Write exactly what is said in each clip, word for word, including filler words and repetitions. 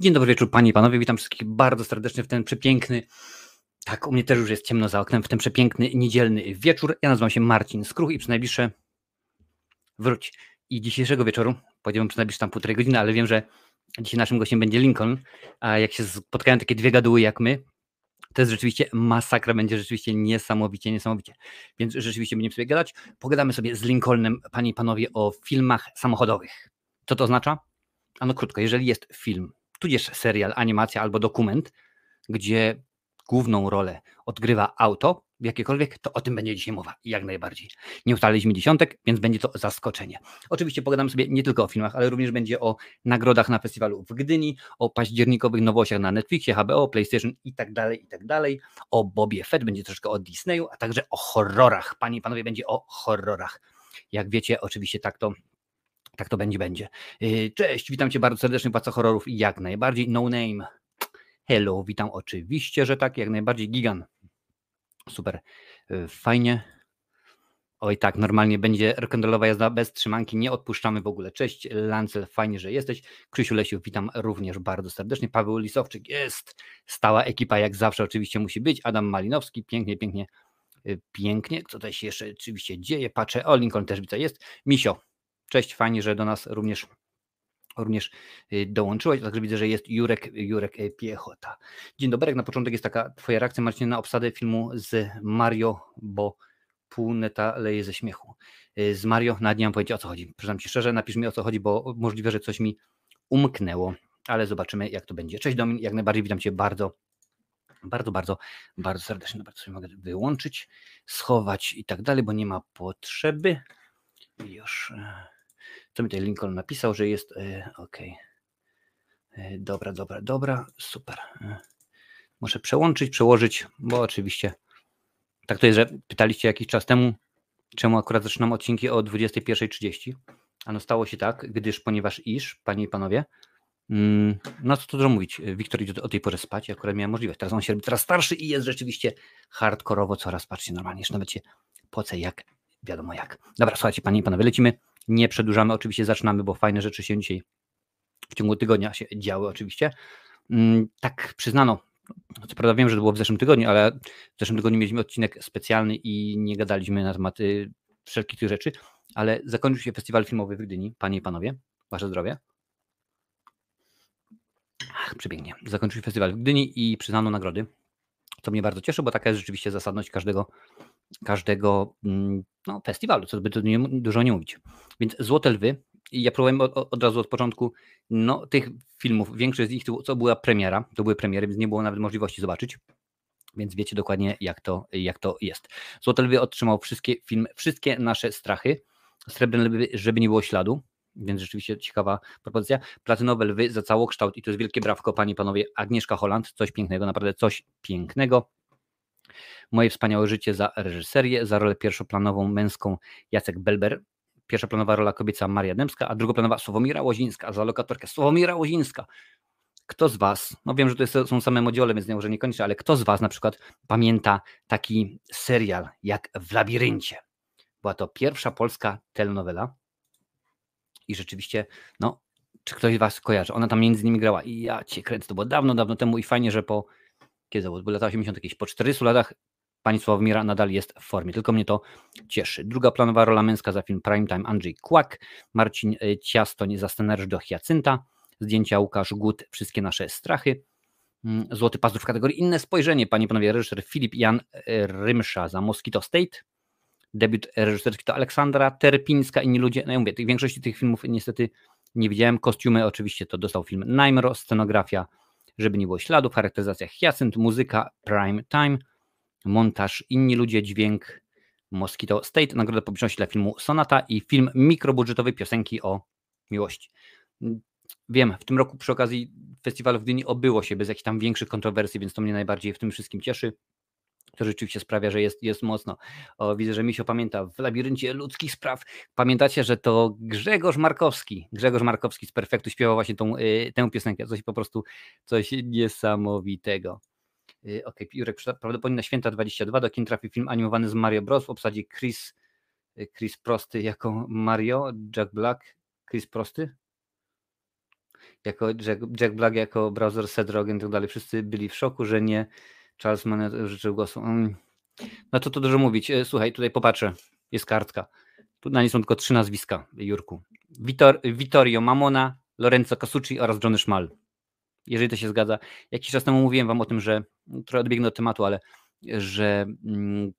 Dzień dobry wieczór, panie i panowie. Witam wszystkich bardzo serdecznie w ten przepiękny, tak u mnie też już jest ciemno za oknem, w ten przepiękny niedzielny wieczór. Ja nazywam się Marcin Skruch i przez najbliższe wróć. I dzisiejszego wieczoru, powiedziałbym przez najbliższe tam półtorej godziny, ale wiem, że dzisiaj naszym gościem będzie Lincoln, a jak się spotkają takie dwie gaduły jak my, to jest rzeczywiście masakra, będzie rzeczywiście niesamowicie, niesamowicie. Więc rzeczywiście będziemy sobie gadać. Pogadamy sobie z Lincolnem, panie i panowie, o filmach samochodowych. Co to oznacza? Ano krótko, jeżeli jest film, tudzież serial, animacja albo dokument, gdzie główną rolę odgrywa auto, jakiekolwiek, to o tym będzie dzisiaj mowa, jak najbardziej. Nie ustaliliśmy dziesiątek, więc będzie to zaskoczenie. Oczywiście pogadamy sobie nie tylko o filmach, ale również będzie o nagrodach na festiwalu w Gdyni, o październikowych nowościach na Netflixie, H B O, PlayStation i tak dalej, i tak dalej. O Bobie Fett, będzie troszkę o Disneyu, a także o horrorach. Panie i panowie, będzie o horrorach. Jak wiecie, oczywiście tak to Tak to będzie, będzie. Cześć, witam Cię bardzo serdecznie, Władca Horrorów i jak najbardziej. No Name, hello, witam oczywiście, że tak, jak najbardziej. Gigan, super, fajnie. Oj tak, normalnie będzie rock'n'rollowa jazda bez trzymanki, nie odpuszczamy w ogóle. Cześć, Lancel, fajnie, że jesteś. Krzysiu Lesiu, witam również bardzo serdecznie. Paweł Lisowczyk, jest, stała ekipa jak zawsze oczywiście musi być. Adam Malinowski, pięknie, pięknie, pięknie. Co tutaj się jeszcze oczywiście dzieje? Patrzę, o, Lincoln też widzę, jest. Misio, cześć, fajnie, że do nas również, również dołączyłeś. Także widzę, że jest Jurek, Jurek Piechota. Dzień dobry, na początek jest taka twoja reakcja, Marcinie, na obsadę filmu z Mario, bo pół neta leje ze śmiechu. Z Mario na dnie mam powiedzieć, o co chodzi. Przyznam Ci szczerze, napisz mi, o co chodzi, bo możliwe, że coś mi umknęło, ale zobaczymy, jak to będzie. Cześć Domin, jak najbardziej witam Cię bardzo, bardzo, bardzo, bardzo serdecznie. Dobra, coś mogę wyłączyć, schować i tak dalej, bo nie ma potrzeby. Już... Co mi tutaj Lincoln napisał, że jest yy, ok. Yy, dobra, dobra, dobra, super. Yy, muszę przełączyć, przełożyć, bo oczywiście tak to jest, że pytaliście jakiś czas temu, czemu akurat zaczynam odcinki o dwudziestej pierwszej trzydzieści. Ano stało się tak, gdyż, ponieważ iż, panie i panowie, yy, no co tu dużo mówić, Wiktor idzie o tej porze spać, ja akurat miałem możliwość. Teraz on się robi coraz starszy i jest rzeczywiście hardkorowo coraz, patrzcie, normalnie, już nawet się poce jak wiadomo jak. Dobra, słuchajcie, panie i panowie, lecimy. Nie przedłużamy, oczywiście zaczynamy, bo fajne rzeczy się dzisiaj w ciągu tygodnia się działy oczywiście. Tak przyznano, co prawda wiem, że to było w zeszłym tygodniu, ale w zeszłym tygodniu mieliśmy odcinek specjalny i nie gadaliśmy na temat y, wszelkich tych rzeczy, ale zakończył się festiwal filmowy w Gdyni, panie i panowie, wasze zdrowie. Ach, przepięknie. Zakończył się festiwal w Gdyni i przyznano nagrody, co mnie bardzo cieszy, bo taka jest rzeczywiście zasadność każdego każdego no, festiwalu, co by tu nie, dużo nie mówić. Więc Złote Lwy, ja próbowałem od, od razu od początku, no tych filmów, większość z nich to, to była premiera, to były premiery, więc nie było nawet możliwości zobaczyć, więc wiecie dokładnie jak to, jak to jest. Złote Lwy otrzymał wszystkie filmy, wszystkie nasze strachy, Srebrne Lwy, żeby nie było śladu, więc rzeczywiście ciekawa propozycja, Platynowe Lwy za całokształt i to jest wielkie brawko, panie i panowie, Agnieszka Holland, coś pięknego, naprawdę coś pięknego. Moje wspaniałe życie za reżyserię, za rolę pierwszoplanową męską Jacek Belber, pierwszoplanowa rola kobieca Maria Dębska, a drugoplanowa Sławomira Łozińska, za lokatorkę Sławomira Łozińska. Kto z Was, no wiem, że to jest, są same modziole, więc nie może nie kończę, ale kto z Was na przykład pamięta taki serial jak W labiryncie? Była to pierwsza polska telenowela i rzeczywiście, no, czy ktoś z Was kojarzy? Ona tam między nimi grała i ja Cię kręcę, to było dawno, dawno temu i fajnie, że po kiedy to było? Lata osiemdziesiąte jakieś. Po czterdziestu latach pani Sławomira nadal jest w formie. Tylko mnie to cieszy. Druga planowa rola męska za film Primetime Andrzej Kłak, Marcin Ciastoń za scenariusz do Hiacynta, zdjęcia Łukasz Gut, wszystkie nasze strachy. Złoty Pazur w kategorii inne spojrzenie, panie i panowie, reżyser Filip Jan Rymsza za Mosquito State, debiut reżyserski to Aleksandra Terpińska, inni ludzie, no ja mówię, tych, większości tych filmów niestety nie widziałem. Kostiumy oczywiście to dostał film Najmro, scenografia Żeby nie było śladów, charakteryzacja Hyacynt, muzyka Prime Time, montaż Inni ludzie, dźwięk Mosquito State, nagroda publiczności dla filmu Sonata i film mikrobudżetowy Piosenki o miłości. Wiem, w tym roku przy okazji festiwalu w Gdyni obyło się bez jakichś tam większych kontrowersji, więc to mnie najbardziej w tym wszystkim cieszy. To rzeczywiście sprawia, że jest, jest mocno. O, widzę, że Misio pamięta W labiryncie ludzkich spraw. Pamiętacie, że to Grzegorz Markowski, Grzegorz Markowski z Perfektu śpiewał właśnie tą, y, tę piosenkę. Coś po prostu, coś niesamowitego. Y, Okej, okay. Jurek, prawdopodobnie na święta dwadzieścia dwa do kin trafi film animowany z Mario Bros. W obsadzie Chris, Chris Prosty jako Mario, Jack Black, Chris Prosty. jako Jack, Jack Black, jako Browser, Seth Rogen i tak dalej, wszyscy byli w szoku, że nie Charles Manson życzył głosu. Mm. No to to dużo mówić. Słuchaj, tutaj popatrzę, jest kartka. Tu na niej są tylko trzy nazwiska, Jurku. Vitor, Vittorio Mamona, Lorenzo Casucci oraz Johnny Schmal. Jeżeli to się zgadza. Jakiś czas temu mówiłem wam o tym, że, trochę odbiegnę od tematu, ale że mm,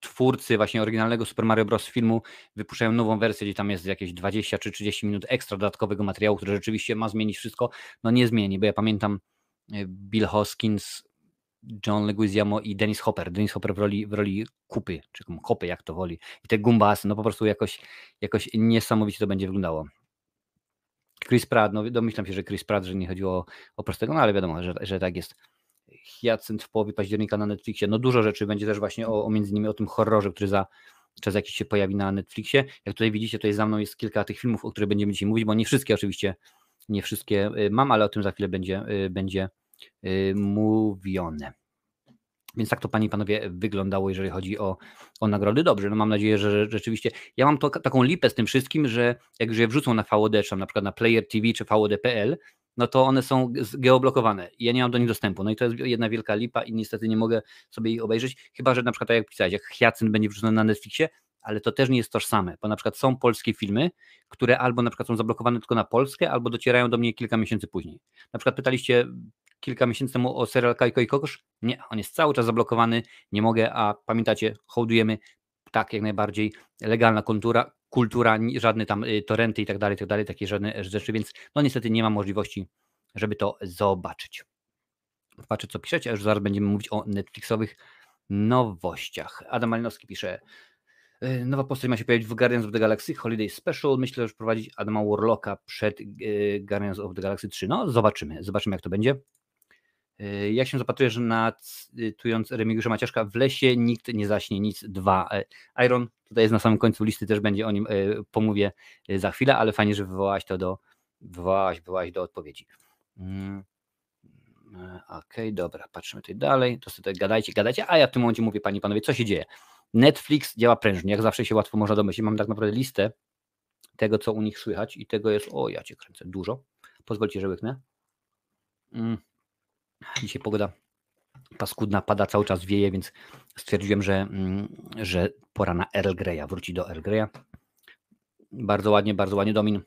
twórcy właśnie oryginalnego Super Mario Bros. Filmu wypuszczają nową wersję, gdzie tam jest jakieś dwadzieścia czy trzydzieści minut ekstra dodatkowego materiału, który rzeczywiście ma zmienić wszystko. No nie zmieni, bo ja pamiętam Bill Hoskins, John Leguizamo i Dennis Hopper. Dennis Hopper w roli, w roli kupy, czy kopy, jak to woli. I te gumbasy, no po prostu jakoś, jakoś niesamowicie to będzie wyglądało. Chris Pratt, no domyślam się, że Chris Pratt, że nie chodziło o, o prostego, no ale wiadomo, że, że tak jest. Hyacinth w połowie października na Netflixie. No dużo rzeczy będzie też właśnie o, o między innymi o tym horrorze, który za czas jakiś się pojawi na Netflixie. Jak tutaj widzicie, tutaj za mną jest kilka tych filmów, o których będziemy dzisiaj mówić, bo nie wszystkie oczywiście, nie wszystkie mam, ale o tym za chwilę będzie, będzie mówione. Więc tak to, panie i panowie, wyglądało, jeżeli chodzi o, o nagrody. Dobrze, no mam nadzieję, że rzeczywiście... Ja mam to, taką lipę z tym wszystkim, że jak już je wrzucą na V O D, czy na przykład na Player T V, czy V O D kropka P L, no to one są geoblokowane i ja nie mam do nich dostępu. No i to jest jedna wielka lipa i niestety nie mogę sobie jej obejrzeć, chyba że na przykład tak jak pisałeś, jak Hyacynt będzie wrzucony na Netflixie, ale to też nie jest tożsame, bo na przykład są polskie filmy, które albo na przykład są zablokowane tylko na Polskę, albo docierają do mnie kilka miesięcy później. Na przykład pytaliście kilka miesięcy temu o serial Kajko i Kokosz? Nie, on jest cały czas zablokowany, nie mogę, a pamiętacie, hołdujemy, tak, jak najbardziej, legalna kultura, kultura, żadne tam torrenty i tak dalej, tak dalej, takie żadne rzeczy, więc no niestety nie ma możliwości, żeby to zobaczyć. Patrzę, co piszecie, a już zaraz będziemy mówić o Netflixowych nowościach. Adam Malinowski pisze, nowa postać ma się pojawić w Guardians of the Galaxy Holiday Special, myślę, że prowadzić Adama Warlocka przed Guardians of the Galaxy trzy, no zobaczymy, zobaczymy jak to będzie. Jak się zapatrujesz na, cytując Remigiusza Maciaszka, w lesie nikt nie zaśnie nic dwa. Iron, tutaj jest na samym końcu listy, też będzie o nim pomówię za chwilę, ale fajnie, że wywołałaś to do, wywołałaś, wywołałaś do odpowiedzi. Mm. Okej, okay, dobra, patrzymy tutaj dalej, to sobie gadajcie, gadajcie, a ja w tym momencie mówię, panie i panowie, co się dzieje. Netflix działa prężnie, jak zawsze się łatwo można domyślić, mam tak naprawdę listę tego, co u nich słychać i tego jest, o ja cię kręcę, dużo, pozwólcie, że łyknę. Mm. Dzisiaj pogoda paskudna, pada cały czas, wieje, więc stwierdziłem, że, że pora na Earl Greya, wróci do Earl Greya. Bardzo ładnie, bardzo ładnie, Domin.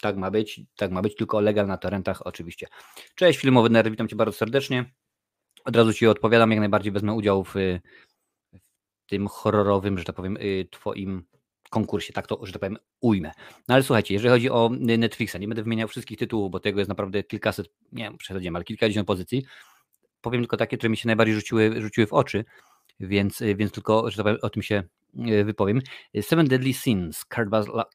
Tak ma być, tak ma być, tylko legal na torrentach oczywiście. Cześć, Filmowy Nerd, witam Cię bardzo serdecznie. Od razu Ci odpowiadam, jak najbardziej wezmę udział w, w tym horrorowym, że tak powiem, Twoim konkursie, tak to, że tak powiem, ujmę. No ale słuchajcie, jeżeli chodzi o Netflixa, nie będę wymieniał wszystkich tytułów, bo tego jest naprawdę kilkaset, nie wiem, przechodziłem, ale kilkadziesiąt pozycji. Powiem tylko takie, które mi się najbardziej rzuciły, rzuciły w oczy, więc, więc tylko, że tak powiem, o tym się wypowiem. Seven Deadly Sins,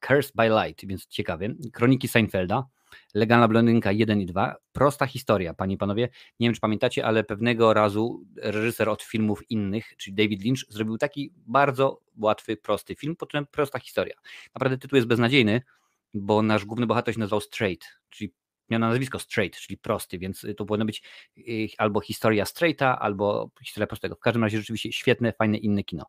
Cursed by Light, więc ciekawie. Kroniki Seinfelda, Legalna Blondynka jeden i dwa, Prosta historia, panie i panowie. Nie wiem, czy pamiętacie, ale pewnego razu reżyser od filmów innych, czyli David Lynch, zrobił taki bardzo łatwy, prosty film, pod tytułem Prosta historia. Naprawdę tytuł jest beznadziejny, bo nasz główny bohater się nazywał Straight, czyli miał na nazwisko Straight, czyli prosty, więc to powinno być albo historia Straighta, albo historia prostego. W każdym razie rzeczywiście świetne, fajne, inne kino.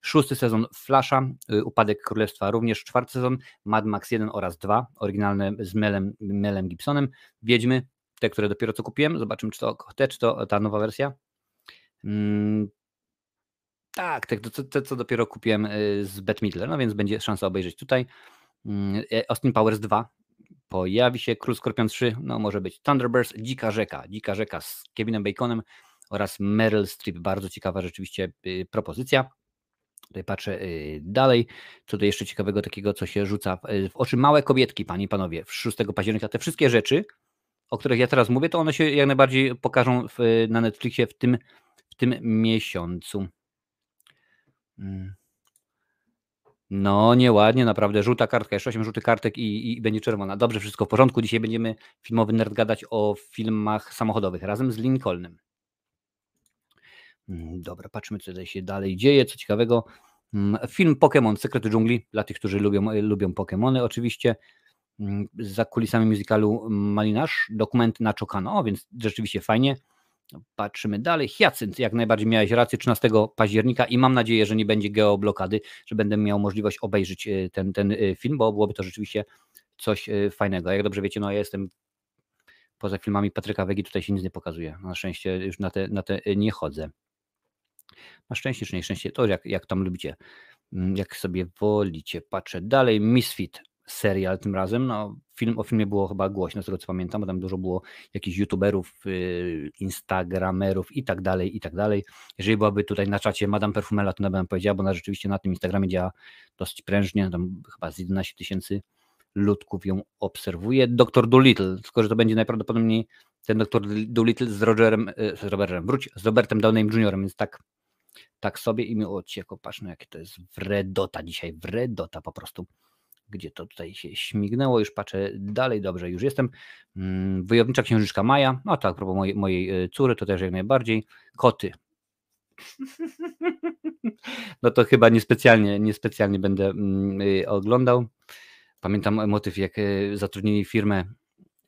Szósty sezon Flasha, Upadek Królestwa, również czwarty sezon, Mad Max jeden oraz dwa, oryginalne z Melem, Melem Gibsonem. Wiedźmy, te, które dopiero co kupiłem, zobaczymy, czy to te, czy to ta nowa wersja. Hmm. Tak, te, te, co dopiero kupiłem z Bette Midler, no więc będzie szansa obejrzeć tutaj. Hmm. Austin Powers dwa, pojawi się Król Skorpion trzy, no może być Thunderbirds, Dzika Rzeka, Dzika Rzeka z Kevinem Baconem oraz Meryl Streep, bardzo ciekawa rzeczywiście y, propozycja. Tutaj patrzę y, dalej, co to jeszcze ciekawego takiego, co się rzuca w oczy. Małe kobietki, panie i panowie, szóstego października, te wszystkie rzeczy, o których ja teraz mówię, to one się jak najbardziej pokażą w, na Netflixie w tym, w tym miesiącu. Hmm. No nieładnie, naprawdę, żółta kartka, jeszcze osiem żółtych kartek i, i będzie czerwona. Dobrze, wszystko w porządku, dzisiaj będziemy Filmowy Nerd gadać o filmach samochodowych razem z Lincolnem. Dobra, patrzmy, co tutaj się dalej dzieje, co ciekawego. Film Pokémon, Sekrety Dżungli, dla tych, którzy lubią, lubią Pokémony oczywiście. Za kulisami musicalu Malinarz, dokument na Chocano, o, więc rzeczywiście fajnie. Patrzymy dalej. Hyacynt, jak najbardziej miałeś rację, trzynastego października i mam nadzieję, że nie będzie geoblokady, że będę miał możliwość obejrzeć ten, ten film, bo byłoby to rzeczywiście coś fajnego. Jak dobrze wiecie, no ja jestem poza filmami Patryka Wegi tutaj się nic nie pokazuje. Na szczęście już na te, na te nie chodzę. Na szczęście czy nieszczęście, to jak, jak tam lubicie, jak sobie wolicie. Patrzę dalej, Misfit serial tym razem, no film, o filmie było chyba głośno, z tego co pamiętam, bo tam dużo było jakichś youtuberów, yy, instagramerów i tak dalej, i tak dalej. Jeżeli byłaby tutaj na czacie Madame Perfumela, to bym powiedziała, bo ona rzeczywiście na tym Instagramie działa dosyć prężnie, tam chyba z jedenaście tysięcy ludków ją obserwuje. doktor Dolittle, tylko że to będzie najprawdopodobniej ten doktor Dolittle z Rogerem, yy, z Robertem, wróć, z Robertem Downeyem juniorem, więc tak tak sobie i mi odcieko, patrz, no jakie to jest wredota dzisiaj, wredota po prostu. Gdzie to tutaj się śmignęło, już patrzę dalej, dobrze, już jestem. Wojownicza Księżyczka Maja, no tak, a propos mojej, mojej córy, to też jak najbardziej. Koty. No to chyba niespecjalnie, niespecjalnie będę oglądał. Pamiętam motyw, jak zatrudnili firmę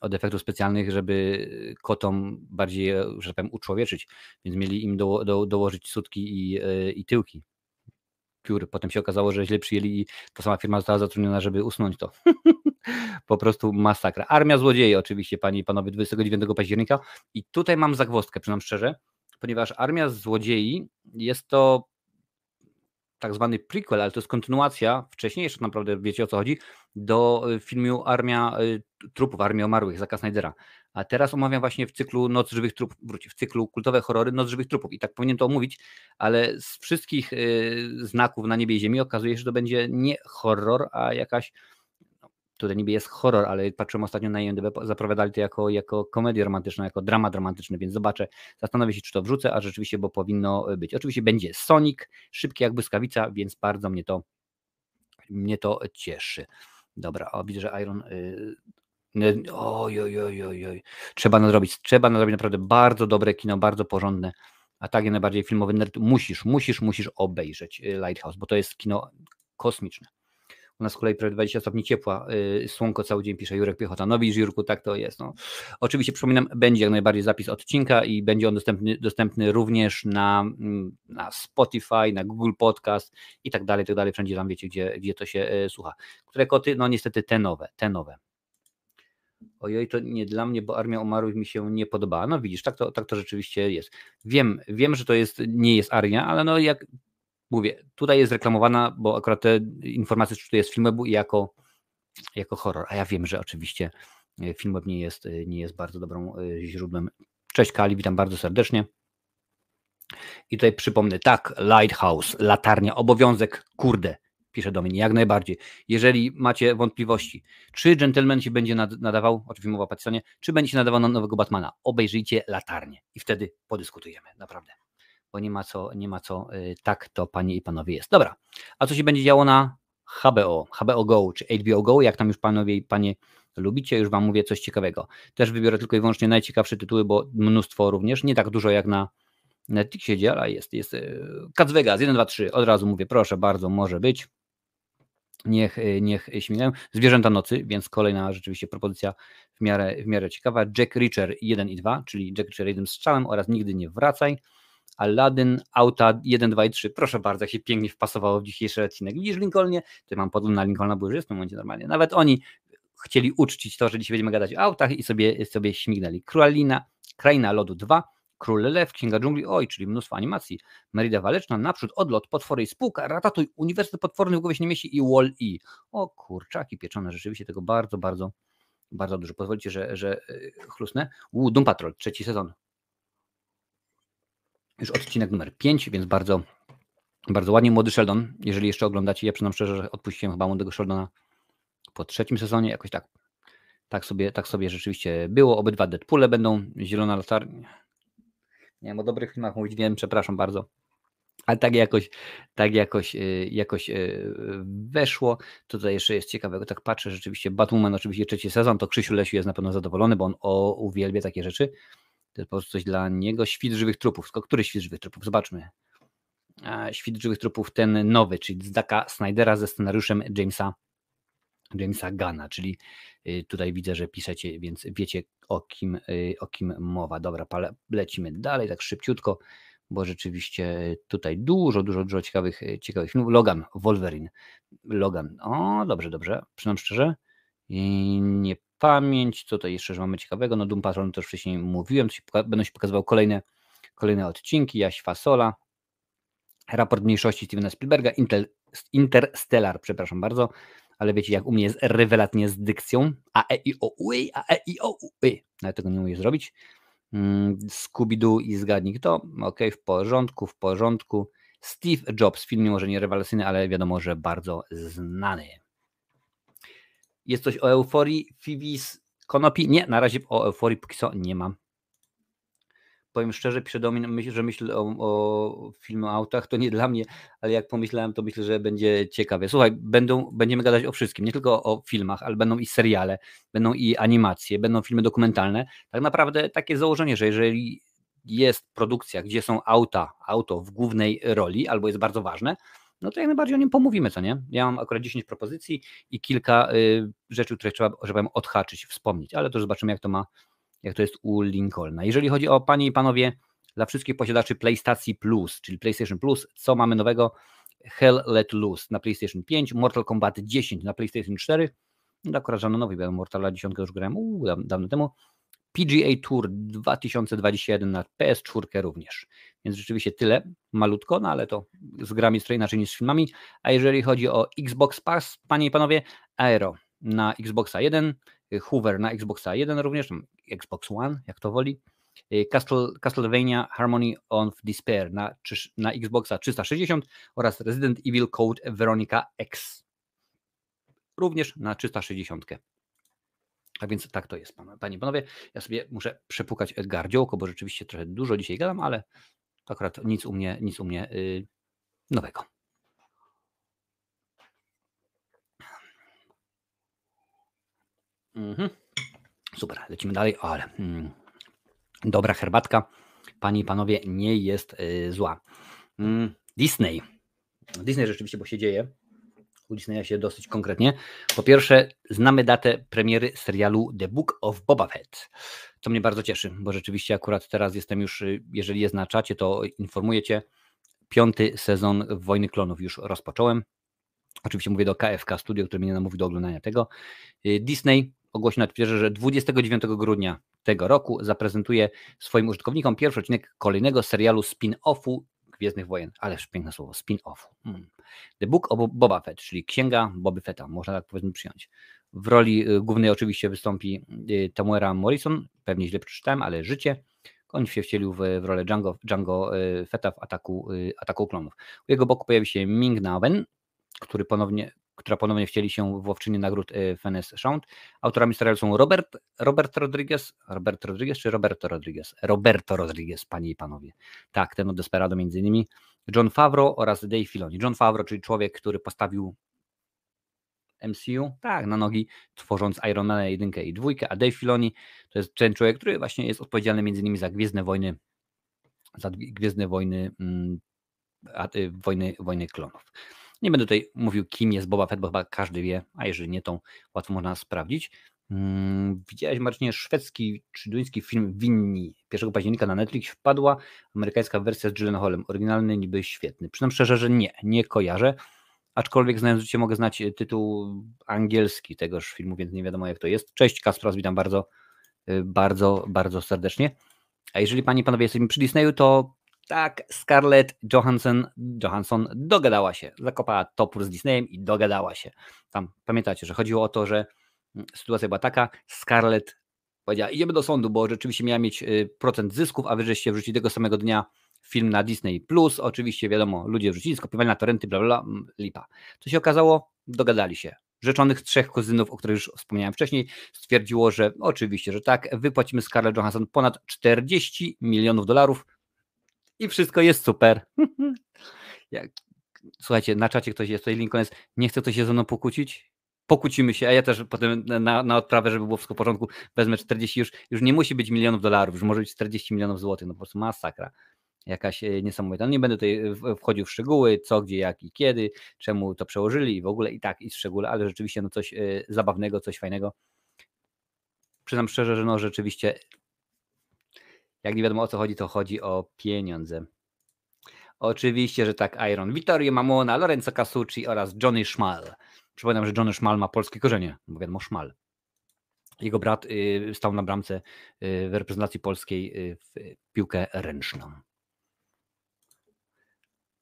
od efektów specjalnych, żeby kotom bardziej, że powiem, uczłowieczyć, więc mieli im do, do, dołożyć sutki i, i tyłki. Piór. Potem się okazało, że źle przyjęli i ta sama firma została zatrudniona, żeby usunąć to. Po prostu masakra. Armia złodziei oczywiście, panie i panowie, dwudziestego dziewiątego października. I tutaj mam zagwozdkę, przyznam szczerze, ponieważ Armia złodziei jest to tak zwany prequel, ale to jest kontynuacja wcześniejsza, naprawdę wiecie o co chodzi, do filmu Armia Trupów, Armia Umarłych, Zacka Snydera. A teraz omawiam właśnie w cyklu Noc Żywych Trupów, wróć, w cyklu Kultowe Horrory Noc Żywych Trupów i tak powinien to omówić, ale z wszystkich y, znaków na niebie i ziemi okazuje się, że to będzie nie horror, a jakaś, no, tutaj niby jest horror, ale patrzyłem ostatnio na I M D B, zapowiadali to jako, jako komedię romantyczną, jako dramat dramatyczny, więc zobaczę, zastanowię się, czy to wrzucę, a rzeczywiście, bo powinno być. Oczywiście będzie Sonic, szybki jak błyskawica, więc bardzo mnie to, mnie to cieszy. Dobra, o, widzę, że Iron... Y, Oj, oj, oj, oj, oj. Trzeba nadrobić, trzeba nadrobić naprawdę bardzo dobre kino, bardzo porządne, a tak jak najbardziej filmowy nerd, musisz, musisz, musisz obejrzeć Lighthouse, bo to jest kino kosmiczne. U nas z kolei prawie dwadzieścia stopni ciepła, słonko cały dzień, pisze Jurek Piechota. No widzisz, Jurku, tak to jest. No. Oczywiście przypominam, będzie jak najbardziej zapis odcinka i będzie on dostępny, dostępny również na, na Spotify, na Google Podcast i tak dalej, tak dalej, wszędzie tam wiecie, gdzie, gdzie to się e, słucha. Które koty? No niestety te nowe, te nowe. Ojoj, to nie dla mnie, bo Armia Umarłych mi się nie podobała. No widzisz, tak to, tak to rzeczywiście jest. Wiem, wiem, że to jest, nie jest Armia, ale no jak mówię, tutaj jest reklamowana, bo akurat te informacje, czy to jest Filmwebu, jako, jako horror. A ja wiem, że oczywiście Filmweb nie jest, nie jest bardzo dobrą źródłem. Cześć Kali, witam bardzo serdecznie. I tutaj przypomnę, tak, Lighthouse, latarnia, obowiązek, kurde. Pisze do mnie, jak najbardziej. Jeżeli macie wątpliwości, czy Gentleman się będzie nad, nadawał, oczywiście mowa o Pattisonie, czy będzie się nadawał na nowego Batmana, obejrzyjcie latarnię i wtedy podyskutujemy, naprawdę. Bo nie ma co, nie ma co, yy, tak to panie i panowie jest. Dobra, a co się będzie działo na H B O, H B O Go, czy H B O Go, jak tam już panowie i panie lubicie, już wam mówię coś ciekawego. Też wybiorę tylko i wyłącznie najciekawsze tytuły, bo mnóstwo również, nie tak dużo jak na Netflixie działa, ale jest, jest yy, Cats Vegas, jeden, dwa, trzy, od razu mówię, proszę bardzo, może być. Niech, niech śmigają. Zwierzęta nocy, więc kolejna rzeczywiście propozycja w miarę, w miarę ciekawa. Jack Reacher jeden i dwa, czyli Jack Reacher jednym strzałem oraz Nigdy nie wracaj. Aladdin, Auta jeden, dwa i trzy. Proszę bardzo, jak się pięknie wpasowało w dzisiejszy odcinek. Widzisz, Lincolnie? Tutaj mam podgląd na Lincolna, bo już jest w tym momencie normalnie. Nawet oni chcieli uczcić to, że dzisiaj będziemy gadać o autach i sobie, sobie śmignęli. Królina, Kraina Lodu dwa, Król Lew, Księga Dżungli, oj, czyli mnóstwo animacji. Merida Waleczna, Naprzód, Odlot, Potwory i Spółka, Ratatuj, Uniwersytet Potworny w głowie się nie mieści i Wall-E. O kurczaki pieczone, rzeczywiście tego bardzo, bardzo, bardzo dużo. Pozwolicie, że, że chlusnę. U, Doom Patrol, trzeci sezon. Już odcinek numer pięć, więc bardzo, bardzo ładnie. Młody Sheldon, jeżeli jeszcze oglądacie, ja przyznam szczerze, że odpuściłem chyba Młodego Sheldona po trzecim sezonie, jakoś tak. Tak sobie, tak sobie rzeczywiście było. Obydwa Deadpoole będą, Zielona Latarnia. Nie wiem, o dobrych filmach mówić, wiem, przepraszam bardzo, ale tak jakoś, tak jakoś, jakoś weszło. Tutaj jeszcze jest ciekawego, tak patrzę, rzeczywiście Batwoman, oczywiście trzeci sezon, to Krzysiu Lesiu jest na pewno zadowolony, bo on o, uwielbia takie rzeczy. To jest po prostu coś dla niego. Świt Żywych Trupów, tylko który Świt Żywych Trupów? Zobaczmy. A Świt Żywych Trupów, ten nowy, czyli Zacka Snydera ze scenariuszem Jamesa, Jamesa Gunna, czyli tutaj widzę, że piszecie, więc wiecie o kim, o kim mowa. Dobra, lecimy dalej tak szybciutko, bo rzeczywiście tutaj dużo, dużo, dużo ciekawych, ciekawych filmów. Logan, Wolverine, Logan, o dobrze, dobrze, przynajmniej szczerze, nie pamięć. Co tutaj jeszcze że mamy ciekawego? No Doom Patrol też wcześniej mówiłem, się poka- będą się pokazywały kolejne, kolejne odcinki, Jaś Fasola, Raport mniejszości Stevena Spielberga, Intel, Interstellar, przepraszam bardzo, ale wiecie jak u mnie jest rewelacyjnie z dykcją, a e i o u a e i o u ale tego nie umiem zrobić. Mm, Scooby-Doo i Zgadnij Kto, okej, w porządku, w porządku. Steve Jobs, film może nie rewelacyjny, ale wiadomo, że bardzo znany. Jest coś o Euforii, Phoebe's Konopi? Nie, na razie o Euforii póki co nie mam. Powiem szczerze, piszę do mnie, myśl, że myślę o, o filmie o autach, to nie dla mnie, ale jak pomyślałem, to myślę, że będzie ciekawie. Słuchaj, będą, będziemy gadać o wszystkim, nie tylko o filmach, ale będą i seriale, będą i animacje, będą filmy dokumentalne. Tak naprawdę takie założenie, że jeżeli jest produkcja, gdzie są auta, auto w głównej roli, albo jest bardzo ważne, no to jak najbardziej o nim pomówimy, co nie? Ja mam akurat dziesięć propozycji i kilka y, rzeczy, które trzeba, że powiem, odhaczyć, wspomnieć, ale to zobaczymy, jak to ma, jak to jest u Lincolna. Jeżeli chodzi o panie i panowie, dla wszystkich posiadaczy PlayStation Plus, czyli PlayStation Plus, co mamy nowego? Hell Let Loose na PlayStation pięć, Mortal Kombat dziesięć na PlayStation cztery, no akurat żadno nowy, bo Mortala dziesięć już grałem uu, dawno temu, P G A Tour dwa tysiące dwadzieścia jeden na P S cztery również. Więc rzeczywiście tyle, malutko, no ale to z grami jest trochę inaczej niż z filmami. A jeżeli chodzi o Xbox Pass, panie i panowie, Aero na Xboxa jeden, Hoover na Xboxa jeden również, Xbox One, jak to woli, Castle, Castlevania Harmony of Despair na, na Xboxa trzysta sześćdziesiąt oraz Resident Evil Code Veronica X również na trzysta sześćdziesiąt. Tak więc tak to jest, panie i panowie. Ja sobie muszę przepukać gardziołko, bo rzeczywiście trochę dużo dzisiaj gadam, ale akurat nic u mnie, nic u mnie yy, nowego. Mhm. Super, lecimy dalej, ale mm, dobra herbatka, panie i panowie, nie jest yy, zła. Yy, Disney. Disney rzeczywiście, bo się dzieje. U Disneya się dosyć konkretnie. Po pierwsze, znamy datę premiery serialu The Book of Boba Fett, co mnie bardzo cieszy, bo rzeczywiście akurat teraz jestem już, jeżeli je znaczacie, to informuję cię, piąty sezon Wojny Klonów już rozpocząłem. Oczywiście mówię do K F K Studio, które mnie namówi do oglądania tego. Disney ogłosił na Twitterze, że dwudziestego dziewiątego grudnia tego roku zaprezentuje swoim użytkownikom pierwszy odcinek kolejnego serialu spin-offu Gwiezdnych Wojen, ależ piękne słowo, spin-off. Hmm. The Book of Boba Fett, czyli Księga Boby Fetta, można tak powiedzmy przyjąć. W roli głównej oczywiście wystąpi Temuera Morrison, pewnie źle przeczytałem, ale życie. On się wcielił w, w rolę Django, Django Fetta w ataku, ataku klonów. U jego boku pojawi się Ming-Na Wen, który ponownie, która ponownie wcieli się w łowczynię nagród Fennes Shand. Autorami serialu są Robert, Robert Rodriguez, Robert Rodriguez czy Roberto Rodriguez? Roberto Rodriguez, panie i panowie. Tak, ten od Desperado między innymi. John Favreau oraz Dave Filoni. John Favreau, czyli człowiek, który postawił M C U, tak, na nogi, tworząc Ironmana jedynkę i dwójkę, a Dave Filoni to jest ten człowiek, który właśnie jest odpowiedzialny między innymi za Gwiezdne Wojny, za Gwiezdne Wojny, mm, a, y, wojny, wojny klonów. Nie będę tutaj mówił, kim jest Boba Fett, bo chyba każdy wie, a jeżeli nie, to łatwo można sprawdzić. Hmm, widziałeś, Marcinie, szwedzki czy duński film Winni. pierwszego października na Netflix wpadła amerykańska wersja z Gyllenhaalem. Oryginalny niby świetny. Przyznam szczerze, że nie, nie kojarzę. Aczkolwiek znając życie mogę znać tytuł angielski tegoż filmu, więc nie wiadomo jak to jest. Cześć Kaspras, witam bardzo, bardzo, bardzo serdecznie. A jeżeli panie i panowie jesteśmy przy Disneyu, to tak, Scarlett Johansson, Johansson dogadała się, zakopała topór z Disneyem i dogadała się. Tam pamiętacie, że chodziło o to, że sytuacja była taka, Scarlett powiedziała, idziemy do sądu, bo rzeczywiście miała mieć procent zysków, a wy żeście wrzucili tego samego dnia film na Disney Plus. Oczywiście wiadomo, ludzie wrzucili, skopiowali na torenty, bla, bla, bla, lipa. Co się okazało? Dogadali się. Rzeczonych trzech kuzynów, o których już wspomniałem wcześniej, stwierdziło, że oczywiście, że tak, wypłacimy Scarlett Johansson ponad czterdzieści milionów dolarów, i wszystko jest super. Jak, słuchajcie, na czacie ktoś jest, tutaj Lincoln jest, nie chce ktoś się ze mną pokłócić? Pokłócimy się, a ja też potem na, na odprawę, żeby było wszystko w porządku, wezmę czterdzieści, już, już nie musi być milionów dolarów, już może być czterdzieści milionów złotych, no po prostu masakra. Jakaś niesamowita. Nie będę tutaj wchodził w szczegóły, co, gdzie, jak i kiedy, czemu to przełożyli i w ogóle i tak, i szczegóły, ale rzeczywiście no coś zabawnego, coś fajnego. Przyznam szczerze, że no rzeczywiście jak nie wiadomo o co chodzi, to chodzi o pieniądze. Oczywiście, że tak, Iron. Vittorio Mamona, Lorenzo Casucci oraz Johnny Schmal. Przypominam, że Johnny Schmal ma polskie korzenie, bo wiadomo, Schmal. Jego brat y, stał na bramce y, w reprezentacji polskiej y, w piłkę ręczną.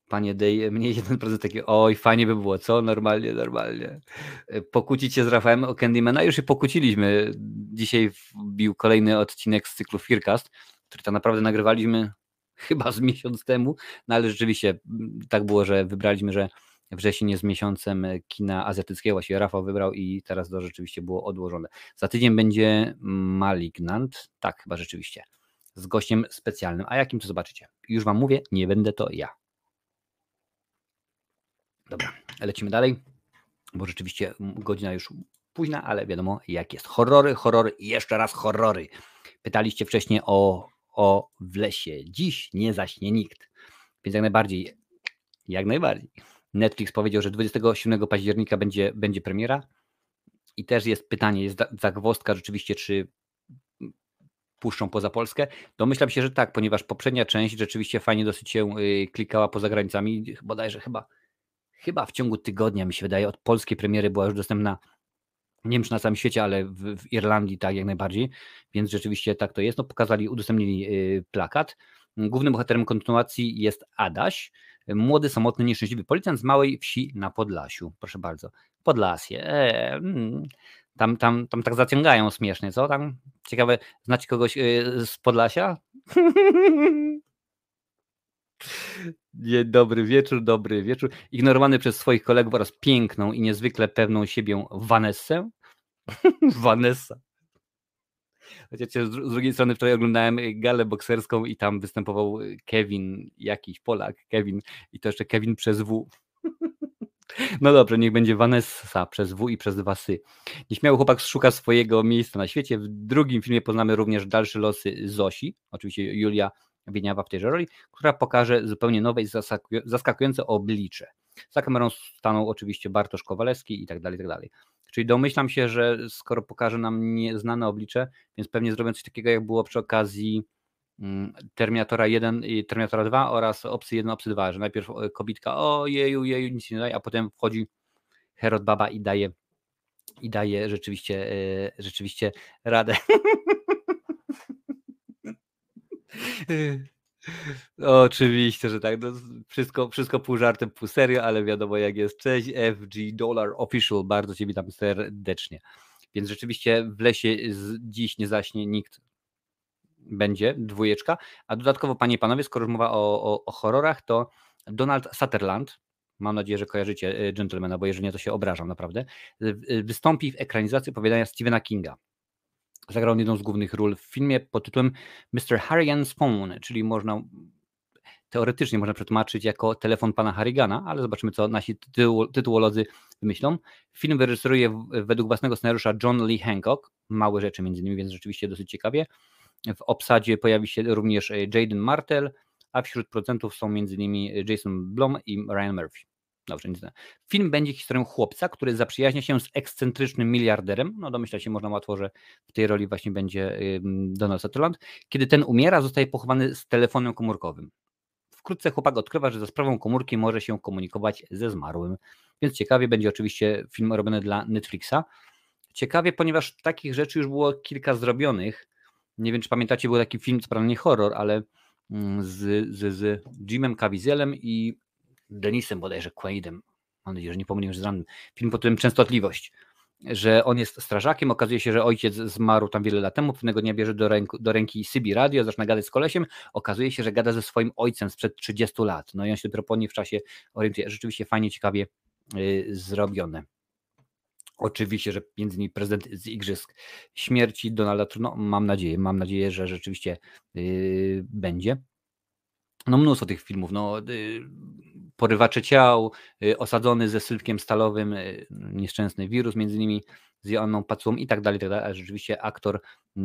Panie Dej, mnie jeden prezent taki, oj, fajnie by było, co? Normalnie, normalnie. Pokłócić się z Rafałem o Candymana, już się pokłóciliśmy. Dzisiaj wbił kolejny odcinek z cyklu Fearcast, który tak naprawdę nagrywaliśmy chyba z miesiąc temu, no ale rzeczywiście tak było, że wybraliśmy, że wrzesień jest miesiącem kina azjatyckiego, właściwie Rafał wybrał i teraz to rzeczywiście było odłożone. Za tydzień będzie Malignant, tak chyba rzeczywiście, z gościem specjalnym. A jakim to zobaczycie? Już wam mówię, nie będę to ja. Dobra, lecimy dalej, bo rzeczywiście godzina już późna, ale wiadomo jak jest. Horrory, horrory i jeszcze raz horrory. Pytaliście wcześniej o, o W lesie. Dziś nie zaśnie nikt, więc jak najbardziej, jak najbardziej. Netflix powiedział, że dwudziestego siódmego października będzie, będzie premiera i też jest pytanie, jest zagwozdka rzeczywiście, czy puszczą poza Polskę. Domyślam się, że tak, ponieważ poprzednia część rzeczywiście fajnie dosyć się klikała poza granicami, bodajże chyba... Chyba w ciągu tygodnia, mi się wydaje, od polskiej premiery była już dostępna, nie wiem czy na całym świecie, ale w, w Irlandii tak jak najbardziej, więc rzeczywiście tak to jest. No, pokazali, udostępnili yy, plakat. Głównym bohaterem kontynuacji jest Adaś, młody, samotny, nieszczęśliwy policjant z małej wsi na Podlasiu. Proszę bardzo, Podlasie. Eee, tam, tam, tam tak zaciągają śmiesznie, co tam? Ciekawe, znacie kogoś yy, z Podlasia? Dzień dobry wieczór, dobry wieczór. Ignorowany przez swoich kolegów oraz piękną i niezwykle pewną siebie Vanessę. Vanessa. Chociaż z drugiej strony wczoraj oglądałem galę bokserską i tam występował Kevin, jakiś Polak, Kevin i to jeszcze Kevin przez W. No dobrze, niech będzie Vanessa przez W i przez dwa sy. Nieśmiały chłopak szuka swojego miejsca na świecie. W drugim filmie poznamy również dalsze losy Zosi, oczywiście Julia Wieniawa w tejże roli, która pokaże zupełnie nowe i zaskakujące oblicze. Za kamerą staną oczywiście Bartosz Kowalewski i tak dalej, i tak dalej. Czyli domyślam się, że skoro pokaże nam nieznane oblicze, więc pewnie zrobią coś takiego, jak było przy okazji Terminatora jeden i Terminatora dwa oraz Opsy jeden, Opsy dwa, że najpierw kobitka o jeju, jeju, nic nie daje, a potem wchodzi Herod Baba i daje i daje rzeczywiście, yy, rzeczywiście radę. Oczywiście, że tak. No, wszystko, wszystko pół żartem, pół serio, ale wiadomo jak jest. Cześć F G Dollar Official, bardzo cię witam serdecznie. Więc rzeczywiście w lesie z dziś nie zaśnie nikt będzie, dwójeczka. A dodatkowo, panie i panowie, skoro już mowa o, o, o horrorach, to Donald Sutherland, mam nadzieję, że kojarzycie Gentlemana, bo jeżeli nie, to się obrażam naprawdę, wystąpi w ekranizacji opowiadania Stephena Kinga. Zagrał jedną z głównych ról w filmie pod tytułem mister Harrigan's Phone, czyli można teoretycznie można przetłumaczyć jako telefon pana Harrigana, ale zobaczymy, co nasi tytuł, tytułolodzy wymyślą. Film wyreżyseruje według własnego scenariusza John Lee Hancock, małe rzeczy między innymi, więc rzeczywiście dosyć ciekawie. W obsadzie pojawi się również Jaden Martell, a wśród producentów są między innymi Jason Blum i Ryan Murphy. Dobrze, nic nie. Film będzie historią chłopca, który zaprzyjaźnia się z ekscentrycznym miliarderem. No domyśla się można łatwo, że w tej roli właśnie będzie Donald Sutherland. Kiedy ten umiera, zostaje pochowany z telefonem komórkowym. Wkrótce chłopak odkrywa, że za sprawą komórki może się komunikować ze zmarłym. Więc ciekawie będzie oczywiście film robiony dla Netflixa. Ciekawie, ponieważ takich rzeczy już było kilka zrobionych. Nie wiem, czy pamiętacie, był taki film, co prawda nie horror, ale z, z, z Jimem Caviezelem i Denisem bodajże Quaidem, mam nadzieję, że nie pomyliłem, że z rannym, film pod tytułem Częstotliwość, że on jest strażakiem, okazuje się, że ojciec zmarł tam wiele lat temu, pewnego dnia bierze do, ręk, do ręki Sybi radio, zaczyna gadać z kolesiem, okazuje się, że gada ze swoim ojcem sprzed trzydziestu lat, no i on się dopiero po niej w czasie orientuje, rzeczywiście fajnie, ciekawie yy, zrobione. Oczywiście, że między innymi prezydent z Igrzysk Śmierci Donalda, no mam nadzieję, mam nadzieję, że rzeczywiście yy, będzie. No mnóstwo tych filmów, no yy, Porywacze ciał, yy, Osadzony ze sylwkiem stalowym, yy, Nieszczęsny wirus między innymi z Joanną Pacułą i tak dalej, tak dalej, ale rzeczywiście aktor yy,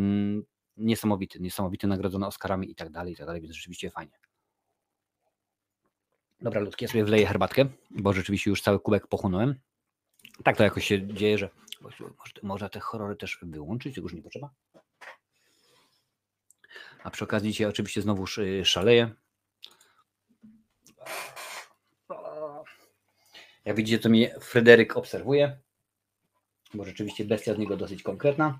niesamowity, niesamowity, nagrodzony Oscarami i tak dalej, i tak dalej, więc rzeczywiście fajnie. Dobra ludki, ja sobie wleję herbatkę, bo rzeczywiście już cały kubek pochłonąłem. Tak to jakoś się dzieje, że można te horrory też wyłączyć, tego już nie potrzeba. A przy okazji dzisiaj oczywiście znowu szaleję. Jak widzicie, to mnie Fryderyk obserwuje, bo rzeczywiście bestia z niego dosyć konkretna.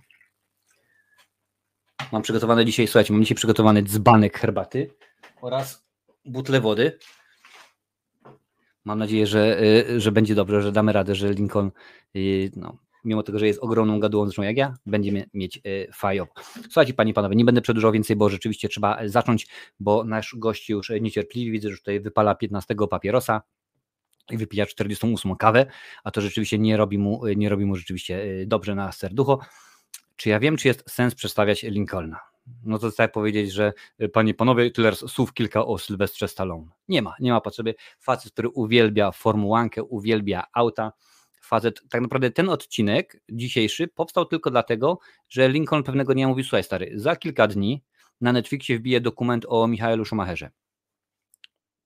Mam przygotowane dzisiaj, słuchajcie, mam dzisiaj przygotowany dzbanek herbaty oraz butlę wody. Mam nadzieję, że, że będzie dobrze, że damy radę, że Lincoln, no, mimo tego, że jest ogromną gadułą zresztą jak ja, będziemy mieć fajowo. Słuchajcie, panie i panowie, nie będę przedłużał więcej, bo rzeczywiście trzeba zacząć, bo nasz gość już niecierpliwi, widzę, że tutaj wypala piętnastego papierosa i wypija czterdziestą ósmą kawę, a to rzeczywiście nie robi mu, nie robi mu rzeczywiście dobrze na serducho. Czy ja wiem, czy jest sens przedstawiać Lincolna? No to tak powiedzieć, że panie i panowie, tyle słów kilka o Sylwestrze Stallone. Nie ma, nie ma potrzeby. Facet, który uwielbia Formułankę, uwielbia auta. Facet, tak naprawdę ten odcinek dzisiejszy powstał tylko dlatego, że Lincoln pewnego dnia mówi, słuchaj stary, za kilka dni na Netflixie wbije dokument o Michaelu Schumacherze.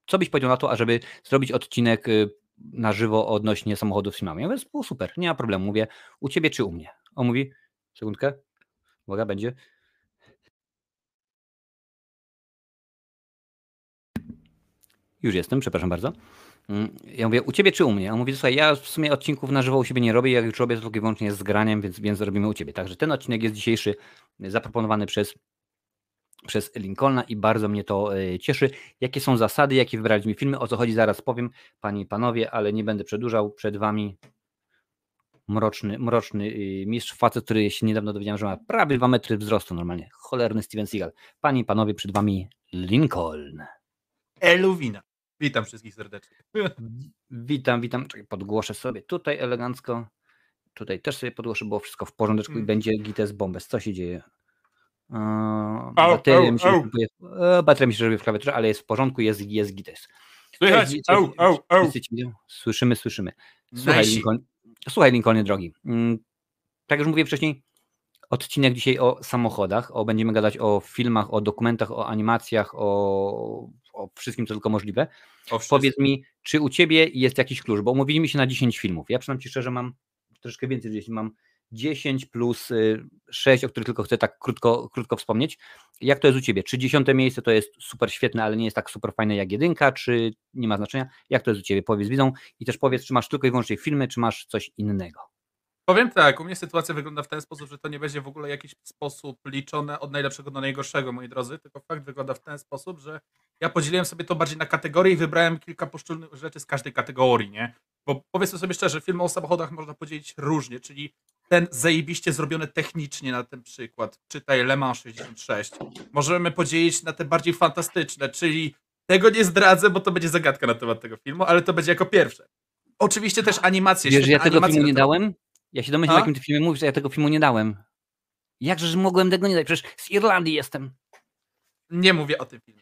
Co byś powiedział na to, ażeby zrobić odcinek na żywo odnośnie samochodów z filmami? Ja mówię, było super, nie ma problemu. Mówię, u ciebie czy u mnie? On mówi, sekundkę, uwaga, będzie... Już jestem, przepraszam bardzo. Ja mówię, u ciebie czy u mnie? On mówi, słuchaj, ja w sumie odcinków na żywo u siebie nie robię, jak już robię, to tylko i wyłącznie z graniem, więc, więc robimy u ciebie. Także ten odcinek jest dzisiejszy zaproponowany przez, przez Lincolna i bardzo mnie to cieszy. Jakie są zasady, jakie wybraliśmy filmy, o co chodzi zaraz powiem, panie i panowie, ale nie będę przedłużał. Przed wami mroczny, mroczny mistrz, facet, który się niedawno dowiedziałem, że ma prawie dwa metry wzrostu normalnie. Cholerny Steven Seagal. Panie i panowie, przed wami Lincoln. Eluwina. Witam wszystkich serdecznie. Witam, witam. Czekaj, podgłoszę sobie tutaj elegancko. Tutaj też sobie podgłoszę, było wszystko w porządeczku mm. i będzie gites bombes. Co się dzieje? Eee, bateria mi się robi w klawiaturze, ale jest w porządku, jest, jest gites. Słychać? Cześć, au, au, au. Słyszymy, słyszymy. Słuchaj, Lincoln, słuchaj Lincolnie drogi. Tak już mówiłem wcześniej, odcinek dzisiaj o samochodach, o będziemy gadać o filmach, o dokumentach, o animacjach, o... o wszystkim, co tylko możliwe. Powiedz mi, czy u ciebie jest jakiś klucz, bo umówiliśmy się na dziesięć filmów. Ja przynajmniej szczerze mam troszkę więcej, jeśli mam dziesięć plus sześć, o których tylko chcę tak krótko, krótko wspomnieć. Jak to jest u ciebie? Czy dziesiąte miejsce to jest super świetne, ale nie jest tak super fajne jak jedynka, czy nie ma znaczenia? Jak to jest u ciebie? Powiedz widzą i też powiedz, czy masz tylko i wyłącznie filmy, czy masz coś innego. Powiem tak, u mnie sytuacja wygląda w ten sposób, że to nie będzie w ogóle jakiś sposób liczone od najlepszego do najgorszego, moi drodzy, tylko fakt wygląda w ten sposób, że ja podzieliłem sobie to bardziej na kategorie i wybrałem kilka poszczególnych rzeczy z każdej kategorii, nie? Bo powiedzmy sobie szczerze, filmy o samochodach można podzielić różnie, czyli ten zajebiście zrobiony technicznie na ten przykład, czytaj Le Mans sześćdziesiąt sześć, możemy podzielić na te bardziej fantastyczne, czyli tego nie zdradzę, bo to będzie zagadka na temat tego filmu, ale to będzie jako pierwsze. Oczywiście też animacje. Wiesz, ja tego filmu nie dałem? Ja się domyślam, o jakim ty filmie mówisz, że ja tego filmu nie dałem. Jakżeż mogłem tego nie dać? Przecież z Irlandii jestem. Nie mówię o tym filmie.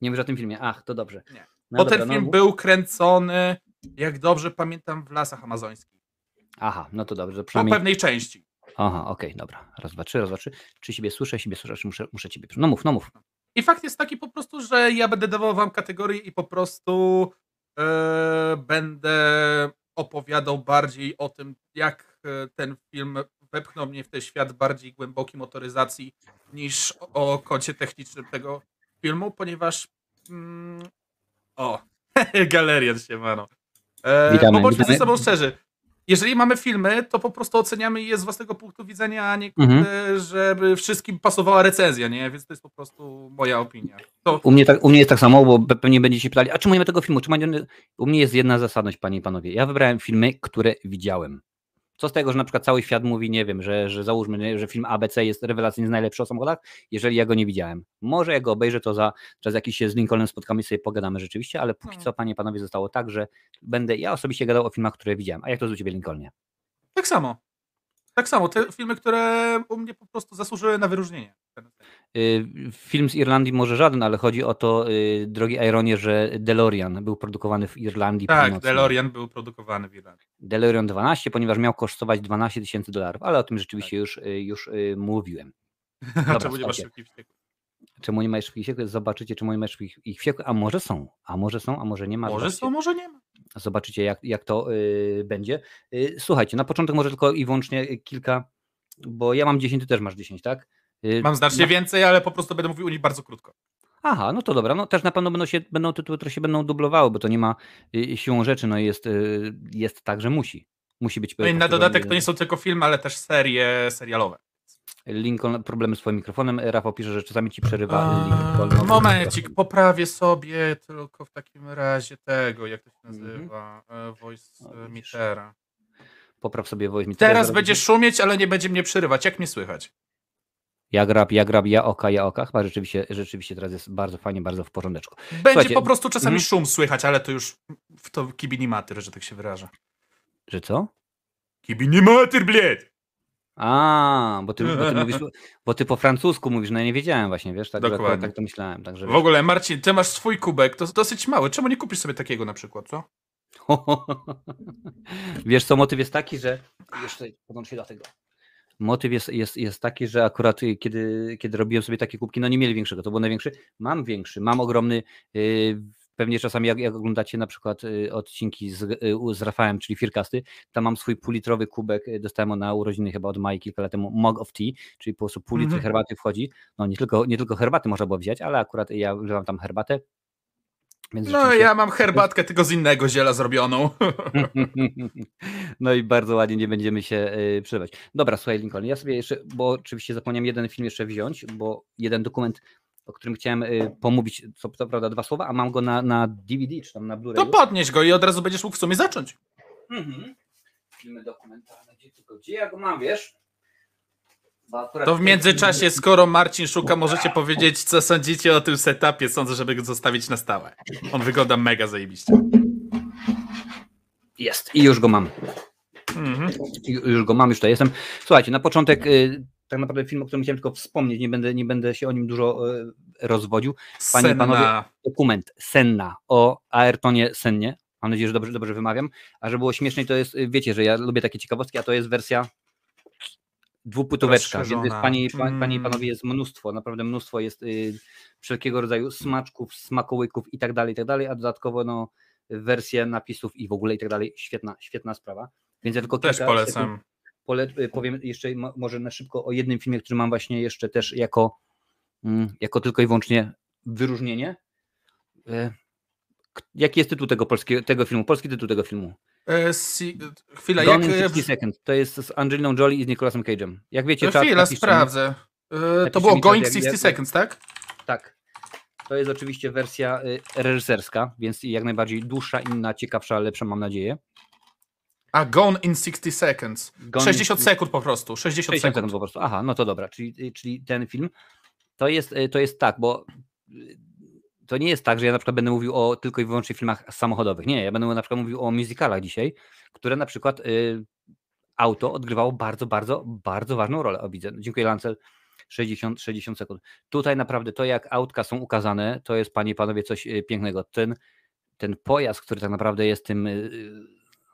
Nie mówisz o tym filmie? Ach, to dobrze. Nie. No bo dobra, ten film no... był kręcony, jak dobrze pamiętam, w lasach amazońskich. Aha, no to dobrze. Przynajmniej... Po pewnej części. Aha, okej, okay, dobra. Raz, dwa, trzy, raz, dwa, trzy. Czy siebie słyszę, siebie słyszę, czy muszę, muszę ciebie... No mów, no mów. I fakt jest taki po prostu, że ja będę dawał wam kategorie i po prostu yy, będę opowiadał bardziej o tym, jak ten film wepchnął mnie w ten świat bardziej głębokiej motoryzacji niż o kącie technicznym tego filmu, ponieważ mm, o, Galerian się mano. E, bo bądźmy ze sobą szczerzy. Jeżeli mamy filmy, to po prostu oceniamy je z własnego punktu widzenia, a nie mhm. żeby wszystkim pasowała recenzja, nie? Więc to jest po prostu moja opinia. To... U, mnie tak, u mnie jest tak samo, bo pewnie będziecie się pytali, a czemu nie ma tego filmu? Czemu nie... U mnie jest jedna zasadność, panie i panowie. Ja wybrałem filmy, które widziałem. Co z tego, że na przykład cały świat mówi, nie wiem, że, że załóżmy, że film A B C jest rewelacyjnie najlepszy o samochodach, jeżeli ja go nie widziałem. Może ja go obejrzę, to za czas jakiś się z Lincolnem spotkamy i sobie pogadamy rzeczywiście, ale póki co, panie i panowie, zostało tak, że będę ja osobiście gadał o filmach, które widziałem. A jak to jest u ciebie, Lincolnie? Tak samo. Tak samo. Te filmy, które u mnie po prostu zasłużyły na wyróżnienie. Film z Irlandii może żaden, ale chodzi o to, drogi Ironie, że DeLorean był produkowany w Irlandii. Tak, północnej. DeLorean był produkowany w Irlandii. DeLorean dwanaście, ponieważ miał kosztować dwanaście tysięcy dolarów, ale o tym rzeczywiście tak. już, już mówiłem. Dobra, czemu nie masz szybkich wścieków? Czemu nie masz szybkich wścieków? Zobaczycie, czemu nie masz szybkich wścieków, a może są, a może są, a może nie ma. Może są, może nie ma. Zobaczycie, jak, jak to yy, będzie. Yy, słuchajcie, na początek może tylko i wyłącznie kilka, bo ja mam dziesięć, ty też masz dziesięć, tak? Mam znacznie na... więcej, ale po prostu będę mówił o nich bardzo krótko. Aha, no to dobra. No też na pewno będą się, będą tytuły, które się będą dublowały, bo to nie ma y, siłą rzeczy. No jest, y, jest tak, że musi. Musi być. No i na dodatek to nie są tylko filmy, ale też serie serialowe. Lincoln, problemy z swoim mikrofonem. Rafał pisze, że czasami ci przerywa Lincoln. Momencik, poprawię sobie tylko w takim razie tego, jak to się nazywa, mm-hmm. voice no, metera. Popraw sobie voice metera. Teraz będzie szumieć, ale nie będzie mnie przerywać. Jak mnie słychać? Ja grab, ja grab, ja oka, ja oka. Chyba rzeczywiście, rzeczywiście teraz jest bardzo fajnie, bardzo w porządeczku. Będzie Słuchajcie, po prostu czasami mm. szum słychać, ale to już w to kibinimatyr, że tak się wyraża. Że co? Kibinimatyr, bled! A, bo ty, bo ty mówisz, bo ty po francusku mówisz, no ja nie wiedziałem właśnie, wiesz, tak, dokładnie. Tak to myślałem. Tak, że w ogóle Marcin, ty masz swój kubek, to dosyć mały, czemu nie kupisz sobie takiego na przykład, co? Wiesz co, motyw jest taki, że... Jeszcze podłącz się do tego. Motyw jest, jest, jest taki, że akurat kiedy, kiedy robiłem sobie takie kubki, no nie mieli większego, to był największy. Mam większy, mam ogromny... Yy, Pewnie czasami jak, jak oglądacie na przykład y, odcinki z, y, z Rafałem, czyli Firkasty, tam mam swój półlitrowy kubek, y, dostałem na urodziny chyba od Mai kilka lat temu, mug of tea, czyli po prostu pół litry mm-hmm. herbaty wchodzi. No nie tylko, nie tylko herbaty można było wziąć, ale akurat ja wlewam tam herbatę. Więc no ja mam herbatkę tylko z innego ziela zrobioną. No i bardzo ładnie, nie będziemy się y, przerywać. Dobra, słuchaj Lincoln, ja sobie jeszcze, bo oczywiście zapomniałem jeden film jeszcze wziąć, bo jeden dokument o którym chciałem y, pomówić, co, co prawda dwa słowa, a mam go na, na D V D czy tam na Blu-ray. To podnieś go i od razu będziesz mógł w sumie zacząć. Mm-hmm. Filmy dokumentalne, gdzie tylko gdzie ja go mam, wiesz? To w międzyczasie, skoro Marcin szuka, możecie powiedzieć, co sądzicie o tym setupie. Sądzę, żeby go zostawić na stałe. On wygląda mega zajebiście. Jest. I już go mam. Mm-hmm. Już go mam, już tutaj jestem. Słuchajcie, na początek... Y, Tak naprawdę film, o którym chciałem tylko wspomnieć, nie będę, nie będę się o nim dużo y, rozwodził. Panie i panowie, dokument Senna o Ayrtonie Sennie. Mam nadzieję, że dobrze, dobrze wymawiam. A że było śmieszniej, to jest, wiecie, że ja lubię takie ciekawostki, a to jest wersja dwupłytóweczka. Więc panie, pa, panie i panowie, jest mnóstwo, naprawdę mnóstwo jest y, wszelkiego rodzaju smaczków, smakołyków i tak dalej, i tak dalej, a dodatkowo no, wersje napisów i w ogóle i tak dalej. Świetna, świetna sprawa. Więc ja tylko też polecam. Sekund... Powiem jeszcze może na szybko o jednym filmie, który mam właśnie jeszcze też jako, jako tylko i wyłącznie wyróżnienie. Jaki jest tytuł tego, polskiego, tego filmu? Polski tytuł tego filmu? E, si, chwila, Gone jak... in sixty seconds. To jest z Angeliną Jolie i z Nicolasem Cage'em. Jak wiecie... Czat, chwila, napiszcie, sprawdzę. E, to było mi, Going sixty seconds, tak? Tak. To jest oczywiście wersja reżyserska, więc jak najbardziej dłuższa, inna, ciekawsza, lepsza mam nadzieję. A Gone in sixty seconds. Gone sześćdziesiąt in... sekund po prostu. sześćdziesiąt, sześćdziesiąt sekund. sekund po prostu. Aha, no to dobra. Czyli, czyli ten film to jest, to jest tak, bo to nie jest tak, że ja na przykład będę mówił o tylko i wyłącznie filmach samochodowych. Nie, ja będę na przykład mówił o musicalach dzisiaj, które na przykład y, auto odgrywało bardzo, bardzo, bardzo ważną rolę. O, widzę. Dziękuję, Lancel. sześćdziesiąt, sześćdziesiąt sekund. Tutaj naprawdę to, jak autka są ukazane, to jest, panie i panowie, coś pięknego. Ten, ten pojazd, który tak naprawdę jest tym... Y,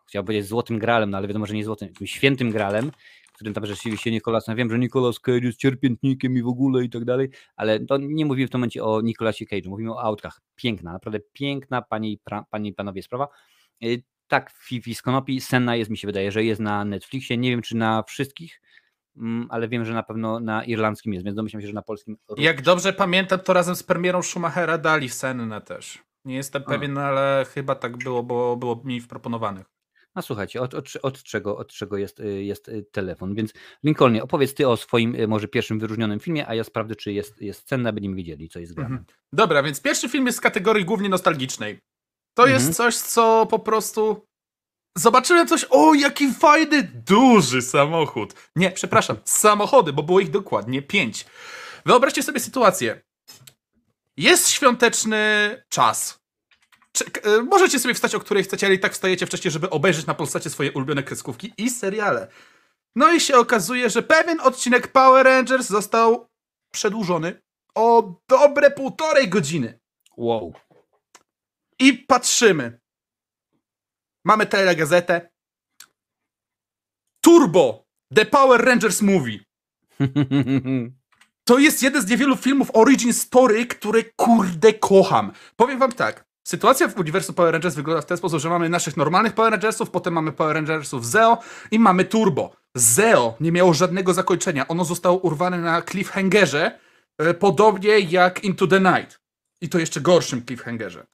chciałbym powiedzieć złotym gralem, no ale wiadomo, że nie złotym, jakimś świętym gralem, którym tam rzeczywiście Nicolas, no wiem, że Nicolas Cage jest cierpiętnikiem i w ogóle i tak dalej, ale to nie mówimy w tym momencie o Nicolasie Cage'u, mówimy o autkach. Piękna, naprawdę piękna, panie i, pra, panie i panowie, sprawa. Yy, tak, Fifi z Konopi, Senna jest, mi się wydaje, że jest na Netflixie, nie wiem, czy na wszystkich, mm, ale wiem, że na pewno na irlandzkim jest, więc domyślam się, że na polskim również. Jak dobrze pamiętam, to razem z premierą Schumachera dali Sennę też. Nie jestem A. pewien, ale chyba tak było, bo było mi proponowanych. A słuchajcie, od, od, od czego, od czego jest, jest telefon, więc Lincolnie, opowiedz ty o swoim może pierwszym wyróżnionym filmie, a ja sprawdzę, czy jest, jest cenna, będziemy wiedzieli, co jest grane. Mhm. Dobra, więc pierwszy film jest z kategorii głównie nostalgicznej. To mhm. jest coś, co po prostu... Zobaczyłem coś, o jaki fajny, duży samochód. Nie, przepraszam, samochody, bo było ich dokładnie pięć. Wyobraźcie sobie sytuację. Jest świąteczny czas. Czy, y, możecie sobie wstać, o której chcecie, ale i tak wstajecie wcześniej, żeby obejrzeć na Polsacie swoje ulubione kreskówki i seriale. No i się okazuje, że pewien odcinek Power Rangers został przedłużony o dobre półtorej godziny. Wow. I patrzymy. Mamy telegazetę. Turbo! The Power Rangers Movie. To jest jeden z niewielu filmów origin story, które kurde kocham. Powiem wam tak. Sytuacja w uniwersum Power Rangers wygląda w ten sposób, że mamy naszych normalnych Power Rangersów, potem mamy Power Rangersów Zeo i mamy Turbo. Zeo nie miało żadnego zakończenia, ono zostało urwane na cliffhangerze, e, podobnie jak Into the Night. I to jeszcze gorszym cliffhangerze.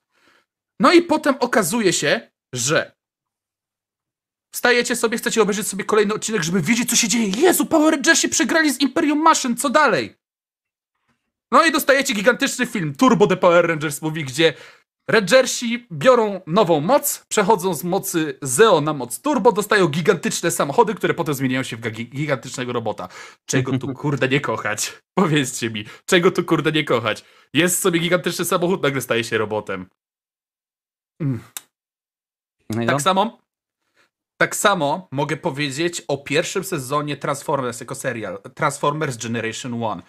No i potem okazuje się, że Wstajecie sobie, chcecie obejrzeć sobie kolejny odcinek, żeby wiedzieć, co się dzieje. Jezu, Power Rangersi przegrali z Imperium Maszyn, co dalej? No i dostajecie gigantyczny film Turbo The Power Rangers Movie, gdzie Rangersi biorą nową moc, przechodzą z mocy Zeo na moc Turbo, dostają gigantyczne samochody, które potem zmieniają się w gigantycznego robota. Czego tu kurde nie kochać? Powiedzcie mi, czego tu kurde nie kochać? Jest sobie gigantyczny samochód, nagle staje się robotem. Mm. Tak samo, tak samo mogę powiedzieć o pierwszym sezonie Transformers jako serial. Transformers Generation One.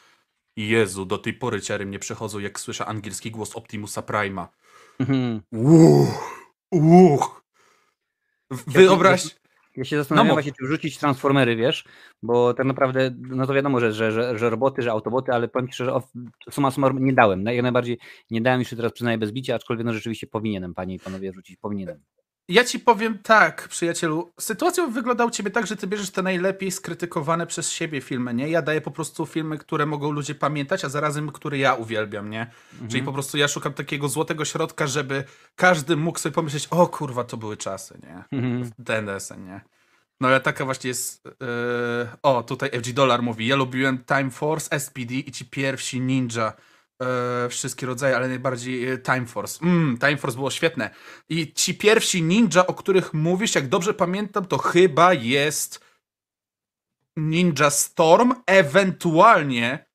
Jezu, do tej pory ciary mnie przechodzą, jak słyszę angielski głos Optimusa Prime'a. Mhm. Uch, uch. Wyobraź... Ja się, ja się zastanawiam no, właśnie, czy wrzucić Transformery, wiesz, bo tak naprawdę, no to wiadomo, że, że, że, że roboty, że autoboty, ale powiem ci szczerze, o, suma summarum nie dałem. Jak najbardziej nie dałem, już się teraz przyznaję bez bicia, aczkolwiek no rzeczywiście powinienem, panie i panowie, wrzucić, powinienem. Ja ci powiem tak, przyjacielu, sytuacja wygląda u ciebie tak, że ty bierzesz te najlepiej skrytykowane przez siebie filmy, nie? Ja daję po prostu filmy, które mogą ludzie pamiętać, a zarazem, które ja uwielbiam, nie? Mhm. Czyli po prostu ja szukam takiego złotego środka, żeby każdy mógł sobie pomyśleć, o kurwa, to były czasy, nie? Mhm. D N S, nie? No ale taka właśnie jest... Yy... O, tutaj F G Dollar mówi, ja lubiłem Time Force, S P D i ci pierwsi Ninja. Yy, wszystkie rodzaje, ale najbardziej yy, Time Force. Mm, Time Force było świetne. I ci pierwsi ninja, o których mówisz, jak dobrze pamiętam, to chyba jest Ninja Storm, ewentualnie,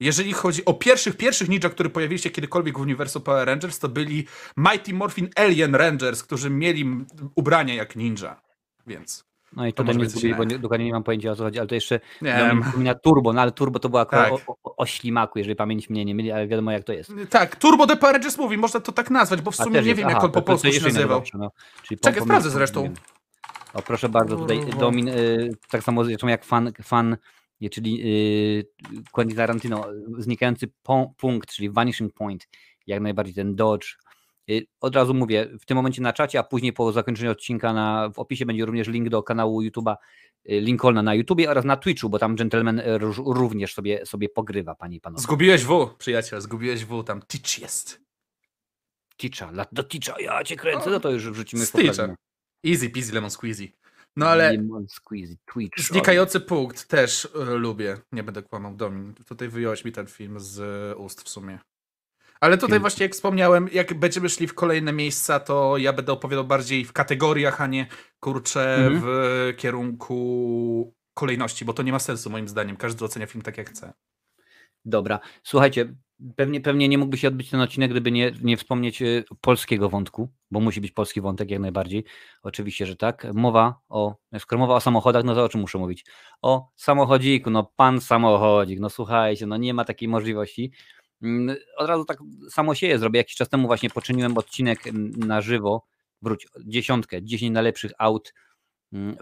jeżeli chodzi o pierwszych, pierwszych ninja, które pojawili się kiedykolwiek w uniwersum Power Rangers, to byli Mighty Morphin Alien Rangers, którzy mieli ubrania jak ninja, więc... No i to tutaj nie zgubię, bo dokładnie nie mam pojęcia, o co chodzi, ale to jeszcze na Turbo, no ale Turbo to była akurat tak. o, o, o ślimaku, jeżeli pamięć mnie nie myli, ale wiadomo jak to jest. Tak, Turbo The Power Rangers Movie, można to tak nazwać, bo w sumie nie wiem, aha, jak on po polsku się nazywał. No. Czekaj, sprawdzę zresztą. O, proszę bardzo, tutaj Domin, y, tak samo zresztą jak fan, fan czyli y, Quentin Tarantino, znikający punkt, czyli vanishing point, jak najbardziej ten dodge. Od razu mówię, w tym momencie na czacie, a później po zakończeniu odcinka na, w opisie będzie również link do kanału YouTube'a Lincolna na YouTubie oraz na Twitchu, bo tam gentleman również sobie, sobie pogrywa, panie i panowie. Zgubiłeś W, przyjaciel, zgubiłeś W, tam Teach jest. Teacha, do Teacha, ja cię kręcę, no to już wrzucimy w poprawkę. Easy peasy, lemon squeezy. No ale lemon squeezy, Twitch. Znikający punkt też y, lubię, nie będę kłamał, Domin. Tutaj wyjąłeś mi ten film z y, ust w sumie. Ale tutaj właśnie, jak wspomniałem, jak będziemy szli w kolejne miejsca, to ja będę opowiadał bardziej w kategoriach, a nie, kurczę, mhm. w kierunku kolejności, bo to nie ma sensu moim zdaniem. Każdy ocenia film tak, jak chce. Dobra. Słuchajcie, pewnie, pewnie nie mógłby się odbyć ten odcinek, gdyby nie, nie wspomnieć polskiego wątku, bo musi być polski wątek jak najbardziej. Oczywiście, że tak. Mowa o, skoro mowa o samochodach, no to o czym muszę mówić? O samochodziku, no pan samochodzik, no słuchajcie, no nie ma takiej możliwości. Od razu tak samo sieje zrobię. Jakiś czas temu właśnie poczyniłem odcinek na żywo, wróć, dziesiątkę, dziesięć najlepszych aut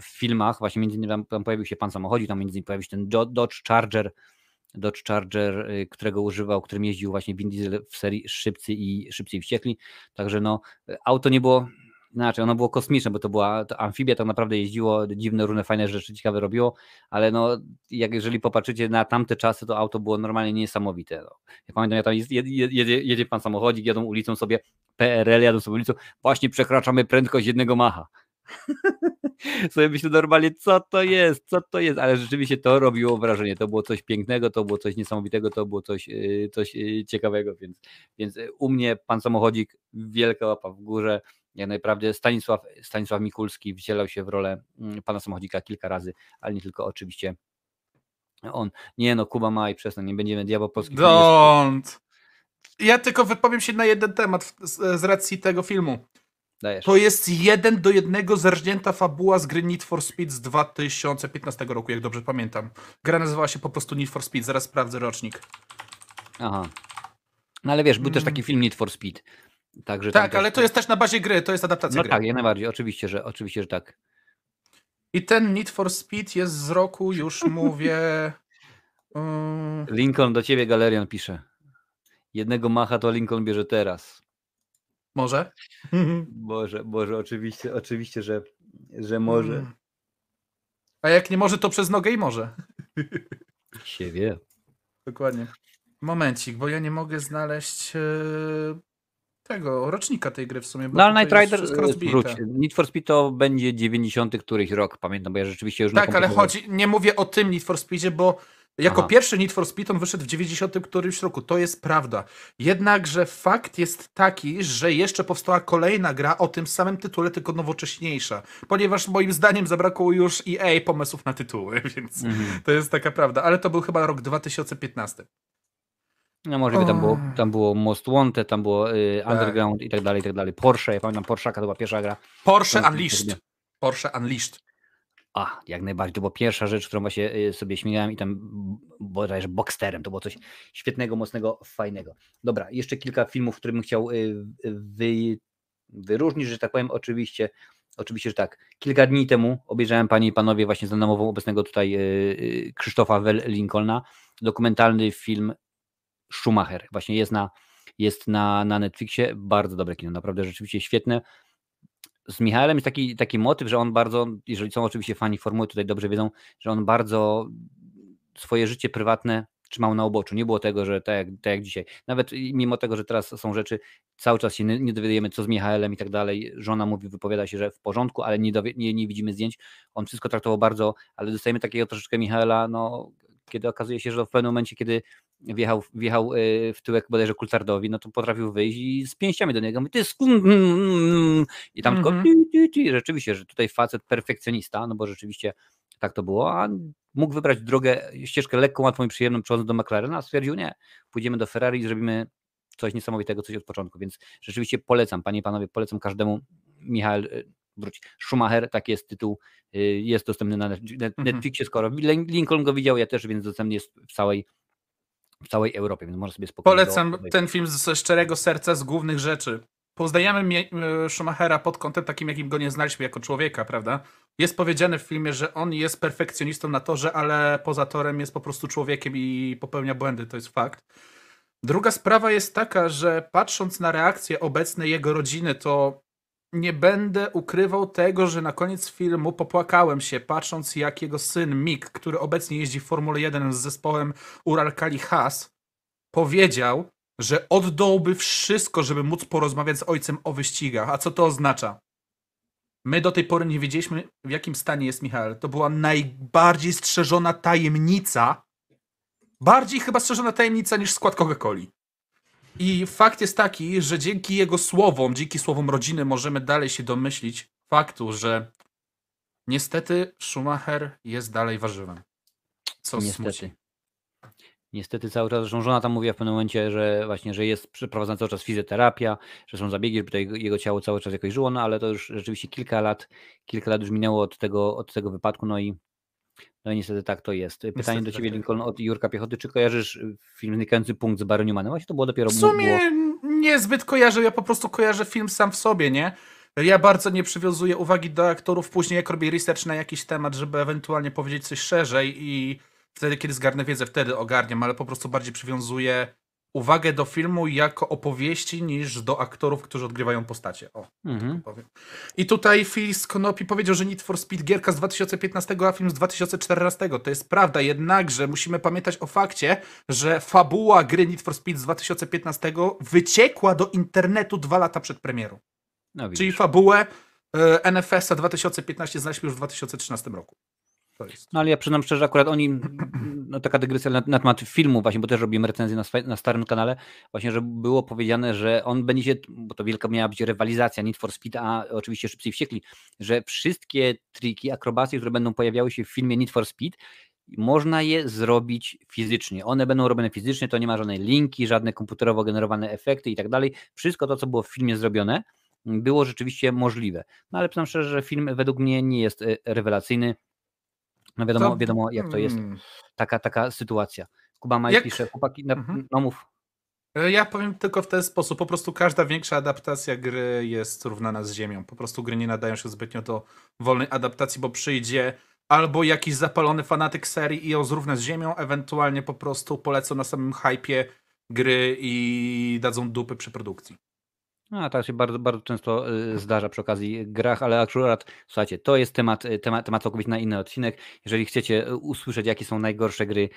w filmach, właśnie między innymi tam, tam pojawił się pan samochodzi, tam między innymi pojawił się ten Dodge Charger, Dodge Charger, którego używał, którym jeździł właśnie Vin Diesel w serii Szybcy i Szybcy i Wściekli, także no auto nie było, znaczy ono było kosmiczne, bo to była to amfibia, tak naprawdę jeździło, dziwne, różne, fajne rzeczy, ciekawe robiło, ale no, jak jeżeli popatrzycie na tamte czasy, to auto było normalnie niesamowite. No. Ja pamiętam, ja tam jedzie, jedzie, jedzie pan samochodzik, jadą ulicą sobie, P R L jadą sobie ulicą, właśnie przekraczamy prędkość jednego macha. Sobie myślę normalnie, co to jest, co to jest, ale rzeczywiście to robiło wrażenie, to było coś pięknego, to było coś niesamowitego, to było coś, coś ciekawego, więc, więc u mnie pan samochodzik, wielka łapa w górze. Jak naprawdę Stanisław, Stanisław Mikulski wcielał się w rolę pana samochodzika kilka razy, ale nie tylko oczywiście on. Nie no, Kuba Maj, przestań, nie będziemy diabła polskich. Don't. Ja tylko wypowiem się na jeden temat z, z racji tego filmu. Dajesz. To jest jeden do jednego zerżnięta fabuła z gry Need for Speed z dwa tysiące piętnastego roku, jak dobrze pamiętam. Gra nazywała się po prostu Need for Speed, zaraz sprawdzę rocznik. Aha. No ale wiesz, był hmm. też taki film Need for Speed. Także tak, ale też... to jest też na bazie gry, to jest adaptacja no gry. No tak, jak najbardziej, oczywiście że, oczywiście, że tak. I ten Need for Speed jest z roku, już mówię... Um... Lincoln, do ciebie Galerian pisze. Jednego macha to Lincoln bierze teraz. Może? Boże, Boże, oczywiście, oczywiście że, że może. Hmm. A jak nie może, to przez nogę i może. Się wie. Dokładnie. Momencik, bo ja nie mogę znaleźć... Yy... tego rocznika tej gry w sumie. Bo no ale Night Rider wróci. Need for Speed to będzie dziewięćdziesiąty któryś rok, pamiętam, bo ja rzeczywiście już... Tak, ale chodzi, nie mówię o tym Need for Speedzie, bo jako Aha. pierwszy Need for Speed on wyszedł w dziewięćdziesiątym którymś roku, to jest prawda. Jednakże fakt jest taki, że jeszcze powstała kolejna gra o tym samym tytule, tylko nowocześniejsza, ponieważ moim zdaniem zabrakło już E A pomysłów na tytuły, więc mm-hmm. to jest taka prawda, ale to był chyba rok dwa tysiące piętnasty. No możliwe, tam było, tam było Most Wanted, tam było y, Underground tak. i tak dalej, i tak dalej. Porsche, ja pamiętam Porsche, to była pierwsza gra. Porsche to, Unleashed. To Porsche Unleashed. A, jak najbardziej, to była pierwsza rzecz, którą właśnie y, sobie śmigałem i tam bodajże Boxsterem, to było coś świetnego, mocnego, fajnego. Dobra, jeszcze kilka filmów, które bym chciał y, wy, wyróżnić, że tak powiem, oczywiście, oczywiście, że tak. Kilka dni temu obejrzałem, panie i panowie, właśnie za namową obecnego tutaj y, y, Krzysztofa W. Lincolna, dokumentalny film Schumacher. Właśnie jest na, jest na, na Netflixie. Bardzo dobre kino, naprawdę rzeczywiście świetne. Z Michałem jest taki, taki motyw, że on bardzo, jeżeli są oczywiście fani formuły, tutaj dobrze wiedzą, że on bardzo swoje życie prywatne trzymał na uboczu. Nie było tego, że tak, tak jak dzisiaj. Nawet mimo tego, że teraz są rzeczy, cały czas się nie, nie dowiadujemy, co z Michałem i tak dalej. Żona mówi, wypowiada się, że w porządku, ale nie, dowie, nie, nie widzimy zdjęć. On wszystko traktował bardzo, ale dostajemy takiego troszeczkę Michaela, no... Kiedy okazuje się, że w pewnym momencie, kiedy wjechał, wjechał w tyłek bodajże Coulthardowi, no to potrafił wyjść i z pięściami do niego mówi, ty skun... I tam mm-hmm. tylko... Rzeczywiście, że tutaj facet perfekcjonista, no bo rzeczywiście tak to było, a mógł wybrać drogę, ścieżkę lekką, łatwą i przyjemną, przechodząc do McLarena, a stwierdził, nie, pójdziemy do Ferrari i zrobimy coś niesamowitego, coś od początku, więc rzeczywiście polecam, panie i panowie, polecam każdemu. Michał, wróć. Schumacher, taki jest tytuł, jest dostępny na Netflixie, skoro Lincoln go widział, ja też, więc dostępny jest w całej, w całej Europie, więc można sobie spokojnie... Polecam do... ten film ze szczerego serca, z głównych rzeczy. Poznajemy Schumachera pod kątem takim, jakim go nie znaliśmy jako człowieka, prawda? Jest powiedziane w filmie, że on jest perfekcjonistą na torze, ale poza torem jest po prostu człowiekiem i popełnia błędy, to jest fakt. Druga sprawa jest taka, że patrząc na reakcję obecnej jego rodziny, to nie będę ukrywał tego, że na koniec filmu popłakałem się, patrząc jak jego syn Mick, który obecnie jeździ w Formule jeden z zespołem Uralkali Haas, powiedział, że oddałby wszystko, żeby móc porozmawiać z ojcem o wyścigach. A co to oznacza? My do tej pory nie wiedzieliśmy, w jakim stanie jest Michał. To była najbardziej strzeżona tajemnica, bardziej chyba strzeżona tajemnica niż skład Coca-Coli. I fakt jest taki, że dzięki jego słowom, dzięki słowom rodziny możemy dalej się domyślić faktu, że niestety Schumacher jest dalej warzywem. Co niestety. Smuci. Niestety cały czas, zresztą żona tam mówiła w pewnym momencie, że właśnie, że jest przeprowadzana cały czas fizjoterapia, że są zabiegi, żeby to jego, jego ciało cały czas jakoś żyło, no ale to już rzeczywiście kilka lat, kilka lat już minęło od tego, od tego wypadku, no i No i niestety tak to jest. Pytanie niestety do ciebie, tak. Lincoln, od Jurka Piechoty. Czy kojarzysz film Znikający punkt z Barry Newmanem? Właśnie to było dopiero... W sumie było... niezbyt kojarzę, ja po prostu kojarzę film sam w sobie, nie? Ja bardzo nie przywiązuję uwagi do aktorów. Później jak robię research na jakiś temat, żeby ewentualnie powiedzieć coś szerzej i wtedy, kiedy zgarnę wiedzę, wtedy ogarniam, ale po prostu bardziej przywiązuję uwagę do filmu jako opowieści niż do aktorów, którzy odgrywają postacie. O, mhm. tak powiem. I tutaj Phil z Konopi powiedział, że Need for Speed gierka z dwa tysiące piętnastego, a film z dwa tysiące czternastego. To jest prawda, jednakże musimy pamiętać o fakcie, że fabuła gry Need for Speed z dwa tysiące piętnastego wyciekła do internetu dwa lata przed premierą. No, czyli fabułę y, N F S-a dwa tysiące piętnastego znaliśmy już w dwa tysiące trzynastym roku. No ale ja przyznam szczerze, akurat oni, no taka dygresja na, na temat filmu właśnie, bo też robimy recenzję na, swa, na starym kanale, właśnie, że było powiedziane, że on będzie się, bo to wielka miała być rywalizacja Need for Speed, a oczywiście Szybcy i Wściekli, że wszystkie triki, akrobacje, które będą pojawiały się w filmie Need for Speed, można je zrobić fizycznie. One będą robione fizycznie, to nie ma żadnej linki, żadne komputerowo generowane efekty i tak dalej. Wszystko to, co było w filmie zrobione, było rzeczywiście możliwe. No ale przyznam szczerze, że film według mnie nie jest rewelacyjny. No wiadomo, to... wiadomo jak to jest, taka, taka sytuacja. Kuba Maj jak... pisze, chłopaki, na... mhm. no mów. Ja powiem tylko w ten sposób, po prostu każda większa adaptacja gry jest równana z ziemią. Po prostu gry nie nadają się zbytnio do wolnej adaptacji, bo przyjdzie albo jakiś zapalony fanatyk serii i ją zrówna z ziemią, ewentualnie po prostu polecą na samym hypie gry i dadzą dupy przy produkcji. No, tak się bardzo, bardzo często zdarza przy okazji grach, ale akurat, słuchajcie, to jest temat, temat, temat całkowicie na inny odcinek. Jeżeli chcecie usłyszeć, jakie są najgorsze gry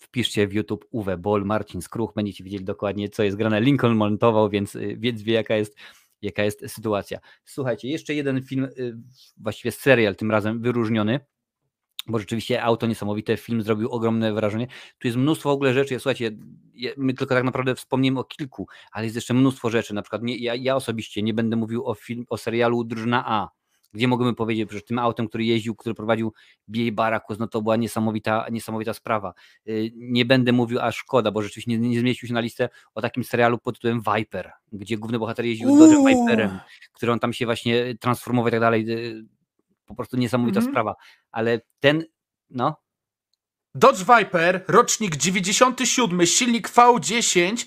wpiszcie w YouTube Uwe Boll, Marcin Skruch, będziecie wiedzieli dokładnie, co jest grane. Lincoln montował, więc, więc wie, jaka jest, jaka jest sytuacja. Słuchajcie, jeszcze jeden film, właściwie serial tym razem wyróżniony, bo rzeczywiście auto niesamowite, film zrobił ogromne wrażenie. Tu jest mnóstwo w ogóle rzeczy, słuchajcie, my tylko tak naprawdę wspomnimy o kilku, ale jest jeszcze mnóstwo rzeczy, na przykład nie, ja, ja osobiście nie będę mówił o, film, o serialu Drużyna A, gdzie mogłem powiedzieć, że tym autem, który jeździł, który prowadził B A. Baracus, no to była niesamowita, niesamowita sprawa. Nie będę mówił, a szkoda, bo rzeczywiście nie, nie zmieścił się na listę o takim serialu pod tytułem Viper, gdzie główny bohater jeździł Dodge Viperem, który on tam się właśnie transformował i tak dalej. Po prostu niesamowita mm-hmm. sprawa, ale ten, no. Dodge Viper, rocznik dziewięćdziesiąty siódmy, silnik V dziesięć,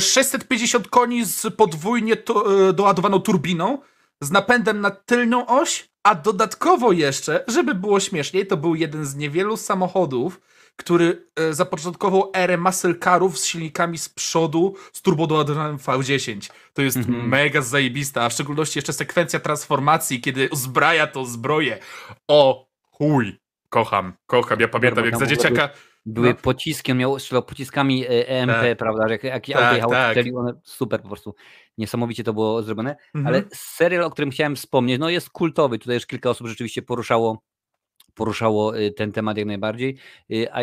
sześćset pięćdziesiąt koni z podwójnie to, doładowaną turbiną, z napędem na tylną oś, a dodatkowo jeszcze, żeby było śmieszniej, to był jeden z niewielu samochodów, który zapoczątkował erę muscle carów z silnikami z przodu z turbodoładowanym V dziesięć. To jest mm-hmm. mega zajebista, a w szczególności jeszcze sekwencja transformacji, kiedy uzbraja tą zbroję. O chuj, kocham, kocham. Ja pamiętam, jak za dzieciaka... Były no. pociski, on miał strzelał pociskami E M P, tak. prawda, jak, jak tak, auto jechało, tak. one super po prostu, niesamowicie to było zrobione, mhm. ale serial, o którym chciałem wspomnieć, no jest kultowy, tutaj już kilka osób rzeczywiście poruszało poruszało ten temat jak najbardziej.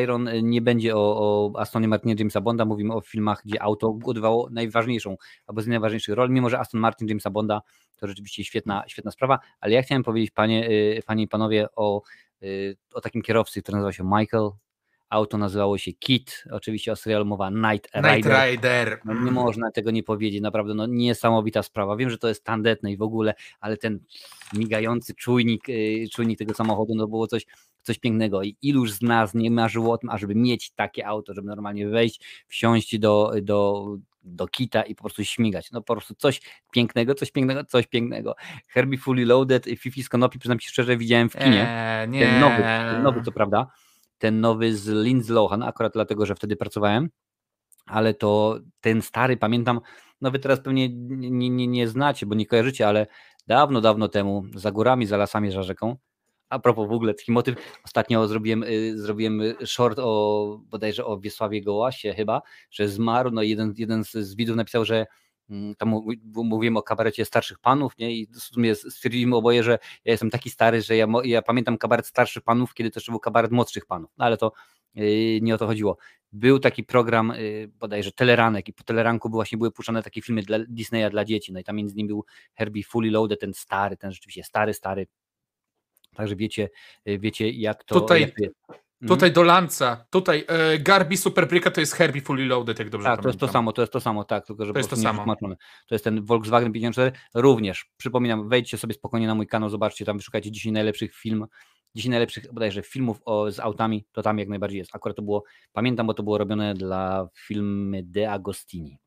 Iron nie będzie o, o Astonie Martinie Jamesa Bonda, mówimy o filmach, gdzie auto odgrywało najważniejszą albo z najważniejszych rol, mimo że Aston Martin Jamesa Bonda to rzeczywiście świetna, świetna sprawa, ale ja chciałem powiedzieć panie, panie i panowie o, o takim kierowcy, który nazywa się Michael. Auto nazywało się Kit, oczywiście o serialu mowa Night Rider. Night Rider. No, nie można tego nie powiedzieć, naprawdę no, niesamowita sprawa. Wiem, że to jest tandetne i w ogóle, ale ten migający czujnik, czujnik tego samochodu no, było coś, coś pięknego. I iluż z nas nie marzyło o tym, ażeby mieć takie auto, żeby normalnie wejść, wsiąść do, do, do Kita i po prostu śmigać. No po prostu coś pięknego, coś pięknego, coś pięknego. Herbie Fully Loaded, Fifi z Konopi, przyznam ci szczerze, widziałem w kinie. Eee, nie. Ten nowy, ten nowy, co prawda. Ten nowy z Lindsay Lohan, akurat dlatego, że wtedy pracowałem, ale to ten stary, pamiętam, no wy teraz pewnie nie, nie, nie znacie, bo nie kojarzycie, ale dawno, dawno temu, za górami, za lasami, za rzeką, a propos w ogóle taki motyw, ostatnio zrobiłem, y, zrobiłem short o bodajże o Wiesławie Gołasie chyba, że zmarł, no jeden, jeden z widzów napisał, że tam mówiłem o kabarecie starszych panów, nie? I w sumie stwierdziliśmy oboje, że ja jestem taki stary, że ja, ja pamiętam kabaret starszych panów, kiedy też był kabaret młodszych panów, no ale to yy, nie o to chodziło. Był taki program yy, bodajże Teleranek i po Teleranku właśnie były puszczane takie filmy dla Disneya dla dzieci, no i tam między innymi był Herbie Fully Loaded, ten stary, ten rzeczywiście stary, stary, także wiecie, wiecie jak to... Tutaj... Jak to Tutaj do Lanza, tutaj e, Garbi Superbryka to jest Herbie Fully Loaded, jak dobrze tak, pamiętam. Tak, to jest to samo, to jest to samo, tak, tylko że to po prostu nie przetłumaczone. To jest ten Volkswagen pięćdziesiąt cztery, również, przypominam, wejdźcie sobie spokojnie na mój kanał, zobaczcie, tam wyszukajcie dziesięć najlepszych film, dziesięć najlepszych bodajże filmów o, z autami, to tam jak najbardziej jest. Akurat to było, pamiętam, bo to było robione dla filmy De Agostini.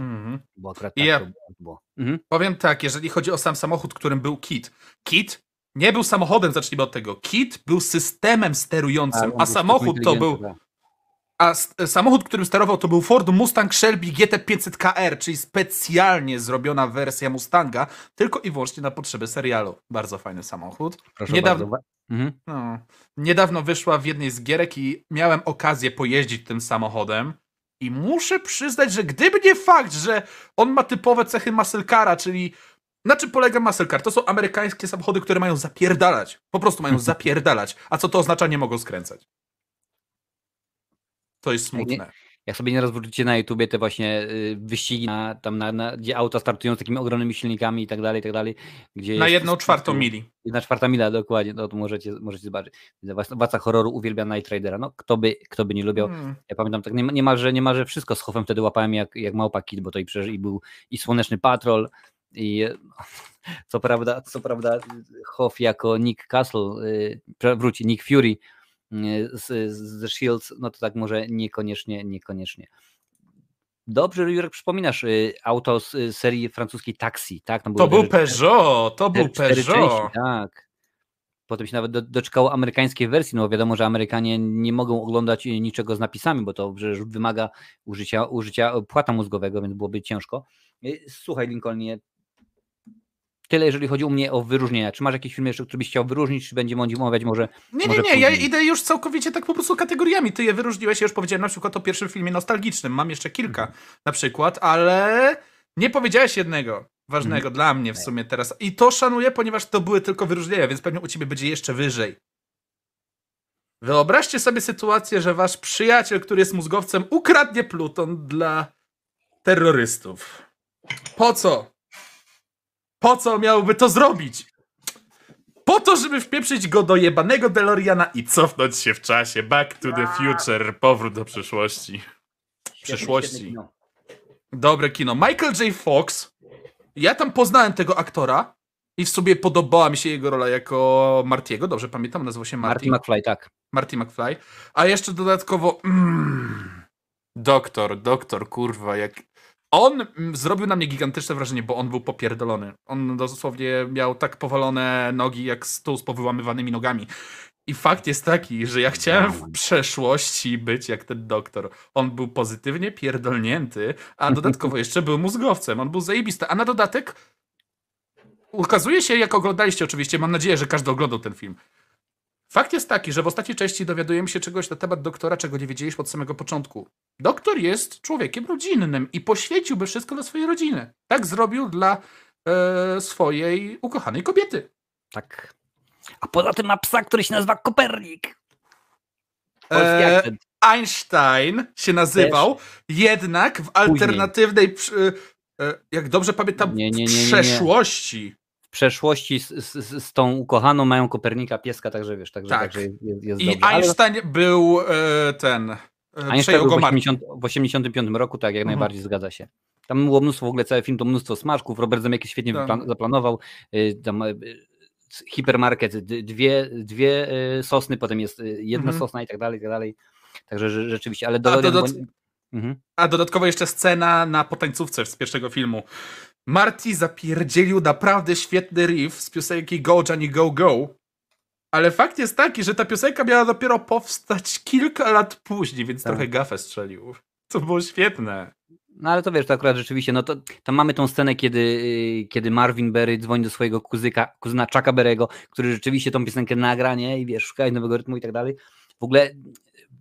Mm-hmm. Bo akurat tak yeah. to było. Mm-hmm. Powiem tak, jeżeli chodzi o sam samochód, którym był Kit, Kit nie był samochodem, zacznijmy od tego. Kit był systemem sterującym, a, a samochód to był... A samochód, którym sterował, to był Ford Mustang Shelby G T pięćset K R, czyli specjalnie zrobiona wersja Mustanga, tylko i wyłącznie na potrzeby serialu. Bardzo fajny samochód. Proszę niedawno, bardzo. Mhm. No, niedawno wyszła w jednej z gierek i miałem okazję pojeździć tym samochodem. I muszę przyznać, że gdyby nie fakt, że on ma typowe cechy muscle cara, czyli... Na czym polega muscle car? To są amerykańskie samochody, które mają zapierdalać. Po prostu mają zapierdalać. A co to oznacza? Nie mogą skręcać. To jest smutne. Jak, nie, jak sobie nieraz wrócicie na YouTubie te właśnie wyścigi, na, tam na, na, gdzie auta startują z takimi ogromnymi silnikami i tak dalej, i tak dalej. Gdzie na jedną czwartą mili. Jedna czwarta mila, dokładnie. No, to możecie, możecie zobaczyć. Władca horroru uwielbia Night Ridera. No, kto by, kto by nie lubiał. Hmm. Ja pamiętam tak niemalże, niemalże wszystko z Hoffem wtedy łapałem jak, jak małpa Kid, bo to i przecież i był i Słoneczny Patrol, i co prawda, co prawda Hoff jako Nick Castle, yy, wróci Nick Fury yy, z, z The Shields, no to tak może niekoniecznie, niekoniecznie. Dobrze, Jurek, przypominasz yy, auto z yy, serii francuskiej Taxi, tak? To był Peugeot, to był Peugeot. Tak. Potem się nawet do, doczekało amerykańskiej wersji, no wiadomo, że Amerykanie nie mogą oglądać niczego z napisami, bo to przecież wymaga użycia, użycia płata mózgowego, więc byłoby ciężko. Słuchaj, Lincolnie, Tyle, jeżeli chodzi u mnie o wyróżnienia. Czy masz jakieś filmy jeszcze, które byś chciał wyróżnić, czy będziemy omawiać może Nie, może nie, nie. Później? Ja idę już całkowicie tak po prostu kategoriami. Ty je wyróżniłeś, ja już powiedziałem na przykład o pierwszym filmie nostalgicznym. Mam jeszcze kilka hmm. na przykład, ale nie powiedziałeś jednego ważnego hmm. dla mnie w sumie teraz. I to szanuję, ponieważ to były tylko wyróżnienia, więc pewnie u ciebie będzie jeszcze wyżej. Wyobraźcie sobie sytuację, że wasz przyjaciel, który jest mózgowcem, ukradnie pluton dla terrorystów. Po co? Po co miałby to zrobić? Po to, żeby wpieprzyć go do jebanego DeLoreana i cofnąć się w czasie. Back to the future. Powrót do przyszłości. Świetne, przyszłości. Świetne kino. Dobre kino. Michael J. Fox. Ja tam poznałem tego aktora i w sobie podobała mi się jego rola jako Martiego. Dobrze pamiętam, nazywał się Marty. Marty McFly, tak. Marty McFly. A jeszcze dodatkowo... Mm, doktor, doktor, kurwa, jak... On zrobił na mnie gigantyczne wrażenie, bo on był popierdolony. On dosłownie miał tak powalone nogi, jak stół z powyłamywanymi nogami. I fakt jest taki, że ja chciałem w przeszłości być jak ten doktor. On był pozytywnie pierdolnięty, a dodatkowo jeszcze był mózgowcem. On był zajebisty. A na dodatek ukazuje się, jak oglądaliście oczywiście, mam nadzieję, że każdy oglądał ten film. Fakt jest taki, że w ostatniej części dowiadujemy się czegoś na temat doktora, czego nie wiedzieliśmy od samego początku. Doktor jest człowiekiem rodzinnym i poświęciłby wszystko dla swojej rodziny. Tak zrobił dla e, swojej ukochanej kobiety. Tak. A poza tym ma psa, który się nazywa Kopernik. Eee, Einstein się nazywał, Też? jednak w alternatywnej, przy, e, jak dobrze pamiętam, nie, nie, nie, nie, nie. przeszłości. W przeszłości z, z, z tą ukochaną mają Kopernika, pieska, także wiesz, także, tak. także jest, jest I dobrze. Einstein Ale... był e, ten... Einstein był w osiemdziesiątym piątym roku, tak, jak mhm. najbardziej zgadza się. Tam było mnóstwo, w ogóle cały film to mnóstwo smaczków, Robert Zemeckis świetnie tam. zaplanował, tam hipermarket, dwie, dwie sosny, potem jest jedna mhm. sosna i tak dalej, i tak dalej. Także rzeczywiście, ale... Do... A, dodat... mhm. A dodatkowo jeszcze scena na potańcówce z pierwszego filmu. Marty zapierdzielił naprawdę świetny riff z piosenki Go Johnny Go Go. Ale fakt jest taki, że ta piosenka miała dopiero powstać kilka lat później, więc tak. trochę gafę strzelił. To było świetne. No ale to wiesz, to akurat rzeczywiście, no to tam mamy tą scenę, kiedy, kiedy Marvin Berry dzwoni do swojego kuzyka, kuzyna Chucka Berry'ego, który rzeczywiście tą piosenkę nagra, nie? I wiesz, szukaj nowego rytmu i tak dalej. W ogóle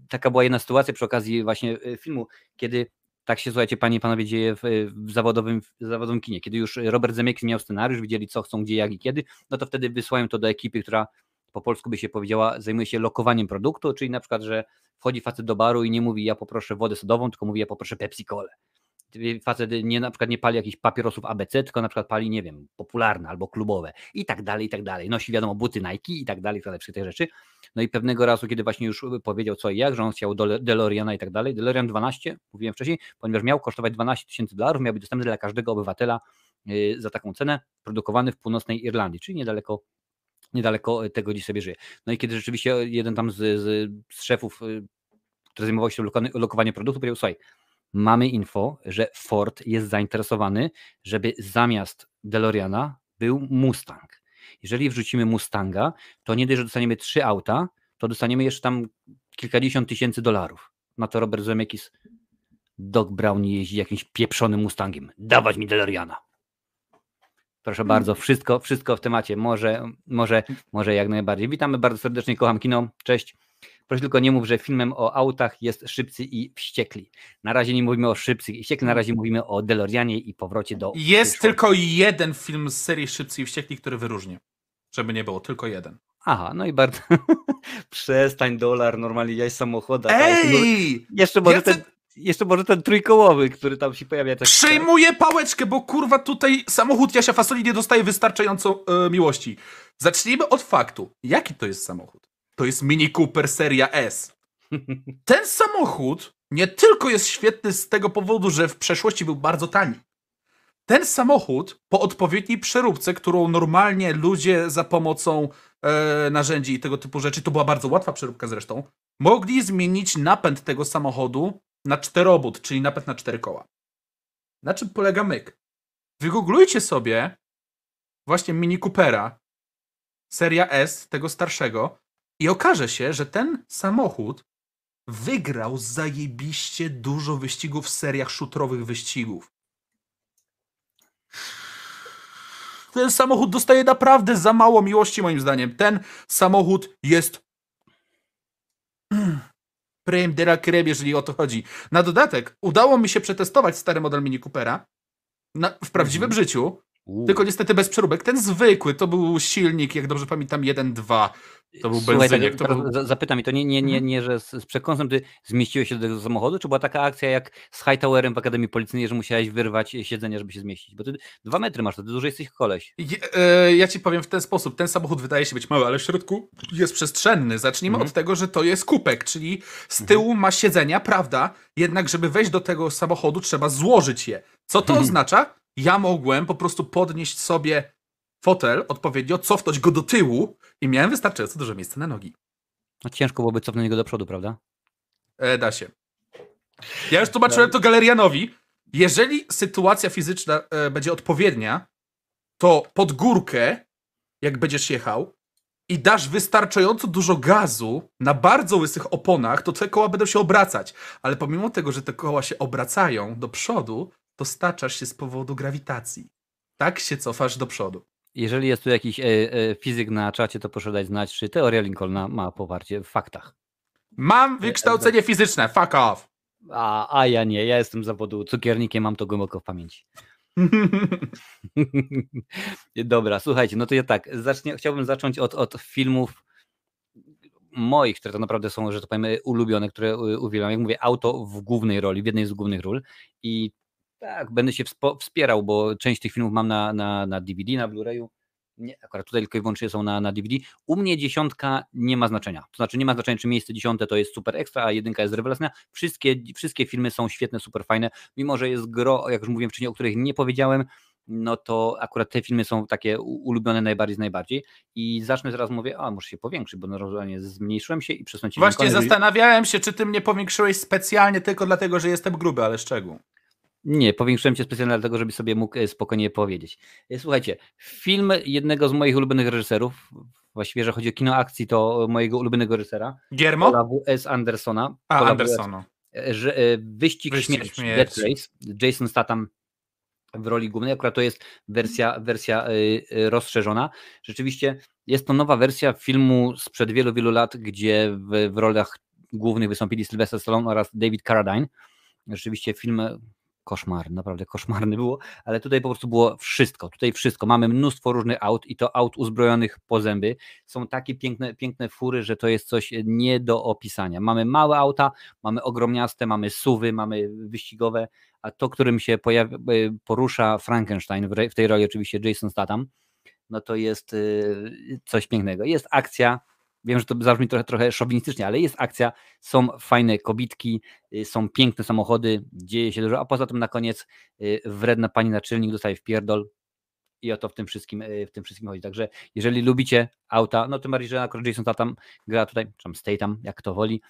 taka była jedna sytuacja przy okazji właśnie filmu, kiedy tak się, słuchajcie, panie i panowie, dzieje w, w, zawodowym, w zawodowym kinie. Kiedy już Robert Zemeckis miał scenariusz, widzieli co chcą, gdzie, jak i kiedy, no to wtedy wysyłają to do ekipy, która po polsku by się powiedziała, zajmuje się lokowaniem produktu, czyli na przykład, że wchodzi facet do baru i nie mówi, ja poproszę wodę sodową, tylko mówi, ja poproszę Pepsi-Colę. Facet nie, na przykład nie pali jakichś papierosów A B C, tylko na przykład pali, nie wiem, popularne albo klubowe i tak dalej, i tak dalej. Nosi, wiadomo, buty Nike i tak dalej, wszystkie te rzeczy. No i pewnego razu, kiedy właśnie już powiedział co i jak, że on chciał DeLoreana i tak dalej, DeLorean dwanaście, mówiłem wcześniej, ponieważ miał kosztować dwanaście tysięcy dolarów, miał być dostępny dla każdego obywatela yy, za taką cenę, produkowany w północnej Irlandii, czyli niedaleko niedaleko tego, gdzie sobie żyje. No i kiedy rzeczywiście jeden tam z, z, z szefów, który zajmował się lokowaniem produktu, powiedział, słuchaj, mamy info, że Ford jest zainteresowany, żeby zamiast DeLoreana był Mustang. Jeżeli wrzucimy Mustanga, to nie dość, że dostaniemy trzy auta, to dostaniemy jeszcze tam kilkadziesiąt tysięcy dolarów. Na to Robert Zemeckis, Doc Brown jeździ jakimś pieprzonym Mustangiem. Dawać mi DeLoreana. Proszę bardzo, wszystko, wszystko w temacie, może, może, może jak najbardziej. Witamy bardzo serdecznie, kocham kino, cześć. Proszę tylko nie mów, że filmem o autach jest Szybcy i Wściekli. Na razie nie mówimy o Szybcy i Wściekli, na razie mówimy o DeLoreanie i powrocie do... Jest przyszłości. Tylko jeden film z serii Szybcy i Wściekli, który wyróżni, żeby nie było, tylko jeden. Aha, no i bardzo... Przestań, dolar, normalnie jaś samochoda. Ej! Jeszcze może ten... Jeszcze może ten trójkołowy, który tam się pojawia. Tak Przejmuję tak. pałeczkę, bo kurwa tutaj samochód Jasia Fasoli nie dostaje wystarczająco e, miłości. Zacznijmy od faktu. Jaki to jest samochód? To jest Mini Cooper seria S. Ten samochód nie tylko jest świetny z tego powodu, że w przeszłości był bardzo tani. Ten samochód po odpowiedniej przeróbce, którą normalnie ludzie za pomocą e, narzędzi i tego typu rzeczy, to była bardzo łatwa przeróbka zresztą, mogli zmienić napęd tego samochodu na czterobud, czyli napęd na cztery koła. Na czym polega myk? Wygooglujcie sobie właśnie Mini Coopera, seria S, tego starszego i okaże się, że ten samochód wygrał zajebiście dużo wyścigów w seriach shooterowych wyścigów. Ten samochód dostaje naprawdę za mało miłości, moim zdaniem. Ten samochód jest prym de la creme, jeżeli o to chodzi. Na dodatek udało mi się przetestować stary model Mini Coopera na, w prawdziwym mhm. życiu, Uuu. tylko niestety bez przeróbek. Ten zwykły, to był silnik, jak dobrze pamiętam, jeden przecinek dwa. To był benzyniak. To był... Zapytam, i to nie, nie, nie, nie że z, z przekąsem ty zmieściłeś się do tego samochodu, czy była taka akcja jak z Hightowerem w Akademii Policyjnej, że musiałeś wyrwać siedzenie, żeby się zmieścić? Bo ty dwa metry masz, to ty dużo jesteś koleś. Je, e, ja ci powiem w ten sposób, ten samochód wydaje się być mały, ale w środku jest przestrzenny. Zacznijmy mhm. od tego, że to jest kupek, czyli z tyłu mhm. ma siedzenia, prawda, jednak żeby wejść do tego samochodu trzeba złożyć je. Co to mhm. oznacza? Ja mogłem po prostu podnieść sobie fotel odpowiednio, cofnąć go do tyłu i miałem wystarczająco dużo miejsca na nogi. No ciężko byłoby cofnąć go do przodu, prawda? E, da się. Ja już tłumaczyłem to galerianowi. Jeżeli sytuacja fizyczna e, będzie odpowiednia, to pod górkę, jak będziesz jechał i dasz wystarczająco dużo gazu na bardzo łysych oponach, to te koła będą się obracać. Ale pomimo tego, że te koła się obracają do przodu, to staczasz się z powodu grawitacji. Tak się cofasz do przodu. Jeżeli jest tu jakiś e, e, fizyk na czacie, to proszę dać znać, czy teoria Lincolna ma poparcie w faktach. Mam wykształcenie e, fizyczne, fuck off. A, a ja nie, ja jestem z zawodu cukiernikiem, mam to głęboko w pamięci. Dobra, słuchajcie, no to ja tak, zacznie, chciałbym zacząć od, od filmów moich, które to naprawdę są, że to powiem, ulubione, które uwielbiam. Jak mówię, auto w głównej roli, w jednej z głównych ról i tak, będę się wspierał, bo część tych filmów mam na, na, na D V D, na Blu-rayu. Nie, akurat tutaj tylko i wyłącznie są na, na D V D. U mnie dziesiątka nie ma znaczenia. To znaczy nie ma znaczenia, czy miejsce dziesiąte to jest super ekstra, a jedynka jest rewelacyjna. Wszystkie, wszystkie filmy są świetne, super fajne. Mimo że jest gro, jak już mówiłem wcześniej, o których nie powiedziałem, no to akurat te filmy są takie ulubione najbardziej z najbardziej. I zacznę teraz, mówię, a muszę się powiększyć, bo normalnie zmniejszyłem się i przesunąłem. Właśnie Lincoln, zastanawiałem się, czy ty mnie powiększyłeś specjalnie tylko dlatego, że jestem gruby, ale szczegół. Nie, powiększyłem się specjalnie dlatego, żeby sobie mógł spokojnie powiedzieć. Słuchajcie, film jednego z moich ulubionych reżyserów, właściwie, że chodzi o kino akcji, to mojego ulubionego reżysera. Guillermo? Paula W S. Andersona. A, Andersona. Wyścig, Wyścig śmierci, śmierci. Death Race. Jason Statham w roli głównej. Akurat to jest wersja, wersja rozszerzona. Rzeczywiście jest to nowa wersja filmu sprzed wielu, wielu lat, gdzie w, w rolach głównych wystąpili Sylvester Stallone oraz David Carradine. Rzeczywiście film... koszmarny, naprawdę koszmarny było, ale tutaj po prostu było wszystko, tutaj wszystko, mamy mnóstwo różnych aut i to aut uzbrojonych po zęby, są takie piękne, piękne fury, że to jest coś nie do opisania, mamy małe auta, mamy ogromniaste, mamy suwy, mamy wyścigowe, a to, którym się pojawia, porusza Frankenstein, w tej roli oczywiście Jason Statham, no to jest coś pięknego, jest akcja. Wiem, że to zabrzmi trochę, trochę szowinistycznie, ale jest akcja, są fajne kobitki, są piękne samochody, dzieje się dużo, a poza tym na koniec wredna pani naczelnik dostaje wpierdol i o to w tym wszystkim, w tym wszystkim chodzi. Także jeżeli lubicie auta, no tym bardziej, że akurat Jason Statham gra tutaj, tam Statham, jak to woli,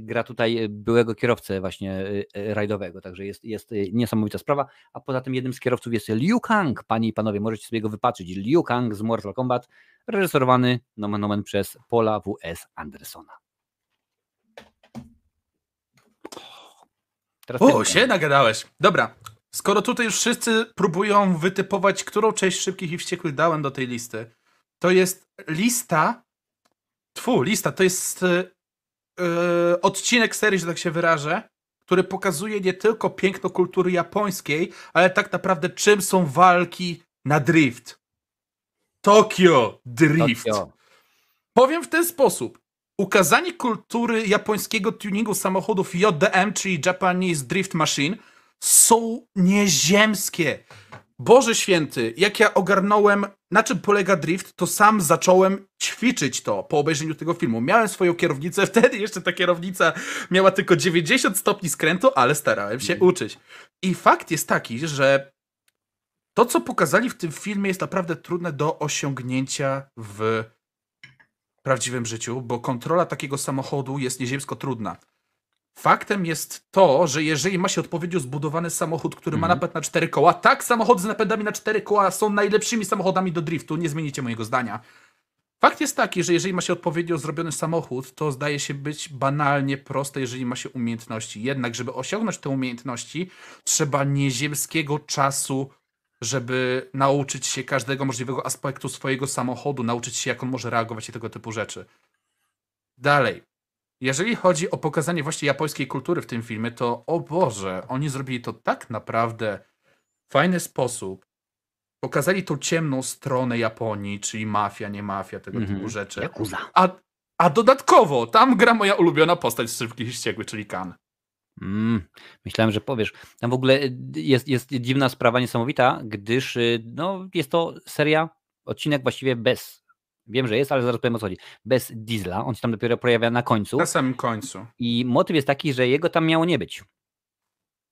gra tutaj byłego kierowcę właśnie rajdowego, także jest, jest niesamowita sprawa, a poza tym jednym z kierowców jest Liu Kang, panie i panowie, możecie sobie go wypatrzyć, Liu Kang z Mortal Kombat, reżyserowany nomen omen przez Paula W S. Andersona. Teraz o, się nagadałeś. Dobra, skoro tutaj już wszyscy próbują wytypować, którą część Szybkich i Wściekłych dałem do tej listy, to jest lista, tfu, lista, to jest Yy, odcinek serii, że tak się wyrażę, który pokazuje nie tylko piękno kultury japońskiej, ale tak naprawdę czym są walki na drift. Tokio Drift. Tokio. Powiem w ten sposób. Ukazanie kultury japońskiego tuningu samochodów J D M, czyli Japanese Drift Machine, są nieziemskie. Boże święty, jak ja ogarnąłem, na czym polega drift, to sam zacząłem ćwiczyć to po obejrzeniu tego filmu. Miałem swoją kierownicę, wtedy jeszcze ta kierownica miała tylko dziewięćdziesiąt stopni skrętu, ale starałem się uczyć. I fakt jest taki, że to, co pokazali w tym filmie, jest naprawdę trudne do osiągnięcia w prawdziwym życiu, bo kontrola takiego samochodu jest nieziemsko trudna. Faktem jest to, że jeżeli ma się odpowiednio zbudowany samochód, który mm. ma napęd na cztery koła, tak, samochody z napędami na cztery koła są najlepszymi samochodami do driftu, nie zmienicie mojego zdania. Fakt jest taki, że jeżeli ma się odpowiednio zrobiony samochód, to zdaje się być banalnie proste, jeżeli ma się umiejętności. Jednak, żeby osiągnąć te umiejętności, trzeba nieziemskiego czasu żeby nauczyć się każdego możliwego aspektu swojego samochodu, nauczyć się, jak on może reagować i tego typu rzeczy. Dalej. Jeżeli chodzi o pokazanie właśnie japońskiej kultury w tym filmie, to o Boże, oni zrobili to tak naprawdę w fajny sposób. Pokazali tą ciemną stronę Japonii, czyli mafia, nie mafia, tego mm-hmm. typu rzeczy. Yakuza. A, a dodatkowo tam gra moja ulubiona postać z Szybkich i Wściekłych, czyli Kan. Mm, myślałem, że powiesz. Tam w ogóle jest, jest dziwna sprawa, niesamowita, gdyż no, jest to seria, odcinek właściwie bez, wiem, że jest, ale zaraz powiem, o co chodzi, bez Diesla. On się tam dopiero pojawia na końcu. Na samym końcu. I motyw jest taki, że jego tam miało nie być.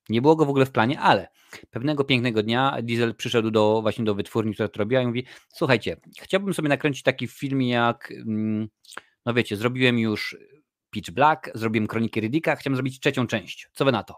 Nie było go w ogóle w planie, ale pewnego pięknego dnia Diesel przyszedł do, właśnie do wytwórni, która to robiła, i mówi: słuchajcie, chciałbym sobie nakręcić taki film jak, no wiecie, zrobiłem już Pitch Black, zrobiłem Kroniki Riddicka, chciałem zrobić trzecią część. Co wy na to?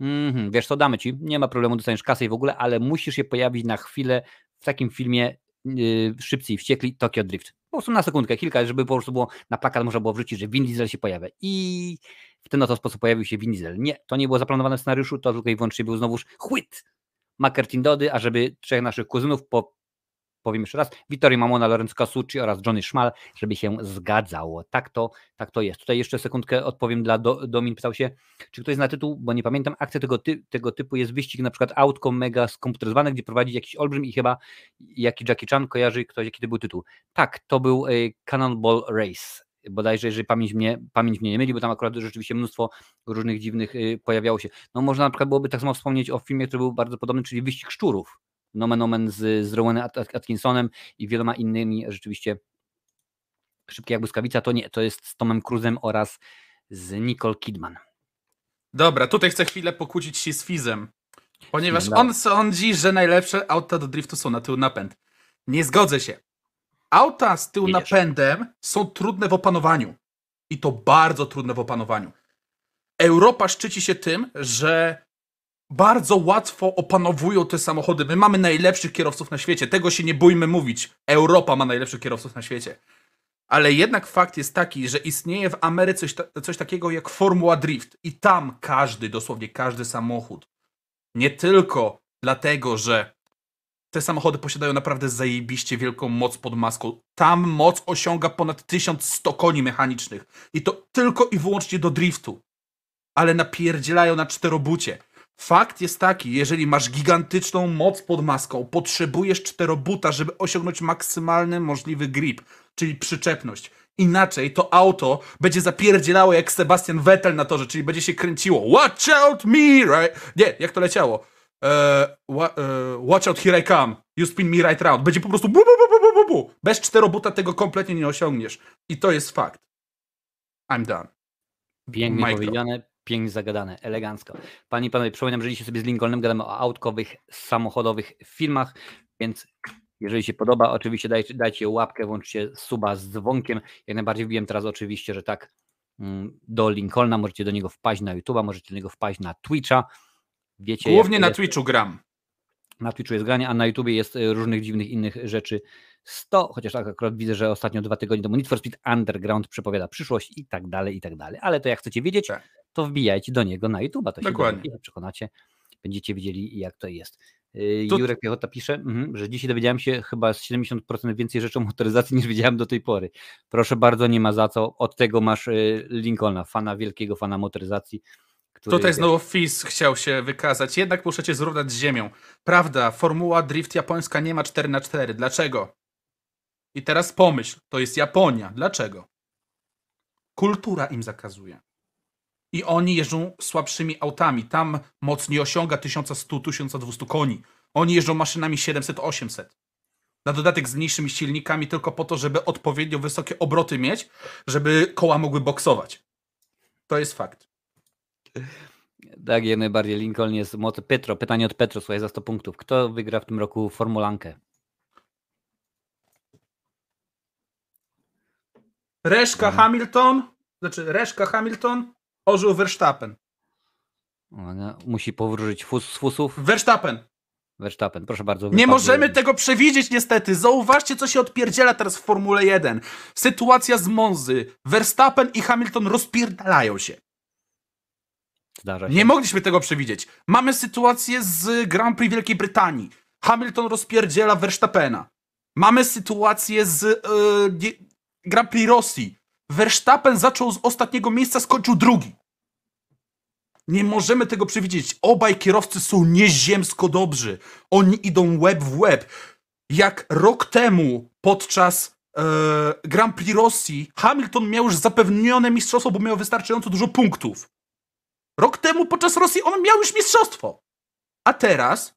Mm-hmm, wiesz co, damy ci, nie ma problemu, dostaniesz kasę i w ogóle, ale musisz się pojawić na chwilę w takim filmie yy, Szybcy i Wściekli, Tokyo Drift. Po prostu na sekundkę, kilka, żeby po prostu było na plakat można było wrzucić, że Vin Diesel się pojawia. I w ten oto sposób pojawił się Vin Diesel. Nie, to nie było zaplanowane w scenariuszu, to tylko i wyłącznie był znowuż chwyt Makertin Dody, a żeby trzech naszych kuzynów, po, powiem jeszcze raz, Vittorio Mamona, Lorenzo Casucci oraz Johnny Schmal, żeby się zgadzało. Tak to, tak to jest. Tutaj jeszcze sekundkę odpowiem dla Do, Domin, pytał się, czy ktoś zna tytuł, bo nie pamiętam, akcja tego, ty, tego typu jest wyścig, na przykład autko mega skomputeryzowane, gdzie prowadzi jakiś olbrzym i chyba jaki Jackie Chan kojarzy ktoś, jaki to był tytuł. Tak, to był y, Cannonball Race. Bodajże, jeżeli pamięć mnie, pamięć mnie nie myli, bo tam akurat rzeczywiście mnóstwo różnych dziwnych y, pojawiało się. No można na przykład byłoby tak samo wspomnieć o filmie, który był bardzo podobny, czyli Wyścig Szczurów. Nomen omen z, z Rowanem Atkinsonem i wieloma innymi, rzeczywiście Szybkie jak błyskawica, to nie, to jest z Tomem Cruise'em oraz z Nicole Kidman. Dobra, tutaj chcę chwilę pokłócić się z Fizem, ponieważ no, on sądzi, że najlepsze auta do driftu są na tył napęd. Nie zgodzę się. Auta z tył napędem są trudne w opanowaniu. I to bardzo trudne w opanowaniu. Europa szczyci się tym, że bardzo łatwo opanowują te samochody. My mamy najlepszych kierowców na świecie. Tego się nie bójmy mówić. Europa ma najlepszych kierowców na świecie. Ale jednak fakt jest taki, że istnieje w Ameryce coś, ta- coś takiego jak Formuła Drift. I tam każdy, dosłownie każdy samochód. Nie tylko dlatego, że te samochody posiadają naprawdę zajebiście wielką moc pod maską. Tam moc osiąga ponad tysiąc sto koni mechanicznych. I to tylko i wyłącznie do driftu. Ale napierdzielają na czterobucie. Fakt jest taki, jeżeli masz gigantyczną moc pod maską, potrzebujesz czterobuta, żeby osiągnąć maksymalny możliwy grip, czyli przyczepność. Inaczej to auto będzie zapierdzielało jak Sebastian Vettel na torze, czyli będzie się kręciło. Watch out me, right? Nie, jak to leciało? Eee, wa- eee, watch out, here I come. You spin me right round. Będzie po prostu bu, bu, bu, bu, bu, bu. Bez czterobuta tego kompletnie nie osiągniesz. I to jest fakt. I'm done. Pięknie powiedziane. Pięknie zagadane, elegancko. Panie i panowie, przypominam, że dzisiaj sobie z Lincolnem gadamy o autkowych, samochodowych filmach, więc jeżeli się podoba, oczywiście dajcie, dajcie łapkę, włączcie suba z dzwonkiem. Jak najbardziej wbiłem teraz oczywiście, że tak, do Lincolna, możecie do niego wpaść na YouTube'a, możecie do niego wpaść na Twitcha. Wiecie, głównie na jest, Twitchu gram. Na Twitchu jest granie, a na YouTubie jest różnych dziwnych innych rzeczy sto, chociaż tak akurat widzę, że ostatnio dwa tygodnie temu Need for Speed Underground przepowiada przyszłość i tak dalej, i tak dalej. Ale to jak chcecie wiedzieć, tak, to wbijajcie do niego na YouTube'a. To dokładnie się przekonacie. Będziecie wiedzieli, jak to jest. To... Jurek Piechota pisze, że dzisiaj dowiedziałem się chyba z siedemdziesiąt procent więcej rzeczy o motoryzacji niż wiedziałem do tej pory. Proszę bardzo, nie ma za co. Od tego masz Lincolna, fana, wielkiego fana motoryzacji. Który... Tutaj znowu Fizz chciał się wykazać. Jednak muszę cię zrównać z ziemią. Prawda, formuła drift japońska nie ma cztery na cztery. Dlaczego? I teraz pomyśl, to jest Japonia. Dlaczego? Kultura im zakazuje. I oni jeżdżą słabszymi autami. Tam moc nie osiąga tysiąc sto do tysiąca dwustu koni. Oni jeżdżą maszynami siedemset osiemset. Na dodatek z mniejszymi silnikami tylko po to, żeby odpowiednio wysokie obroty mieć, żeby koła mogły boksować. To jest fakt. Tak, jak najbardziej. Lincoln jest moc. Petro, pytanie od Petro, słuchaj, za sto punktów. Kto wygra w tym roku formulankę? Reszka hmm. Hamilton, znaczy Reszka Hamilton, orzeł Verstappen. Ona musi powróżyć fus, z fusów. Verstappen. Verstappen, proszę bardzo. Nie możemy tego przewidzieć niestety. Zauważcie, co się odpierdziela teraz w Formule jeden. Sytuacja z Monzy. Verstappen i Hamilton rozpierdalają się. Zdarza się. Nie mogliśmy tego przewidzieć. Mamy sytuację z Grand Prix Wielkiej Brytanii. Hamilton rozpierdziela Verstappena. Mamy sytuację z yy, Grand Prix Rosji. Verstappen zaczął z ostatniego miejsca, skończył drugi. Nie możemy tego przewidzieć. Obaj kierowcy są nieziemsko dobrzy. Oni idą łeb w łeb. Jak rok temu podczas yy, Grand Prix Rosji Hamilton miał już zapewnione mistrzostwo, bo miał wystarczająco dużo punktów. Rok temu podczas Rosji on miał już mistrzostwo. A teraz...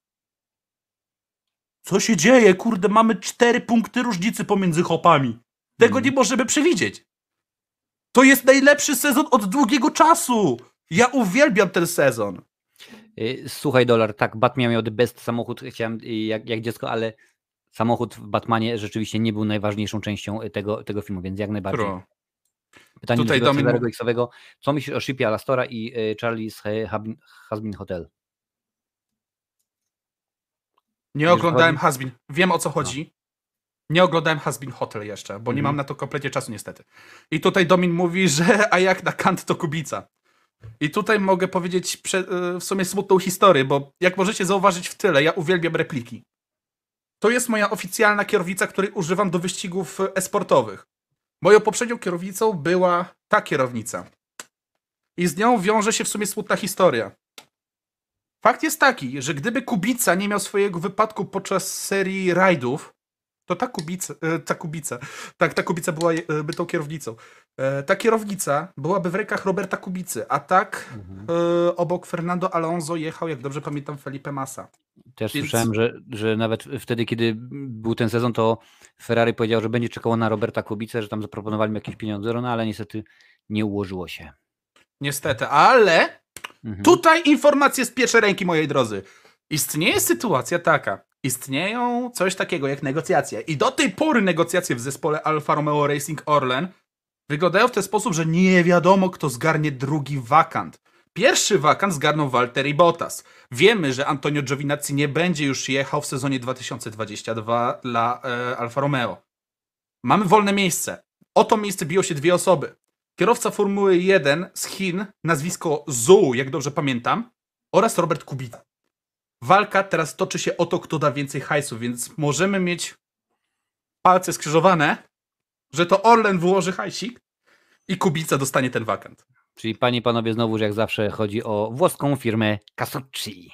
Co się dzieje? Kurde, mamy cztery punkty różnicy pomiędzy chłopami. Tego hmm. nie możemy przewidzieć. To jest najlepszy sezon od długiego czasu. Ja uwielbiam ten sezon. Słuchaj, Dolar, tak, Batman miał the best samochód, chciałem jak, jak dziecko, ale samochód w Batmanie rzeczywiście nie był najważniejszą częścią tego, tego filmu, więc jak najbardziej. Pro. Pytanie tutaj do Cezarego X-owego. Co myślisz o shipie Alastora i Charlie z Hazbin Hotel? Nie oglądałem Hazbin. Wiem, o co chodzi. Nie oglądałem Hazbin Hotel jeszcze, bo mm. nie mam na to kompletnie czasu niestety. I tutaj Domin mówi, że a jak na Kant to Kubica. I tutaj mogę powiedzieć prze, w sumie smutną historię, bo jak możecie zauważyć w tyle, ja uwielbiam repliki. To jest moja oficjalna kierownica, której używam do wyścigów e-sportowych. Moją poprzednią kierownicą była ta kierownica. I z nią wiąże się w sumie smutna historia. Fakt jest taki, że gdyby Kubica nie miał swojego wypadku podczas serii rajdów, to ta Kubica, ta Kubica, tak, ta Kubica byłaby tą kierownicą. Ta kierownica byłaby w rękach Roberta Kubicy, a tak mhm. y, obok Fernando Alonso jechał, jak dobrze pamiętam, Felipe Massa. Też Więc... słyszałem, że, że nawet wtedy, kiedy był ten sezon, to Ferrari powiedział, że będzie czekało na Roberta Kubicę, że tam zaproponowali mu jakieś pieniądze, no ale niestety nie ułożyło się. Niestety, ale mhm. tutaj informacje z pierwszej ręki, mojej drodzy. Istnieje sytuacja taka. Istnieją coś takiego jak negocjacje. I do tej pory negocjacje w zespole Alfa Romeo Racing Orlen wyglądają w ten sposób, że nie wiadomo, kto zgarnie drugi wakant. Pierwszy wakant zgarnął Valtteri Bottas. Wiemy, że Antonio Giovinazzi nie będzie już jechał w sezonie dwa tysiące dwudziestym drugim dla e, Alfa Romeo. Mamy wolne miejsce. O to miejsce biją się dwie osoby. Kierowca Formuły jeden z Chin, nazwisko Zhou, jak dobrze pamiętam, oraz Robert Kubica. Walka teraz toczy się o to, kto da więcej hajsu, więc możemy mieć palce skrzyżowane, że to Orlen wyłoży hajsik i Kubica dostanie ten wakant. Czyli panie i panowie, znowuż jak zawsze chodzi o włoską firmę Casucci.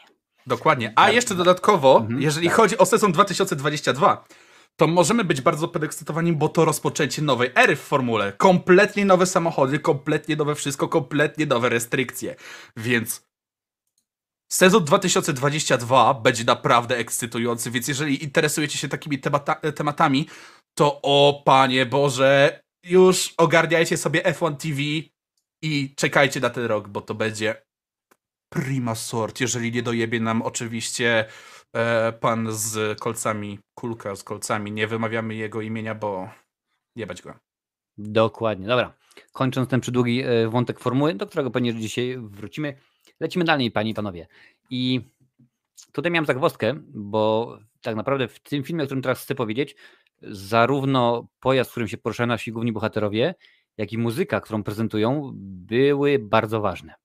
Dokładnie. A jeszcze dodatkowo, mhm, jeżeli tak. chodzi o sezon dwa tysiące dwudziesty drugi, to możemy być bardzo podekscytowani, bo to rozpoczęcie nowej ery w formule. Kompletnie nowe samochody, kompletnie nowe wszystko, kompletnie nowe restrykcje. Więc sezon dwa tysiące dwudziesty drugi będzie naprawdę ekscytujący, więc jeżeli interesujecie się takimi temata- tematami, to o Panie Boże, już ogarniajcie sobie F jeden T V i czekajcie na ten rok, bo to będzie prima sort, jeżeli nie dojebie nam oczywiście e, pan z kolcami, kulka z kolcami, nie wymawiamy jego imienia, bo jebać go. Dokładnie, dobra. Kończąc ten przydługi wątek formuły, do którego pewnie dzisiaj wrócimy, lecimy dalej, panie i panowie. I tutaj miałem zagwozdkę, bo tak naprawdę w tym filmie, o którym teraz chcę powiedzieć, zarówno pojazd, w którym się poruszają nasi główni bohaterowie, jak i muzyka, którą prezentują, były bardzo ważne.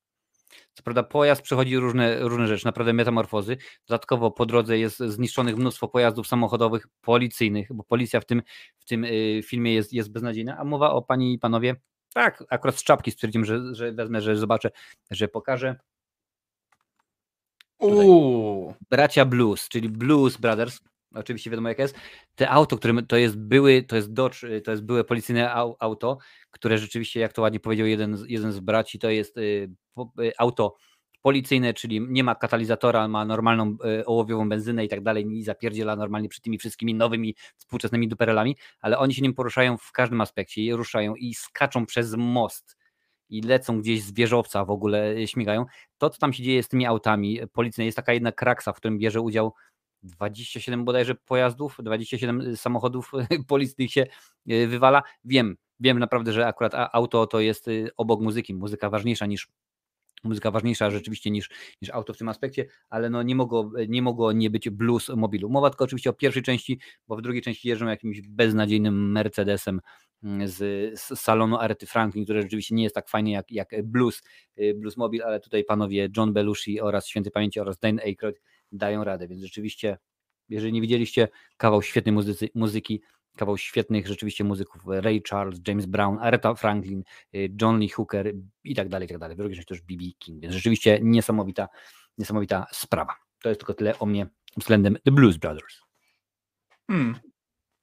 Co prawda pojazd przechodzi różne, różne rzeczy, naprawdę metamorfozy. Dodatkowo po drodze jest zniszczonych mnóstwo pojazdów samochodowych, policyjnych, bo policja w tym, w tym filmie jest, jest beznadziejna, a mowa o pani i panowie, tak, akurat z czapki stwierdzimy, że, że wezmę, że zobaczę, że pokażę. Uuu. Bracia Blues, czyli Blues Brothers, oczywiście wiadomo jak jest. Te auto, którym to jest były, to jest Dodge, to jest były policyjne auto, które rzeczywiście, jak to ładnie powiedział jeden, jeden z braci, to jest y, y, auto policyjne, czyli nie ma katalizatora, ma normalną y, ołowiową benzynę i tak dalej i zapierdziela normalnie przy tymi wszystkimi nowymi, współczesnymi duperelami, ale oni się nim poruszają w każdym aspekcie i ruszają i skaczą przez most i lecą gdzieś z wieżowca, w ogóle śmigają. To, co tam się dzieje z tymi autami policyjnymi, jest taka jedna kraksa, w którym bierze udział dwadzieścia siedem bodajże pojazdów, dwadzieścia siedem samochodów policyjnych się wywala. Wiem, wiem naprawdę, że akurat auto to jest obok muzyki, muzyka ważniejsza niż muzyka ważniejsza rzeczywiście niż, niż auto w tym aspekcie, ale no nie mogło, nie mogło nie być Blues Mobilu. Mowa tylko oczywiście o pierwszej części, bo w drugiej części jeżdżą jakimś beznadziejnym Mercedesem z, z salonu Arety Franklin, które rzeczywiście nie jest tak fajnie jak, jak Blues, Blues Mobile, ale tutaj panowie John Belushi oraz świętej pamięci oraz Dan Aykroyd dają radę, więc rzeczywiście Jeżeli nie widzieliście, kawał świetnej muzycy, muzyki, kawał świetnych rzeczywiście muzyków, Ray Charles, James Brown, Aretha Franklin, John Lee Hooker i tak dalej, i tak dalej. W drugiej części też B B King, więc rzeczywiście niesamowita, niesamowita sprawa. To jest tylko tyle o mnie względem The Blues Brothers. Hmm.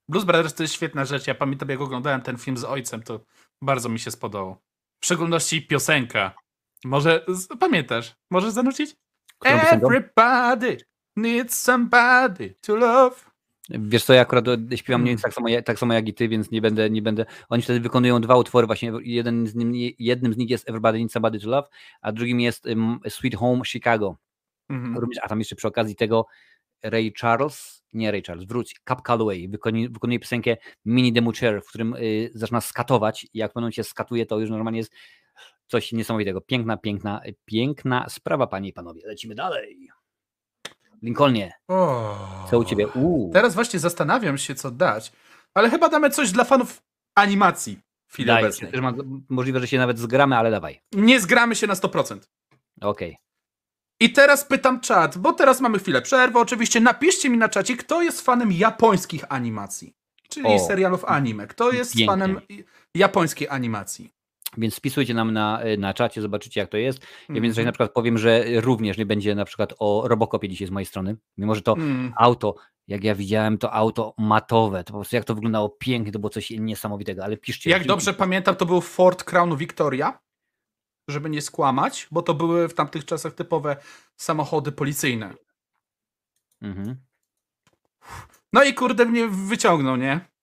Blues Brothers to jest świetna rzecz. Ja pamiętam, jak oglądałem ten film z ojcem, to bardzo mi się spodobał. W szczególności piosenka. Może, pamiętasz, możesz zanucić? Everybody needs somebody to love. Wiesz co, ja akurat śpiewam mniej więcej tak samo, tak samo jak i ty, więc nie będę, nie będę. Oni wtedy wykonują dwa utwory, właśnie jeden z nim, jednym z nich jest Everybody Needs Somebody to Love, a drugim jest um, Sweet Home Chicago. Mhm. Również, a tam jeszcze przy okazji tego Ray Charles, nie Ray Charles, wróć, Cap Calloway wykonuje, wykonuje piosenkę Mini Demo Chair, w którym y, zaczyna skatować i jak w pewnym momencie skatuje, to już normalnie jest coś niesamowitego. Piękna, piękna, piękna sprawa, panie i panowie. Lecimy dalej. Lincolnie, oh. Co u ciebie? Uu. Teraz właśnie zastanawiam się, co dać, ale chyba damy coś dla fanów animacji w chwili daj, obecnej. Też ma, możliwe, że się nawet zgramy, ale dawaj. Nie zgramy się na sto procent. Okej. Okay. I teraz pytam czat, bo teraz mamy chwilę przerwy. Oczywiście napiszcie mi na czacie, kto jest fanem japońskich animacji, czyli o, serialów anime. Kto jest pięknie. Fanem japońskiej animacji? Więc spisujcie nam na, na czacie, zobaczycie jak to jest. Ja mm. więc na przykład powiem, że również nie będzie na przykład o Robocopie dzisiaj z mojej strony. Mimo, że to mm. auto, jak ja widziałem to auto matowe, to po prostu jak to wyglądało pięknie, to było coś niesamowitego, ale piszcie. Jak dobrze pamiętam, to był Ford Crown Victoria, żeby nie skłamać, bo to były w tamtych czasach typowe samochody policyjne. Mm-hmm. No i kurde mnie wyciągnął, nie?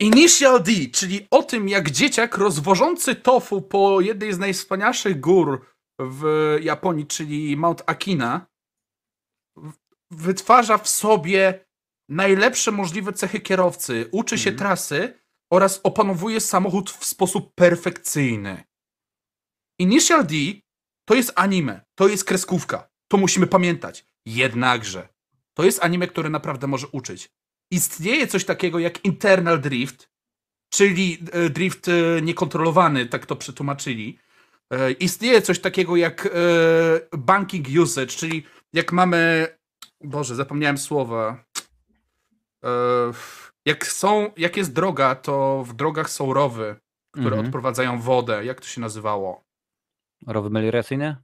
Initial D, czyli o tym, jak dzieciak rozwożący tofu po jednej z najwspanialszych gór w Japonii, czyli Mount Akina, wytwarza w sobie najlepsze możliwe cechy kierowcy, uczy się mm. trasy oraz opanowuje samochód w sposób perfekcyjny. Initial D to jest anime, to jest kreskówka, to musimy pamiętać. Jednakże to jest anime, które naprawdę może uczyć. Istnieje coś takiego jak internal drift, czyli drift niekontrolowany, tak to przetłumaczyli. Istnieje coś takiego jak banking usage, czyli jak mamy... Boże, zapomniałem słowa. Jak, są, jak jest droga, to w drogach są rowy, które mhm. odprowadzają wodę. Jak to się nazywało? Rowy melioracyjne?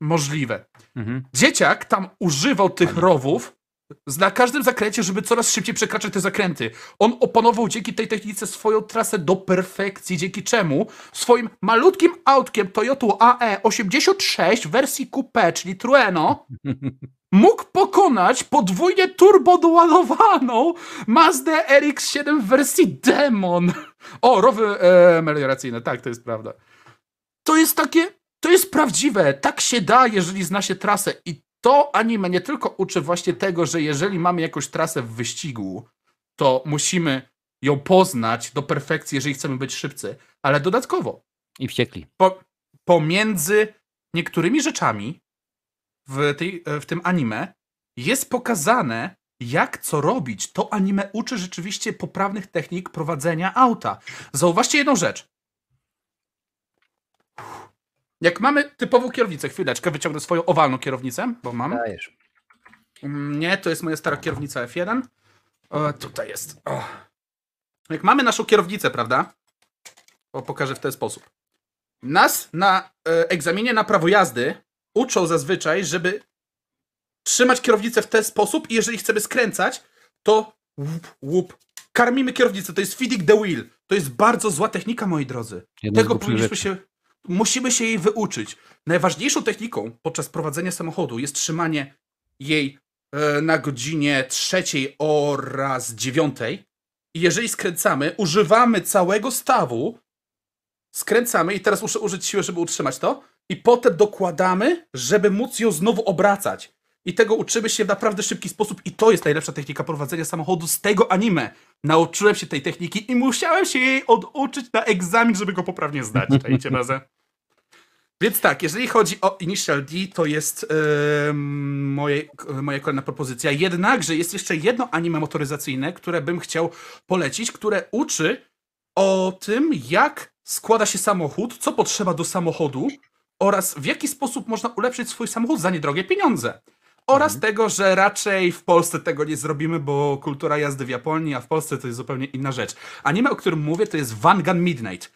Możliwe. Mhm. Dzieciak tam używał tych rowów na każdym zakręcie, żeby coraz szybciej przekraczać te zakręty. On opanował dzięki tej technice swoją trasę do perfekcji, dzięki czemu swoim malutkim autkiem Toyota A E osiemdziesiąt sześć w wersji coupé, czyli Trueno, mógł pokonać podwójnie turbodoładowaną Mazdę R X siedem w wersji Demon. O, rowy e, melioracyjne, tak, to jest prawda. To jest takie, to jest prawdziwe, tak się da, jeżeli zna się trasę i to anime nie tylko uczy właśnie tego, że jeżeli mamy jakąś trasę w wyścigu, to musimy ją poznać do perfekcji, jeżeli chcemy być szybcy, ale dodatkowo. I wściekli. Po, pomiędzy niektórymi rzeczami w, tej, w tym anime jest pokazane, jak co robić. To anime uczy rzeczywiście poprawnych technik prowadzenia auta. Zauważcie jedną rzecz. Jak mamy typową kierownicę, chwileczkę, wyciągnę swoją owalną kierownicę, bo mam. Dajesz. Nie, to jest moja stara kierownica F jeden. O, tutaj jest. O. Jak mamy naszą kierownicę, prawda? O, pokażę w ten sposób. Nas na e, egzaminie na prawo jazdy uczą zazwyczaj, żeby trzymać kierownicę w ten sposób i jeżeli chcemy skręcać, to łup, łup. Karmimy kierownicę, to jest feeding the wheel. To jest bardzo zła technika, moi drodzy. Jedno Tego powinniśmy się... Musimy się jej wyuczyć. Najważniejszą techniką podczas prowadzenia samochodu jest trzymanie jej na godzinie trzeciej oraz dziewiątej. I jeżeli skręcamy, używamy całego stawu, skręcamy i teraz muszę użyć siły, żeby utrzymać to i potem dokładamy, żeby móc ją znowu obracać. I tego uczymy się w naprawdę szybki sposób i to jest najlepsza technika prowadzenia samochodu z tego anime. Nauczyłem się tej techniki i musiałem się jej oduczyć na egzamin, żeby go poprawnie zdać. Czajcie bazę. Więc tak, jeżeli chodzi o Initial D, to jest yy, moje, moja kolejna propozycja. Jednakże jest jeszcze jedno anime motoryzacyjne, które bym chciał polecić, które uczy o tym, jak składa się samochód, co potrzeba do samochodu oraz w jaki sposób można ulepszyć swój samochód za niedrogie pieniądze. Oraz mhm. tego, że raczej w Polsce tego nie zrobimy, bo kultura jazdy w Japonii, a w Polsce to jest zupełnie inna rzecz. Anime, o którym mówię, to jest Wangan Midnight.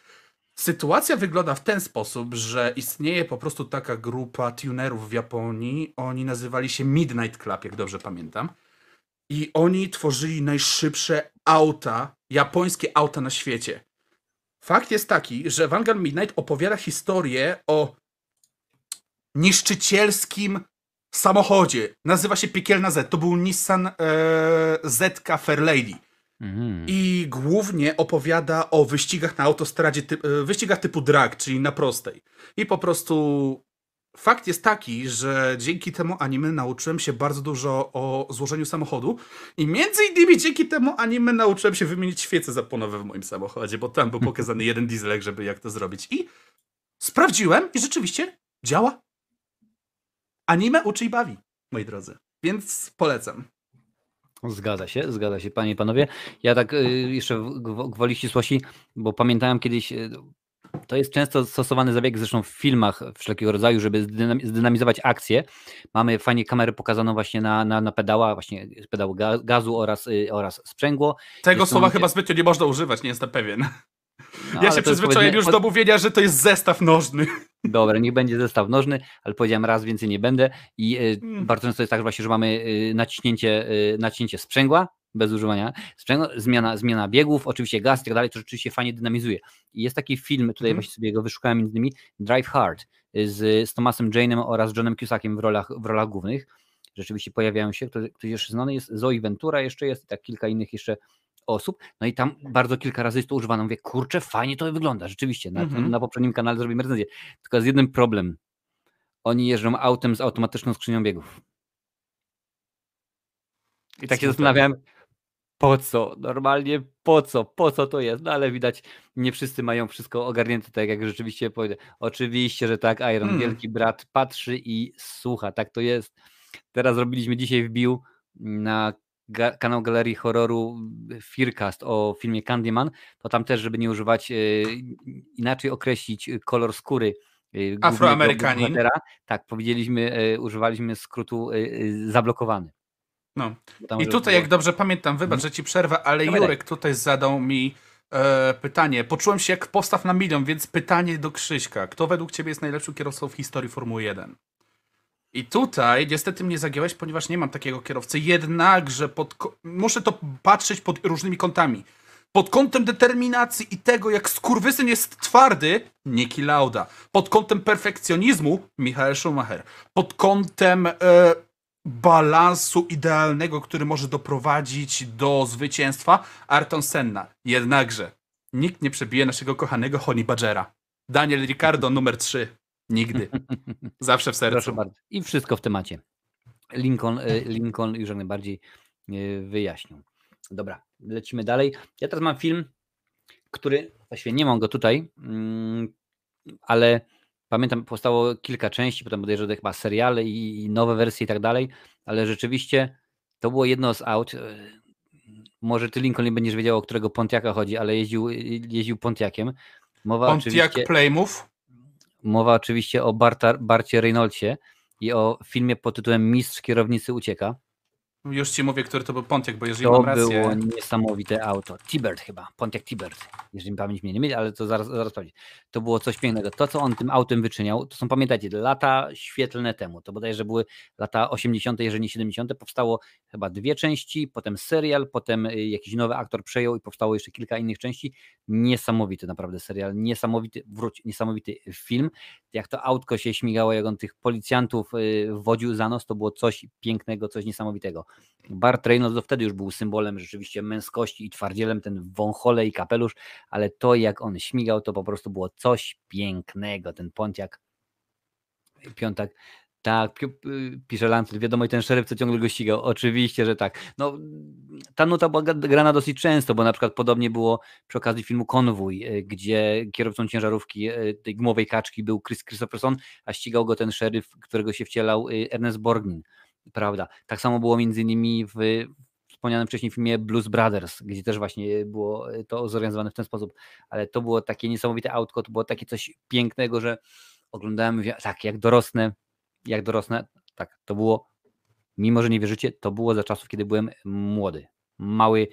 Sytuacja wygląda w ten sposób, że istnieje po prostu taka grupa tunerów w Japonii. Oni nazywali się Midnight Club, jak dobrze pamiętam. I oni tworzyli najszybsze auta, japońskie auta na świecie. Fakt jest taki, że Wangan Midnight opowiada historię o niszczycielskim samochodzie. Nazywa się Piekielna Z. To był Nissan e, Z K Fairlady. Mhm. I głównie opowiada o wyścigach na autostradzie, ty, wyścigach typu drag, czyli na prostej. I po prostu fakt jest taki, że dzięki temu anime nauczyłem się bardzo dużo o złożeniu samochodu i między innymi dzięki temu anime nauczyłem się wymienić świece zapłonowe w moim samochodzie, bo tam był pokazany jeden dieselek, żeby jak to zrobić. I sprawdziłem i rzeczywiście działa. Anime uczy i bawi, moi drodzy. Więc polecam. Zgadza się, zgadza się, panie i panowie. Ja tak y, jeszcze gw- gwoli ścisłości, bo pamiętałem kiedyś, y, to jest często stosowany zabieg zresztą w filmach wszelkiego rodzaju, żeby zdynam- zdynamizować akcję. Mamy fajnie kamerę pokazaną właśnie na, na, na pedała, właśnie pedał ga- gazu oraz, y, oraz sprzęgło. Tego jest słowa on... chyba zbytnio nie można używać, nie jestem pewien. No, ja się przyzwyczaiłem powiedzmy... już do mówienia, że to jest zestaw nożny. Dobra, niech będzie zestaw nożny, ale powiedziałem raz, więcej nie będę. I y, hmm. bardzo często jest tak właśnie, że mamy y, naciśnięcie, y, naciśnięcie sprzęgła, bez używania sprzęgła, zmiana, zmiana biegów, oczywiście gaz i tak dalej, to rzeczywiście fajnie dynamizuje. I jest taki film, tutaj hmm. właśnie sobie go wyszukałem między innymi, Drive Hard z, z Thomasem Jane'em oraz Johnem Cusackiem w rolach, w rolach głównych. Rzeczywiście pojawiają się, ktoś, ktoś jeszcze znany jest, Zoe Ventura jeszcze jest i tak kilka innych jeszcze osób, no i tam bardzo kilka razy jest to używane. Mówię, kurczę, fajnie to wygląda, rzeczywiście. Na, mm-hmm. na poprzednim kanale zrobimy recenzję. Tylko jest jeden problem. Oni jeżdżą autem z automatyczną skrzynią biegów. I tak się zastanawiałem, po co? Normalnie po co? Po co to jest? No ale widać, nie wszyscy mają wszystko ogarnięte, tak jak rzeczywiście powiedział. Oczywiście, że tak, Iron, mm. wielki brat patrzy i słucha. Tak to jest. Teraz robiliśmy dzisiaj wbił na Ga- kanał Galerii Horroru Fearcast o filmie Candyman, to tam też, żeby nie używać, yy, inaczej określić kolor skóry yy, Afroamerykanin. Bohatera, tak, powiedzieliśmy, yy, używaliśmy skrótu yy, zablokowany. No. Tam i tutaj, było... jak dobrze pamiętam, wybacz, że ci przerwę, ale Jurek tak. tutaj zadał mi e, pytanie. Poczułem się jak postaw na milion, więc pytanie do Krzyśka. Kto według ciebie jest najlepszym kierowcą w historii Formuły jeden? I tutaj niestety mnie zagiąłeś, ponieważ nie mam takiego kierowcy, jednakże pod, muszę to patrzeć pod różnymi kątami. Pod kątem determinacji i tego, jak skurwysyn jest twardy, Niki Lauda. Pod kątem perfekcjonizmu, Michael Schumacher. Pod kątem e, balansu idealnego, który może doprowadzić do zwycięstwa, Ayrton Senna. Jednakże nikt nie przebije naszego kochanego Honey Badgera. Daniel Ricciardo numer trzy. Nigdy. Zawsze w sercu. Proszę bardzo. I wszystko w temacie. Lincoln, Lincoln już jak najbardziej wyjaśnił. Dobra, lecimy dalej. Ja teraz mam film, który, właściwie nie mam go tutaj, ale pamiętam, powstało kilka części, potem bodajże chyba seriale i nowe wersje i tak dalej, ale rzeczywiście to było jedno z aut. Może ty, Lincoln, nie będziesz wiedział, o którego Pontiaka chodzi, ale jeździł, jeździł Pontiakiem. Mowa Pontiac oczywiście... Playmove? Mowa oczywiście o Barta, Barcie Reynoldsie i o filmie pod tytułem Mistrz kierownicy ucieka. Już ci mówię, który to był Pontiac, bo jeżeli to mam rację... To było niesamowite auto. T-Bird chyba, Pontiac T-Bird. Jeżeli mi pamięć mnie nie myli, ale to zaraz, zaraz sprawdzę. To było coś pięknego. To, co on tym autem wyczyniał, to są, pamiętajcie, lata świetlne temu. To bodajże były lata osiemdziesiąte, jeżeli nie siedemdziesiąte. Powstało chyba dwie części, potem serial, potem jakiś nowy aktor przejął i powstało jeszcze kilka innych części. Niesamowity naprawdę serial, niesamowity, wróć, niesamowity film. Jak to autko się śmigało, jak on tych policjantów wodził za nos, to było coś pięknego, coś niesamowitego. Bart Reynolds to wtedy już był symbolem rzeczywiście męskości i twardzielem, ten wąchole i kapelusz, ale to jak on śmigał, to po prostu było coś pięknego. Ten Pontiac, Piątak, tak, pisze Lancet, wiadomo, i ten szeryf, co ciągle go ścigał, oczywiście, że tak. No, ta nuta była grana dosyć często, bo na przykład podobnie było przy okazji filmu Konwój, gdzie kierowcą ciężarówki, tej gumowej kaczki, był Chris Christopherson, a ścigał go ten szeryf, którego się wcielał Ernest Borgnine. Prawda. Tak samo było między innymi w wspomnianym wcześniej filmie Blues Brothers, gdzie też właśnie było to zorganizowane w ten sposób, ale to było takie niesamowite autko, to było takie coś pięknego, że oglądałem, tak, jak dorosnę, jak dorosnę, tak, to było mimo że nie wierzycie, to było za czasów, kiedy byłem młody, mały,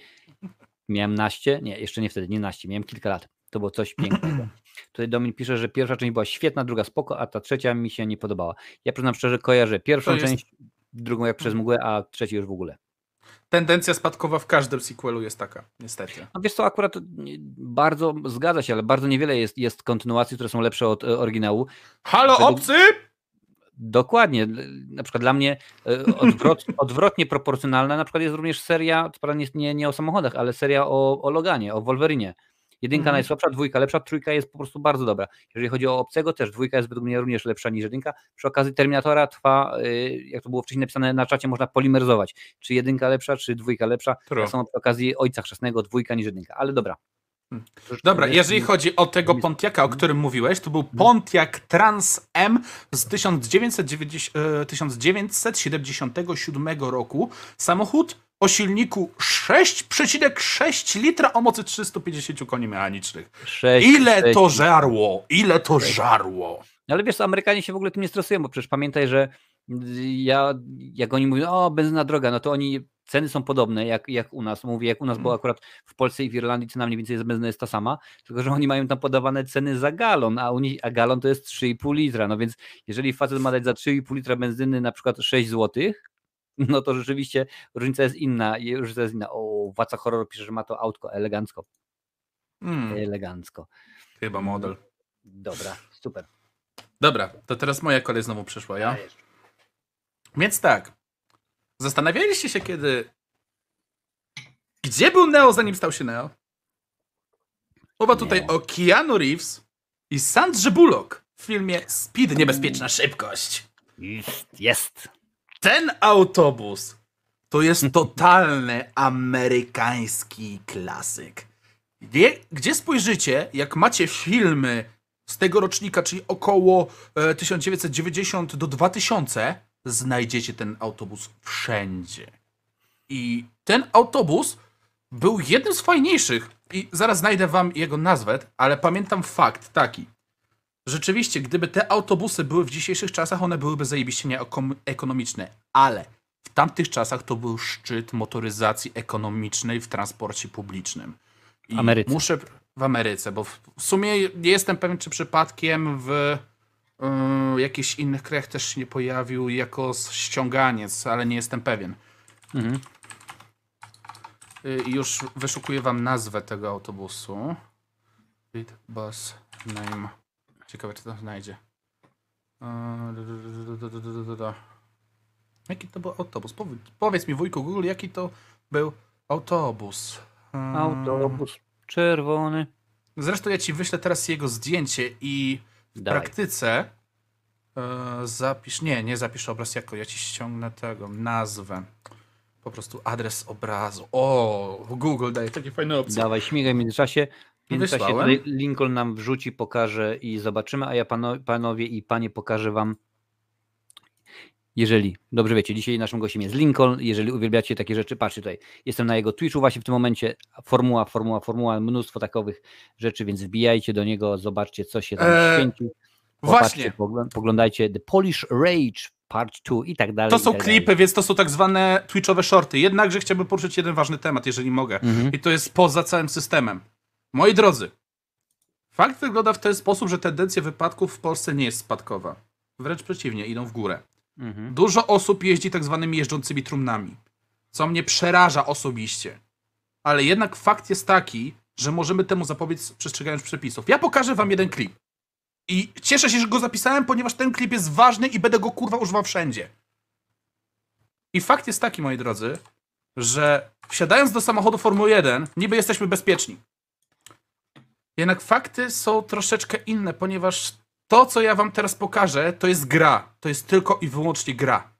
miałem naście, nie, jeszcze nie wtedy, nie naście, miałem kilka lat. To było coś pięknego. Tutaj Domin pisze, że pierwsza część była świetna, druga spoko, a ta trzecia mi się nie podobała. Ja przyznam szczerze, kojarzę pierwszą jest... część, drugą jak przez mgłę, a trzecią już w ogóle. Tendencja spadkowa w każdym sequelu jest taka, niestety. No wiesz co, akurat bardzo zgadza się, ale bardzo niewiele jest, jest kontynuacji, które są lepsze od oryginału. Halo, Wtedy... obcy! Dokładnie. Na przykład dla mnie odwrot, odwrotnie proporcjonalna na przykład jest również seria, to prawda nie, nie o samochodach, ale seria o, o Loganie, o Wolverinie. Jedynka mm. najsłabsza, dwójka lepsza, trójka jest po prostu bardzo dobra. Jeżeli chodzi o obcego, też dwójka jest według mnie również lepsza niż jedynka. Przy okazji Terminatora trwa, jak to było wcześniej napisane na czacie, można polimeryzować. Czy jedynka lepsza, czy dwójka lepsza. To są przy okazji Ojca Chrzestnego dwójka niż jedynka, ale dobra. Hmm. Dobra, jeżeli chodzi o tego Pontiaka, o którym mówiłeś, to był Pontiac Trans M z tysiąc dziewięćset siedemdziesiątego siódmego roku. Samochód o silniku sześć przecinek sześć litra o mocy trzysta pięćdziesiąt koni mechanicznych. Ile to żarło! Ile to żarło! No ale wiesz, Amerykanie się w ogóle tym nie stresują, bo przecież pamiętaj, że ja, jak oni mówią, o, benzyna droga, no to oni... Ceny są podobne jak, jak u nas. Mówię, jak u nas, bo akurat w Polsce i w Irlandii cena mniej więcej benzyny jest ta sama, tylko że oni mają tam podawane ceny za galon, a, u nich, a galon to jest trzy i pół litra. No więc jeżeli facet ma dać za trzy i pół litra benzyny na przykład sześć złotych, no to rzeczywiście różnica jest inna. Różnica jest inna. O, Władca Horror pisze, że ma to autko elegancko. Hmm. Elegancko. Chyba model. Dobra, super. Dobra, to teraz moja kolej znowu przyszła, ja? Więc tak. Zastanawialiście się kiedy... Gdzie był Neo, zanim stał się Neo? Mowa tutaj o Keanu Reeves i Sandrze Bullock w filmie Speed, niebezpieczna szybkość. Jest, jest. Ten autobus to jest totalny amerykański klasyk. Gdzie, gdzie spojrzycie, jak macie filmy z tego rocznika, czyli około e, tysiąc dziewięćset dziewięćdziesiąt do dwa tysiące, znajdziecie ten autobus wszędzie. I ten autobus był jednym z fajniejszych. I zaraz znajdę wam jego nazwę, ale pamiętam fakt taki. Rzeczywiście, gdyby te autobusy były w dzisiejszych czasach, one byłyby zajebiście nieekonomiczne. Ale w tamtych czasach to był szczyt motoryzacji ekonomicznej w transporcie publicznym. I Ameryce. Muszę w Ameryce, bo w sumie nie jestem pewien, czy przypadkiem w... jakichś innych krajach też się nie pojawił jako ściąganiec, ale nie jestem pewien. Mhm. I już wyszukuję wam nazwę tego autobusu. Speed Bus Name. Ciekawe, czy to znajdzie. Jaki to był autobus? Powiedz mi, wujku Google, jaki to był autobus? Hmm. Autobus czerwony. Zresztą ja ci wyślę teraz jego zdjęcie i w Daj. praktyce e, zapisz, nie, nie zapisz obraz jako, ja ci ściągnę tego, nazwę, po prostu adres obrazu. O, Google daje takie fajne opcje. Dawaj, śmigaj w międzyczasie, w międzyczasie Lincoln nam wrzuci, pokaże i zobaczymy, a ja pano, panowie i panie pokażę wam, jeżeli, dobrze wiecie, dzisiaj naszym gościem jest Lincoln, jeżeli uwielbiacie takie rzeczy, patrzcie tutaj, jestem na jego Twitchu właśnie w tym momencie, formuła, formuła, formuła, mnóstwo takowych rzeczy, więc wbijajcie do niego, zobaczcie co się tam eee, święci, popatrzcie, właśnie. Poglądajcie The Polish Rage Part Two i tak dalej. To są tak klipy, dalej. Więc to są tak zwane Twitchowe shorty, jednakże chciałbym poruszyć jeden ważny temat, jeżeli mogę, mhm. i to jest poza całym systemem. Moi drodzy, fakt wygląda w ten sposób, że tendencja wypadków w Polsce nie jest spadkowa, wręcz przeciwnie, idą w górę. Mhm. Dużo osób jeździ tak zwanymi jeżdżącymi trumnami, co mnie przeraża osobiście. Ale jednak fakt jest taki, że możemy temu zapobiec przestrzegając przepisów. Ja pokażę wam jeden klip. I cieszę się, że go zapisałem, ponieważ ten klip jest ważny i będę go kurwa używał wszędzie. I fakt jest taki, moi drodzy, że wsiadając do samochodu Formuły jeden, niby jesteśmy bezpieczni. Jednak fakty są troszeczkę inne, ponieważ... To, co ja wam teraz pokażę, to jest gra. To jest tylko i wyłącznie gra.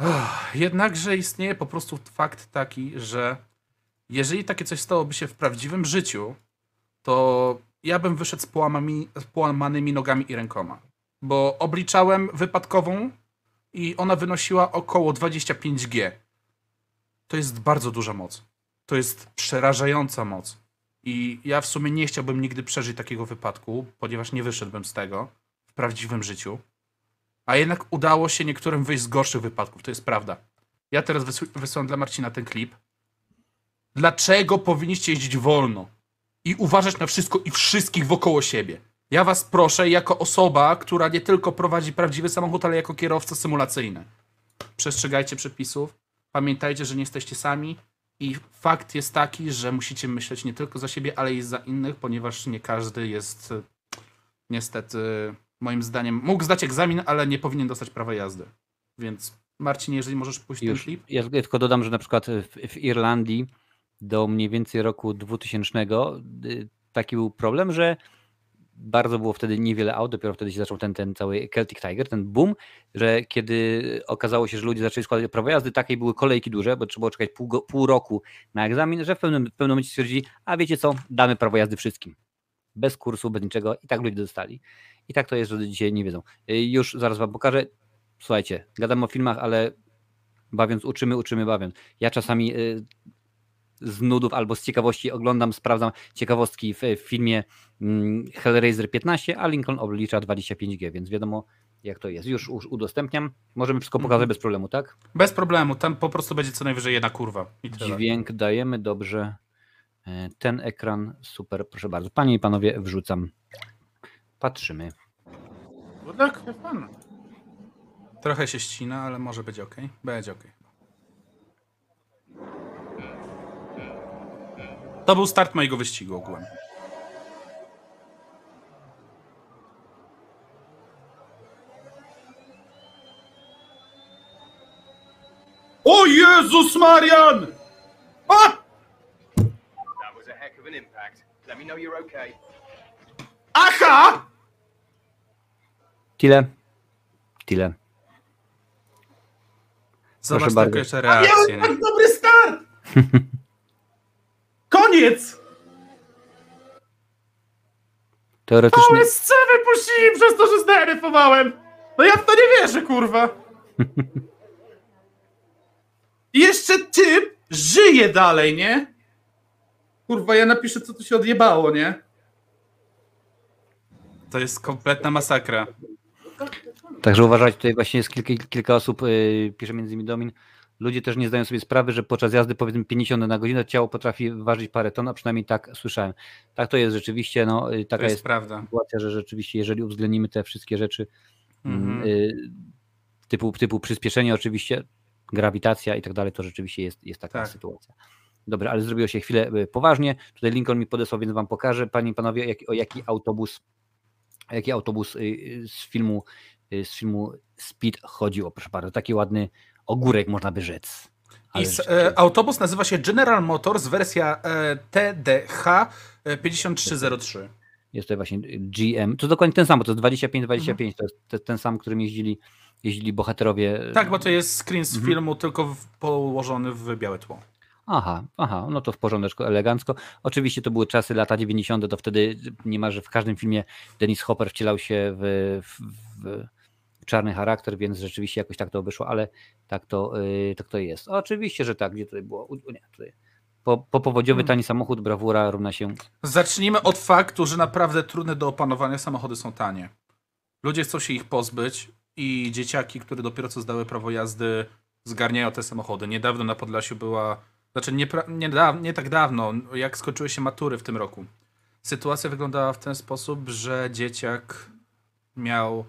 Uff, jednakże istnieje po prostu fakt taki, że jeżeli takie coś stałoby się w prawdziwym życiu, to ja bym wyszedł z, połamami, z połamanymi nogami i rękoma. Bo obliczałem wypadkową i ona wynosiła około dwadzieścia pięć G. To jest bardzo duża moc. To jest przerażająca moc. I ja w sumie nie chciałbym nigdy przeżyć takiego wypadku, ponieważ nie wyszedłbym z tego w prawdziwym życiu. a jednak udało się niektórym wyjść z gorszych wypadków, to jest prawda. Ja teraz wysu wysyłam dla Marcina ten klip. Dlaczego powinniście jeździć wolno i uważać na wszystko i wszystkich wokoło siebie? Ja was proszę, jako osoba, która nie tylko prowadzi prawdziwy samochód, ale jako kierowca symulacyjny. Przestrzegajcie przepisów, pamiętajcie, że nie jesteście sami i fakt jest taki, że musicie myśleć nie tylko za siebie, ale i za innych, ponieważ nie każdy jest, niestety, moim zdaniem, mógł zdać egzamin, ale nie powinien dostać prawa jazdy. Więc Marcin, jeżeli możesz pójść już, ten klip. Ja tylko dodam, że na przykład w, w Irlandii do mniej więcej roku dwutysięcznego taki był problem, że bardzo było wtedy niewiele aut, dopiero wtedy się zaczął ten, ten cały Celtic Tiger, ten boom, że kiedy okazało się, że ludzie zaczęli składać prawo jazdy, takie były kolejki duże, bo trzeba było czekać pół, pół roku na egzamin, że w pewnym, w pewnym momencie stwierdzili, a wiecie co, damy prawo jazdy wszystkim. Bez kursu, bez niczego i tak ludzie dostali. I tak to jest, że dzisiaj nie wiedzą. Już zaraz wam pokażę. Słuchajcie, gadam o filmach, ale bawiąc uczymy, uczymy bawiąc. Ja czasami z nudów albo z ciekawości oglądam, sprawdzam ciekawostki w filmie Hellraiser piętnaście, a Lincoln oblicza dwadzieścia pięć G, więc wiadomo jak to jest. Już udostępniam. Możemy wszystko pokazać bez problemu, tak? Bez problemu, tam po prostu będzie co najwyżej jedna kurwa. I dźwięk dajemy, dobrze. Ten ekran, super, proszę bardzo. Panie i panowie, wrzucam. Patrzymy. No tak, jest pan. Trochę się ścina, ale może być ok. Będzie ok. To był start mojego wyścigu ogółem. O Jezus Marian! A! Aha! Tyle. Tyle. Zobacz tylko jeszcze reakcję. A miałem tak dobry start! Koniec! Teoretycznie... Małe sce wypuścili przez to, że zdenerwowałem! No ja w to nie wierzę, kurwa! I jeszcze typ żyje dalej, nie? Kurwa, ja napiszę, co tu się odjebało, nie? To jest kompletna masakra. Także uważajcie, tutaj właśnie jest kilka, kilka osób, yy, pisze między innymi Domin. Ludzie też nie zdają sobie sprawy, że podczas jazdy powiedzmy pięćdziesiąt na godzinę ciało potrafi ważyć parę ton, a przynajmniej tak słyszałem. Tak to jest rzeczywiście, no taka to jest, jest prawda. Sytuacja, że rzeczywiście jeżeli uwzględnimy te wszystkie rzeczy mm-hmm. yy, typu, typu przyspieszenie oczywiście, grawitacja i tak dalej, to rzeczywiście jest, jest taka tak. sytuacja. Dobra, ale zrobiło się chwilę poważnie. Tutaj Lincoln mi podesłał, więc wam pokażę. Panie i panowie, jak, o jaki autobus jaki autobus z filmu, z filmu Speed chodziło, proszę bardzo. Taki ładny ogórek można by rzec. I z, e, autobus nazywa się General Motors, wersja e, T D H pięć tysięcy trzysta trzy. Jest to właśnie G M. To dokładnie ten sam, bo to jest dwadzieścia pięć dwadzieścia pięć. Mhm. To jest ten sam, którym jeździli, jeździli bohaterowie. Tak, bo to jest screen z mhm. filmu, tylko w, położony w białe tło. Aha, aha, no to w porządeczku, elegancko. Oczywiście to były czasy lata dziewięćdziesiąte, to wtedy niemalże w każdym filmie Dennis Hopper wcielał się w, w, w czarny charakter, więc rzeczywiście jakoś tak to wyszło, ale tak to, yy, tak to jest. Oczywiście, że tak, gdzie tutaj było? U, nie, tutaj. Po, po powodziowy hmm. tani samochód, brawura równa się... Zacznijmy od faktu, że naprawdę trudne do opanowania samochody są tanie. Ludzie chcą się ich pozbyć i dzieciaki, które dopiero co zdały prawo jazdy, zgarniają te samochody. Niedawno na Podlasiu była... Znaczy nie, nie, nie tak dawno, jak skończyły się matury w tym roku. Sytuacja wyglądała w ten sposób, że dzieciak miał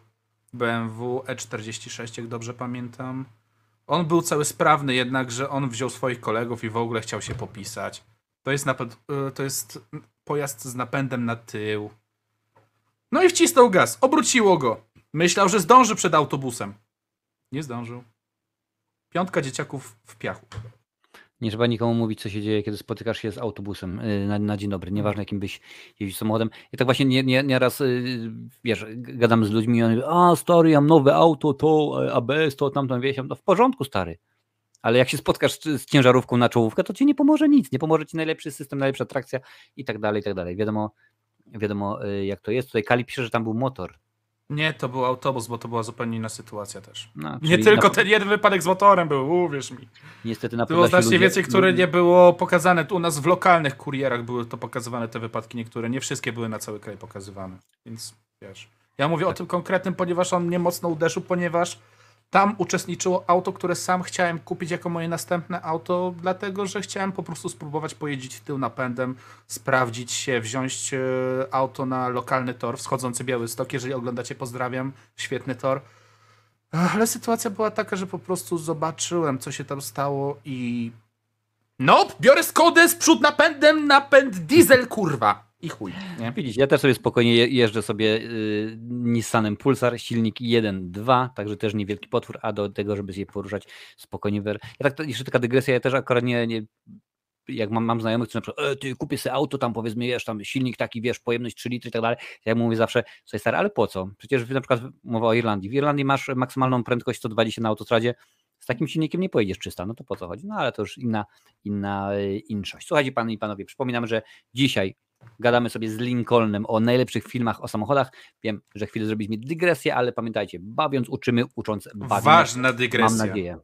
B M W E czterdzieści sześć, jak dobrze pamiętam. On był cały sprawny, jednakże on wziął swoich kolegów i w ogóle chciał się popisać. To jest, to jest pojazd z napędem na tył. No i wcisnął gaz, obróciło go. Myślał, że zdąży przed autobusem. Nie zdążył. Piątka dzieciaków w piachu. Nie trzeba nikomu mówić, co się dzieje, kiedy spotykasz się z autobusem na, na dzień dobry. Nieważne, jakim byś jeździł samochodem. Ja tak właśnie nie, nie, nieraz, wiesz, gadam z ludźmi i oni mówią, a stary, ja mam nowe auto, to A B S, to tamto, wieś, no w porządku, stary. Ale jak się spotkasz z, z ciężarówką na czołówkę, to ci nie pomoże nic. Nie pomoże ci najlepszy system, najlepsza trakcja i tak dalej, i tak dalej. Wiadomo, wiadomo jak to jest. Tutaj Kali pisze, że tam był motor. Nie, to był autobus, bo to była zupełnie inna sytuacja też. No, nie tylko na... ten jeden wypadek z motorem był, uwierz mi. Niestety na było znacznie ludzie... więcej, które nie było pokazane. U nas w lokalnych kurierach były to pokazywane te wypadki niektóre. Nie wszystkie były na cały kraj pokazywane, więc wiesz. Ja mówię tak. o tym konkretnym, ponieważ on mnie mocno uderzył, ponieważ tam uczestniczyło auto, które sam chciałem kupić jako moje następne auto, dlatego że chciałem po prostu spróbować pojeździć tył napędem, sprawdzić się, wziąć auto na lokalny tor, wschodzący Białystok. Jeżeli oglądacie, pozdrawiam, świetny tor. Ale sytuacja była taka, że po prostu zobaczyłem, co się tam stało i... Nope, biorę Skodę z przód napędem, napęd diesel, kurwa. I chuj. Nie? Widzicie, ja też sobie spokojnie jeżdżę sobie yy, Nissanem Pulsar, silnik jeden dwa, także też niewielki potwór, a do tego, żeby się poruszać spokojnie. Wer... Ja tak, jeszcze taka dygresja, ja też akurat nie, nie jak mam, mam znajomych, którzy na przykład e, ty kupię sobie auto, tam powiedzmy, wiesz, tam silnik taki, wiesz, pojemność trzy litry i tak dalej. Ja mówię zawsze, co jest stary, ale po co? Przecież na przykład mowa o Irlandii. W Irlandii masz maksymalną prędkość sto dwadzieścia na autostradzie. Z takim silnikiem nie pojedziesz trzysta, no to po co chodzi? No ale to już inna, inna inszość. Słuchajcie, panie i panowie, przypominam, że dzisiaj gadamy sobie z Lincolnem o najlepszych filmach o samochodach. Wiem, że chwilę zrobiliśmy dygresję, ale pamiętajcie, bawiąc uczymy, ucząc bawimy. Ważna dygresja. Mam nadzieję.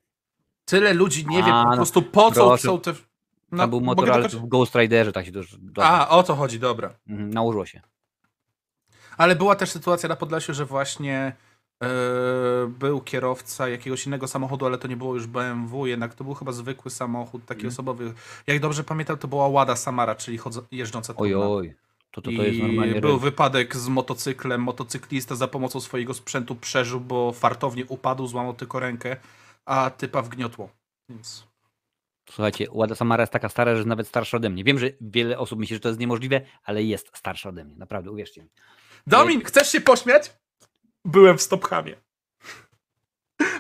Tyle ludzi nie A, wie po no, prostu po co proszę. Są te... No, tam był motor w Ghost Riderze, tak się dużo... A, o to chodzi, dobra. Mhm, nałożyło się. Ale była też sytuacja na Podlasiu, że właśnie... był kierowca jakiegoś innego samochodu, ale to nie było już B M W, jednak to był chyba zwykły samochód, taki mm. osobowy. Jak dobrze pamiętam, to była Lada Samara, czyli jeżdżąca oj, oj. To, to, to jest normalnie. I był ryb. wypadek z motocyklem, motocyklista za pomocą swojego sprzętu przeżył, bo fartownie upadł, złamał tylko rękę, a typa wgniotło. Więc... Słuchajcie, Lada Samara jest taka stara, że nawet starsza ode mnie. Wiem, że wiele osób myśli, że to jest niemożliwe, ale jest starsza ode mnie, naprawdę, uwierzcie mi. Domin, chcesz się pośmiać? Byłem w Stophamie.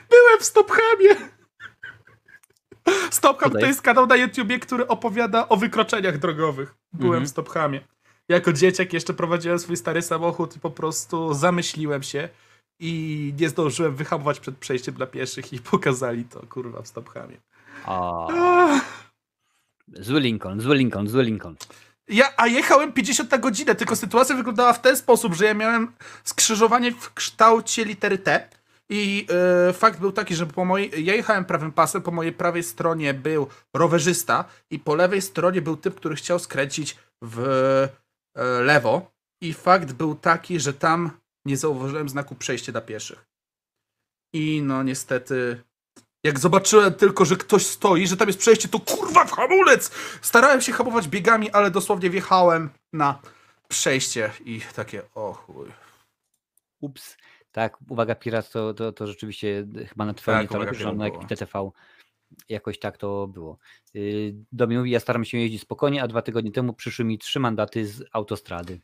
Byłem w Stophamie. Stopham to jest kanał na YouTubie, który opowiada o wykroczeniach drogowych. Byłem mhm. w Stophamie. Jako dzieciak jeszcze prowadziłem swój stary samochód i po prostu zamyśliłem się i nie zdążyłem wyhamować przed przejściem dla pieszych i pokazali to, kurwa, w Stophamie. Zły Lincoln, zły Lincoln, zły Lincoln. Ja, a jechałem pięćdziesiąt na godzinę, tylko sytuacja wyglądała w ten sposób, że ja miałem skrzyżowanie w kształcie litery T i yy, fakt był taki, że po mojej, ja jechałem prawym pasem, po mojej prawej stronie był rowerzysta i po lewej stronie był typ, który chciał skręcić w yy, lewo i fakt był taki, że tam nie zauważyłem znaku przejście dla pieszych. I no niestety... Jak zobaczyłem tylko, że ktoś stoi, że tam jest przejście, to kurwa w hamulec! Starałem się hamować biegami, ale dosłownie wjechałem na przejście i takie o chuj. Ups. Tak, uwaga pirat, to, to, to rzeczywiście chyba na twoim tak, T T V jakoś tak to było. Domin mówi, ja staram się jeździć spokojnie, a dwa tygodnie temu przyszły mi trzy mandaty z autostrady.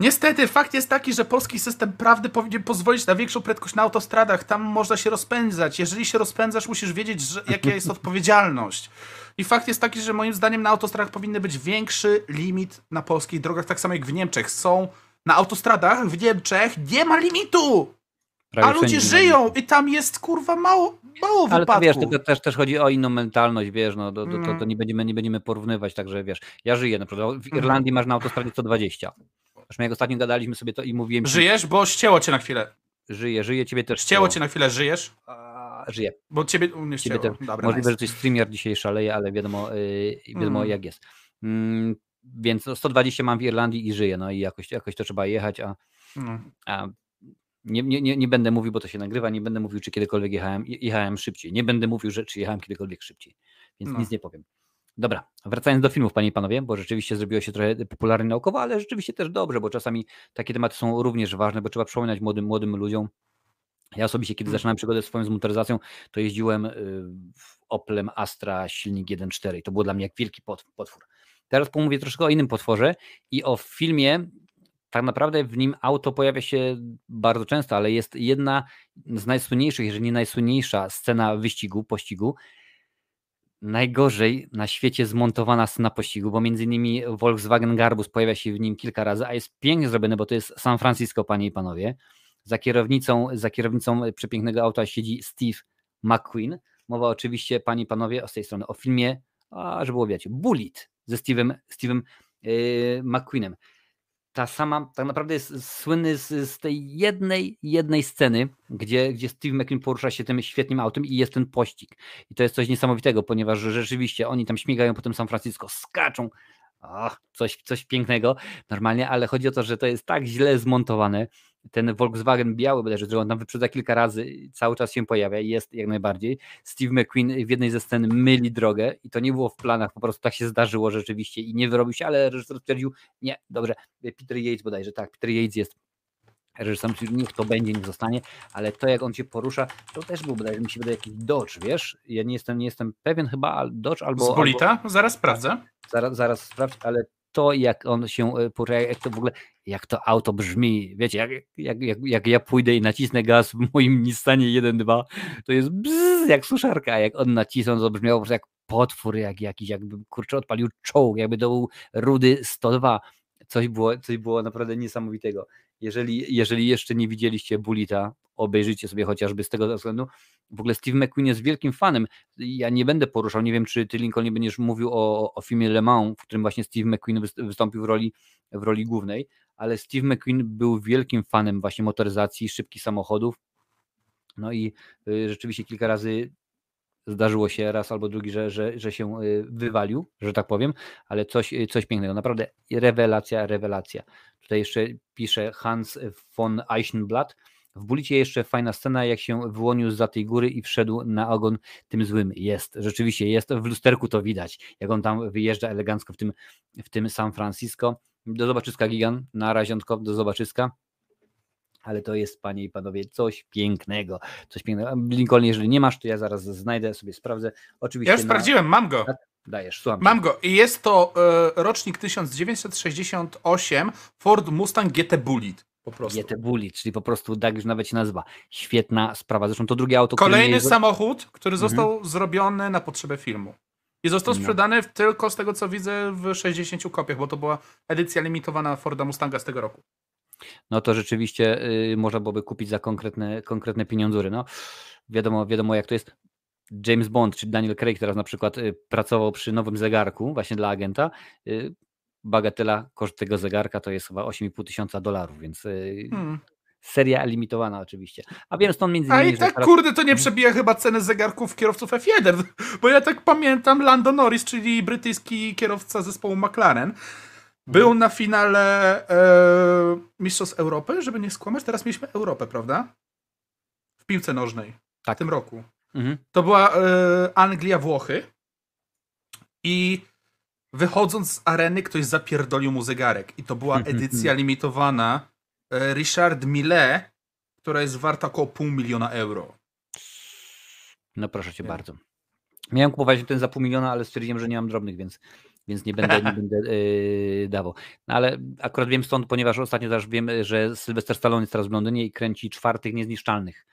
Niestety, fakt jest taki, że polski system prawny powinien pozwolić na większą prędkość na autostradach. Tam można się rozpędzać. Jeżeli się rozpędzasz, musisz wiedzieć, że, jaka jest odpowiedzialność. I fakt jest taki, że moim zdaniem na autostradach powinny być większy limit na polskich drogach, tak samo jak w Niemczech. Są na autostradach w Niemczech nie ma limitu! Prawie a ludzie żyją i tam jest kurwa mało, mało ale wypadków. Ale wiesz, to też, też chodzi o inną mentalność, wiesz, no, to, to, to, to nie, będziemy, nie będziemy porównywać, także wiesz, ja żyję na przykład, w Irlandii masz na autostradzie sto dwadzieścia. Zresztą jak ostatnio gadaliśmy sobie to i mówiłem... Żyjesz, ci... bo ścięło cię na chwilę. Żyję, żyję, ciebie też ścięło. Ścięło cię na chwilę, żyjesz? A, żyję. Bo ciebie u mnie ścięło. Ciebie też. Dobra, możliwe, nice. Że coś streamer dzisiaj szaleje, ale wiadomo, yy, wiadomo mm. jak jest. Mm, więc sto dwadzieścia mam w Irlandii i żyję, no i jakoś, jakoś to trzeba jechać, a... Mm. a Nie, nie, nie będę mówił, bo to się nagrywa, nie będę mówił, czy kiedykolwiek jechałem, jechałem szybciej. Nie będę mówił, że czy jechałem kiedykolwiek szybciej, więc no. nic nie powiem. Dobra, wracając do filmów, panie i panowie, bo rzeczywiście zrobiło się trochę popularnie naukowo, ale rzeczywiście też dobrze, bo czasami takie tematy są również ważne, bo trzeba przypominać młodym, młodym ludziom. Ja osobiście, kiedy zaczynałem przygodę swoją z motoryzacją, to jeździłem w Oplem Astra silnik jeden cztery i to było dla mnie jak wielki potwór. Teraz pomówię troszkę o innym potworze i o filmie. Tak naprawdę w nim auto pojawia się bardzo często, ale jest jedna z najsłynniejszych, jeżeli nie najsłynniejsza scena wyścigu, pościgu. Najgorzej na świecie zmontowana scena pościgu, bo między innymi Volkswagen Garbus pojawia się w nim kilka razy, a jest pięknie zrobione, bo to jest San Francisco, panie i panowie. Za kierownicą, za kierownicą przepięknego auta siedzi Steve McQueen. Mowa oczywiście, panie i panowie, z tej strony o filmie, a żeby było widać, Bullitt ze Steve'em, Steve'em yy, McQueenem. Ta sama, tak naprawdę jest słynny z, z tej jednej, jednej sceny, gdzie, gdzie Steve McQueen porusza się tym świetnym autem i jest ten pościg. I to jest coś niesamowitego, ponieważ rzeczywiście oni tam śmigają po tym San Francisco, skaczą, ach, coś, coś pięknego normalnie, ale chodzi o to, że to jest tak źle zmontowane, ten Volkswagen biały, bodajże, że on tam wyprzedza kilka razy, cały czas się pojawia i jest jak najbardziej. Steve McQueen w jednej ze scen myli drogę i to nie było w planach, po prostu tak się zdarzyło rzeczywiście i nie wyrobił się, ale reżyser stwierdził, nie, dobrze, Peter Yates bodajże, tak, Peter Yates jest reżyserem, niech to będzie, niech zostanie, ale to jak on się porusza, to też był bodajże, mi się wydaje, jakiś Dodge, wiesz, ja nie jestem, nie jestem pewien chyba, Dodge albo... Z Bolita? Albo... Zaraz sprawdzę. Zaraz, zaraz sprawdź, ale... To, jak on się porusza, jak to w ogóle, jak to auto brzmi, wiecie, jak, jak, jak, jak ja pójdę i nacisnę gaz w moim Nissanie jeden dwa, to jest bzz, jak suszarka, jak on nacisnął, to brzmiało po prostu jak potwór jak jakiś, jakby kurczę odpalił czołg, jakby to był Rudy sto dwa, coś było, coś było naprawdę niesamowitego. Jeżeli, jeżeli jeszcze nie widzieliście Bulita, obejrzyjcie sobie chociażby z tego względu. W ogóle Steve McQueen jest wielkim fanem. Ja nie będę poruszał, nie wiem, czy ty, Lincoln, nie będziesz mówił o, o filmie Le Mans, w którym właśnie Steve McQueen wystąpił w roli, w roli głównej, ale Steve McQueen był wielkim fanem właśnie motoryzacji, szybkich samochodów. No i y, rzeczywiście kilka razy zdarzyło się raz albo drugi, że, że, że się wywalił, że tak powiem, ale coś, coś pięknego. Naprawdę rewelacja, rewelacja. Tutaj jeszcze pisze Hans von Eichenblatt. W Bulicie jeszcze fajna scena, jak się wyłonił zza tej góry i wszedł na ogon tym złym. Jest, rzeczywiście jest. W lusterku to widać, jak on tam wyjeżdża elegancko w tym, w tym San Francisco. Do zobaczyska, Gigan. Na razie do zobaczyska. Ale to jest, panie i panowie, coś pięknego. Coś pięknego. Lincoln, jeżeli nie masz, to ja zaraz znajdę, sobie sprawdzę. Oczywiście. Ja na... sprawdziłem, mam go. Dajesz, słucham. Mam go. I jest to y, rocznik tysiąc dziewięćset sześćdziesiąt osiem Ford Mustang G T Bullitt. Po prostu. G T Bullitt, czyli po prostu tak już nawet się nazywa. Świetna sprawa. Zresztą to drugie auto... Kolejny jest... samochód, który został mhm. zrobiony na potrzebę filmu. I został sprzedany no. tylko z tego, co widzę, w sześćdziesięciu kopiach, bo to była edycja limitowana Forda Mustanga z tego roku. No to rzeczywiście yy, można byłoby kupić za konkretne, konkretne pieniądzury. No, wiadomo, wiadomo jak to jest. James Bond czy Daniel Craig teraz na przykład yy, pracował przy nowym zegarku właśnie dla agenta. Yy, bagatela koszt tego zegarka to jest chyba osiem i pół tysiąca dolarów, więc yy, hmm. seria limitowana oczywiście. A wiem stąd między innymi... A i tak teraz... kurde to nie przebija chyba ceny zegarków kierowców F jeden, bo ja tak pamiętam Lando Norris, czyli brytyjski kierowca zespołu McLaren, był na finale e, Mistrzostw Europy, żeby nie skłamać. Teraz mieliśmy Europę, prawda? W piłce nożnej. Tak. W tym roku. Mhm. To była e, Anglia-Włochy i wychodząc z areny ktoś zapierdolił mu zegarek. I to była edycja limitowana e, Richard Mille, która jest warta około pół miliona euro. No proszę cię ja. bardzo. Miałem kupować ten za pół miliona, ale stwierdziłem, że nie mam drobnych, więc... Więc nie będę, nie będę yy, dawał. No ale akurat wiem stąd, ponieważ ostatnio też wiem, że Sylvester Stallone jest teraz w Londynie i kręci Czwartych Niezniszczalnych.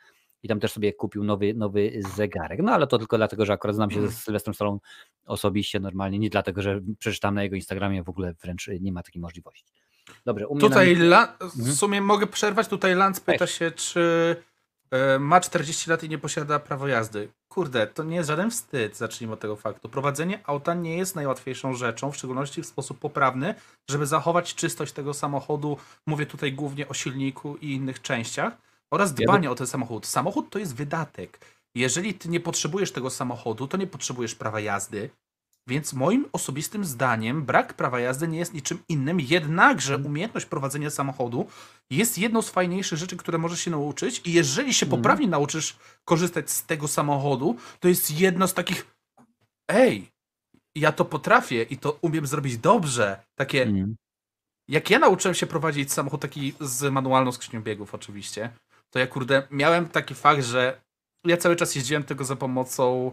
I tam też sobie kupił nowy, nowy zegarek. No ale to tylko dlatego, że akurat znam się mm. ze Sylvestrem Stallone osobiście normalnie. Nie dlatego, że przeczytam na jego Instagramie, w ogóle wręcz nie ma takiej możliwości. Dobrze. U mnie tutaj na... la... w sumie mm. mogę przerwać. Tutaj Lance pyta się, czy ma czterdzieści lat i nie posiada prawa jazdy. Kurde, to nie jest żaden wstyd, zacznijmy od tego faktu. Prowadzenie auta nie jest najłatwiejszą rzeczą, w szczególności w sposób poprawny, żeby zachować czystość tego samochodu, mówię tutaj głównie o silniku i innych częściach, oraz dbanie o ten samochód. Samochód to jest wydatek. Jeżeli ty nie potrzebujesz tego samochodu, to nie potrzebujesz prawa jazdy, więc moim osobistym zdaniem brak prawa jazdy nie jest niczym innym, jednakże umiejętność prowadzenia samochodu jest jedną z fajniejszych rzeczy, które możesz się nauczyć i jeżeli się poprawnie nauczysz korzystać z tego samochodu, to jest jedno z takich ej, ja to potrafię i to umiem zrobić dobrze. Takie, jak ja nauczyłem się prowadzić samochód taki z manualną skrzynią biegów oczywiście, to ja kurde miałem taki fakt, że ja cały czas jeździłem tego za pomocą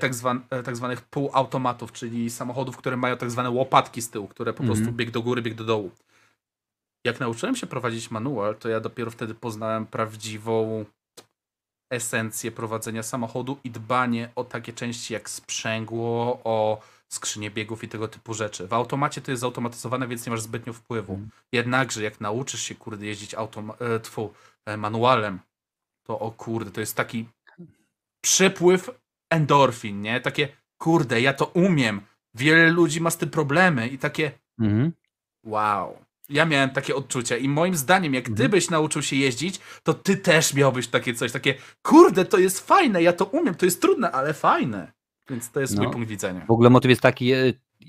Tak, zwan, tak zwanych półautomatów, czyli samochodów, które mają tak zwane łopatki z tyłu, które po mm-hmm. prostu bieg do góry, bieg do dołu. Jak nauczyłem się prowadzić manual, to ja dopiero wtedy poznałem prawdziwą esencję prowadzenia samochodu i dbanie o takie części jak sprzęgło, o skrzynię biegów i tego typu rzeczy. W automacie to jest zautomatyzowane, więc nie masz zbytnio wpływu. Mm. Jednakże jak nauczysz się kurde jeździć automa- e, tfu, e, manualem, to o kurde, to jest taki przypływ endorfin, nie? Takie, kurde, ja to umiem. Wiele ludzi ma z tym problemy i takie, mhm. wow. Ja miałem takie odczucia i moim zdaniem, jak mhm. gdybyś nauczył się jeździć, to ty też miałbyś takie coś, takie, kurde, to jest fajne, ja to umiem, to jest trudne, ale fajne. Więc to jest no. mój punkt widzenia. W ogóle motyw jest taki,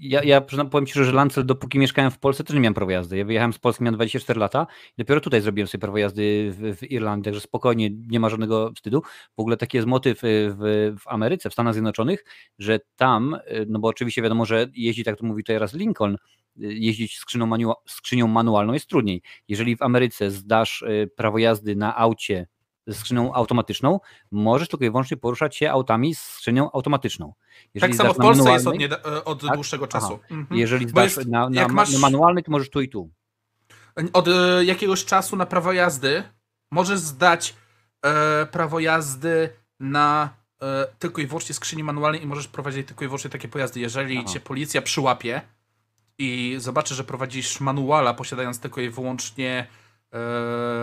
ja, ja powiem Ci, że Lancel, dopóki mieszkałem w Polsce, też nie miałem prawa jazdy. Ja wyjechałem z Polski, miałem dwadzieścia cztery lata i dopiero tutaj zrobiłem sobie prawo jazdy w, w Irlandii, także spokojnie, nie ma żadnego wstydu. W ogóle taki jest motyw w, w Ameryce, w Stanach Zjednoczonych, że tam, no bo oczywiście wiadomo, że jeździ, tak to mówi teraz Lincoln, jeździć skrzynią, manu- skrzynią manualną jest trudniej. Jeżeli w Ameryce zdasz prawo jazdy na aucie ze skrzynią automatyczną, możesz tylko i wyłącznie poruszać się autami z skrzynią automatyczną. Jeżeli tak samo w Polsce jest od, nieda- od tak? dłuższego czasu. Mhm. Jeżeli zdasz jest, na, na, masz... na manualny, to możesz tu i tu. Od y, jakiegoś czasu na prawo jazdy możesz zdać y, prawo jazdy na y, tylko i wyłącznie skrzyni manualnej i możesz prowadzić tylko i wyłącznie takie pojazdy. Jeżeli Aha. cię policja przyłapie i zobaczy, że prowadzisz manuala, posiadając tylko i wyłącznie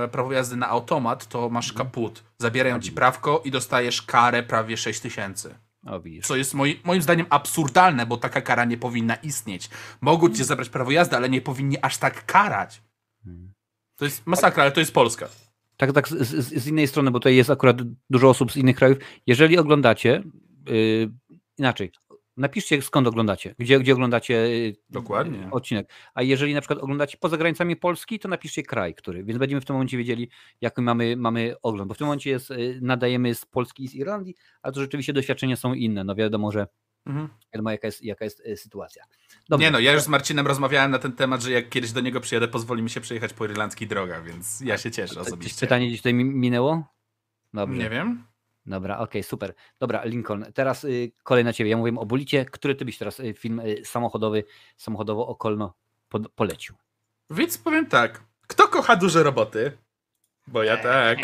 Yy, prawo jazdy na automat, to masz kaput. Zabierają o, ci prawko i dostajesz karę prawie sześć tysięcy. Co jest moi, moim zdaniem absurdalne, bo taka kara nie powinna istnieć. Mogą hmm. cię zabrać prawo jazdy, ale nie powinni aż tak karać. Hmm. To jest masakra, ale to jest Polska. Tak, tak, z, z innej strony, bo tutaj jest akurat dużo osób z innych krajów. Jeżeli oglądacie, yy, inaczej, napiszcie, skąd oglądacie, gdzie, gdzie oglądacie Dokładnie. Odcinek. A jeżeli na przykład oglądacie poza granicami Polski, to napiszcie kraj, który. Więc będziemy w tym momencie wiedzieli, jaki mamy, mamy ogląd. Bo w tym momencie jest, nadajemy z Polski i z Irlandii, ale to rzeczywiście doświadczenia są inne. No wiadomo, że mhm. wiadomo, jaka jest, jaka jest sytuacja. Dobrze. Nie no, ja już z Marcinem rozmawiałem na ten temat, że jak kiedyś do niego przyjadę, pozwoli mi się przejechać po irlandzkich drogach, więc ja się cieszę osobiście. Czy pytanie gdzieś tutaj minęło? Dobrze. Nie wiem. Dobra, okej, okay, super. Dobra, Lincoln, teraz y, kolej na Ciebie. Ja mówię o Bulicie. Który Ty byś teraz y, film y, samochodowy, samochodowo okolno pod, polecił? Więc powiem tak. Kto kocha duże roboty? Bo ja tak.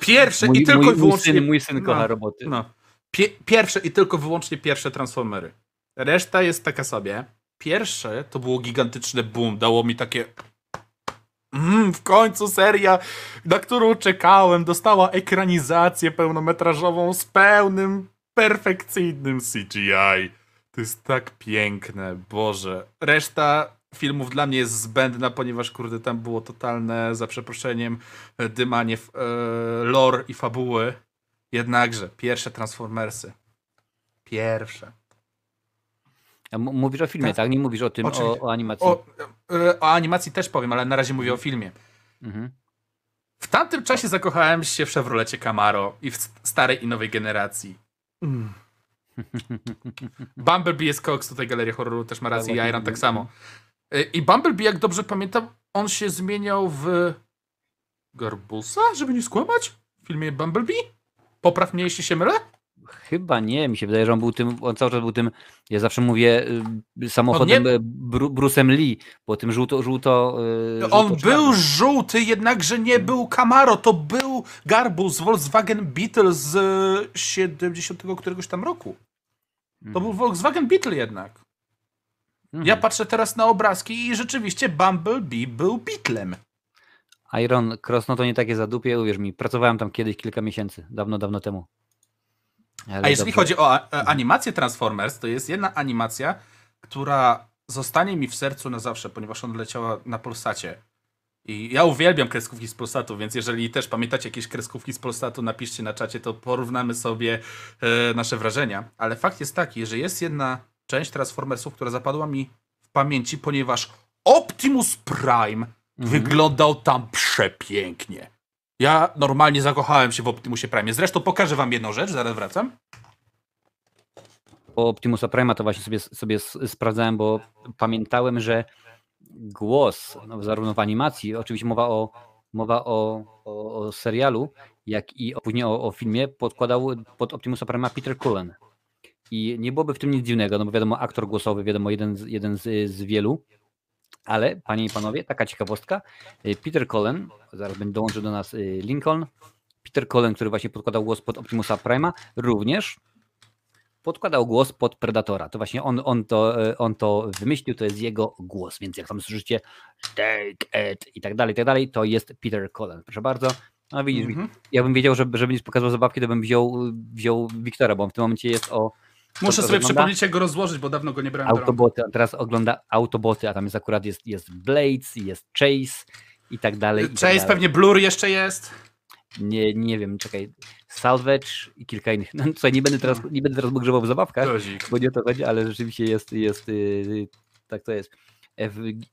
Pierwsze mój, i tylko mój, i wyłącznie... Mój syn, mój syn no, kocha roboty. No. Pie, pierwsze i tylko wyłącznie pierwsze Transformery. Reszta jest taka sobie. Pierwsze to było gigantyczne boom. Dało mi takie... Mm, w końcu seria, na którą czekałem, dostała ekranizację pełnometrażową z pełnym, perfekcyjnym C G I. To jest tak piękne, Boże. Reszta filmów dla mnie jest zbędna, ponieważ kurde, tam było totalne, za przeproszeniem, dymanie w, e, lore i fabuły. Jednakże, pierwsze Transformersy. Pierwsze. Mówisz o filmie, tak? tak? Nie mówisz o tym, o, o animacji. O, o animacji też powiem, ale na razie mówię o filmie. Mhm. W tamtym czasie zakochałem się w Chevrolecie Camaro i w starej i nowej generacji. Mm. Bumblebee S. Cox, tutaj Galeria Horroru też ma rację, ja Iron tak samo. I Bumblebee, jak dobrze pamiętam, on się zmieniał w Garbusa, żeby nie skłamać? W filmie Bumblebee? Popraw mnie, jeśli się mylę? Chyba nie, mi się wydaje, że on był tym, on cały czas był tym, ja zawsze mówię, samochodem Bru, Bruce'em Lee, bo tym żółto... żółto, żółto on czarny. Był żółty, jednakże nie był Camaro, to był Garbus, Volkswagen Beetle z siedemdziesiątego któregoś tam roku. To mhm. był Volkswagen Beetle jednak. Mhm. Ja patrzę teraz na obrazki i rzeczywiście Bumblebee był Beetlem. Iron Cross, no to nie takie zadupie, uwierz mi, pracowałem tam kiedyś kilka miesięcy, dawno, dawno temu. Ale a jeżeli dobrze. chodzi o a, a, animację Transformers, to jest jedna animacja, która zostanie mi w sercu na zawsze, ponieważ ona leciała na Polsacie. I ja uwielbiam kreskówki z Polsatu, więc jeżeli też pamiętacie jakieś kreskówki z Polsatu, napiszcie na czacie, to porównamy sobie e, nasze wrażenia. Ale fakt jest taki, że jest jedna część Transformersów, która zapadła mi w pamięci, ponieważ Optimus Prime mhm. wyglądał tam przepięknie. Ja normalnie zakochałem się w Optimusie Prime. Zresztą pokażę wam jedną rzecz, zaraz wracam. O Optimusa Prime'a to właśnie sobie, sobie sprawdzałem, bo pamiętałem, że głos, no, zarówno w animacji, oczywiście mowa o, mowa o, o, o serialu, jak i później o, o filmie, podkładał pod Optimusa Prime'a Peter Cullen. I nie byłoby w tym nic dziwnego, no bo wiadomo, aktor głosowy, wiadomo, jeden, jeden z, z wielu. Ale, panie i panowie, taka ciekawostka. Peter Cullen, zaraz będzie dołączył do nas Lincoln. Peter Cullen, który właśnie podkładał głos pod Optimusa Prime'a, również podkładał głos pod Predatora. To właśnie on, on, to, on to wymyślił, to jest jego głos. Więc jak tam słyszycie take it i tak dalej, i tak dalej, to jest Peter Cullen. Proszę bardzo. No widzisz, mhm. ja bym wiedział, że, że będziesz pokazał zabawki, to bym wziął, wziął Wiktora, bo on w tym momencie jest o... Muszę to sobie ogląda? przypomnieć, jak go rozłożyć, bo dawno go nie brałem. Autoboty, teraz ogląda Autoboty, a tam jest akurat jest, jest Blades, jest Chase i tak dalej. Chase, i tak dalej. Pewnie Blur jeszcze jest. nie, nie wiem, czekaj, Salvage i kilka innych. No słuchaj, nie będę teraz, nie będę teraz grzebał w zabawkach, Rozik. Bo nie o to chodzi, ale rzeczywiście jest, jest yy, tak to jest.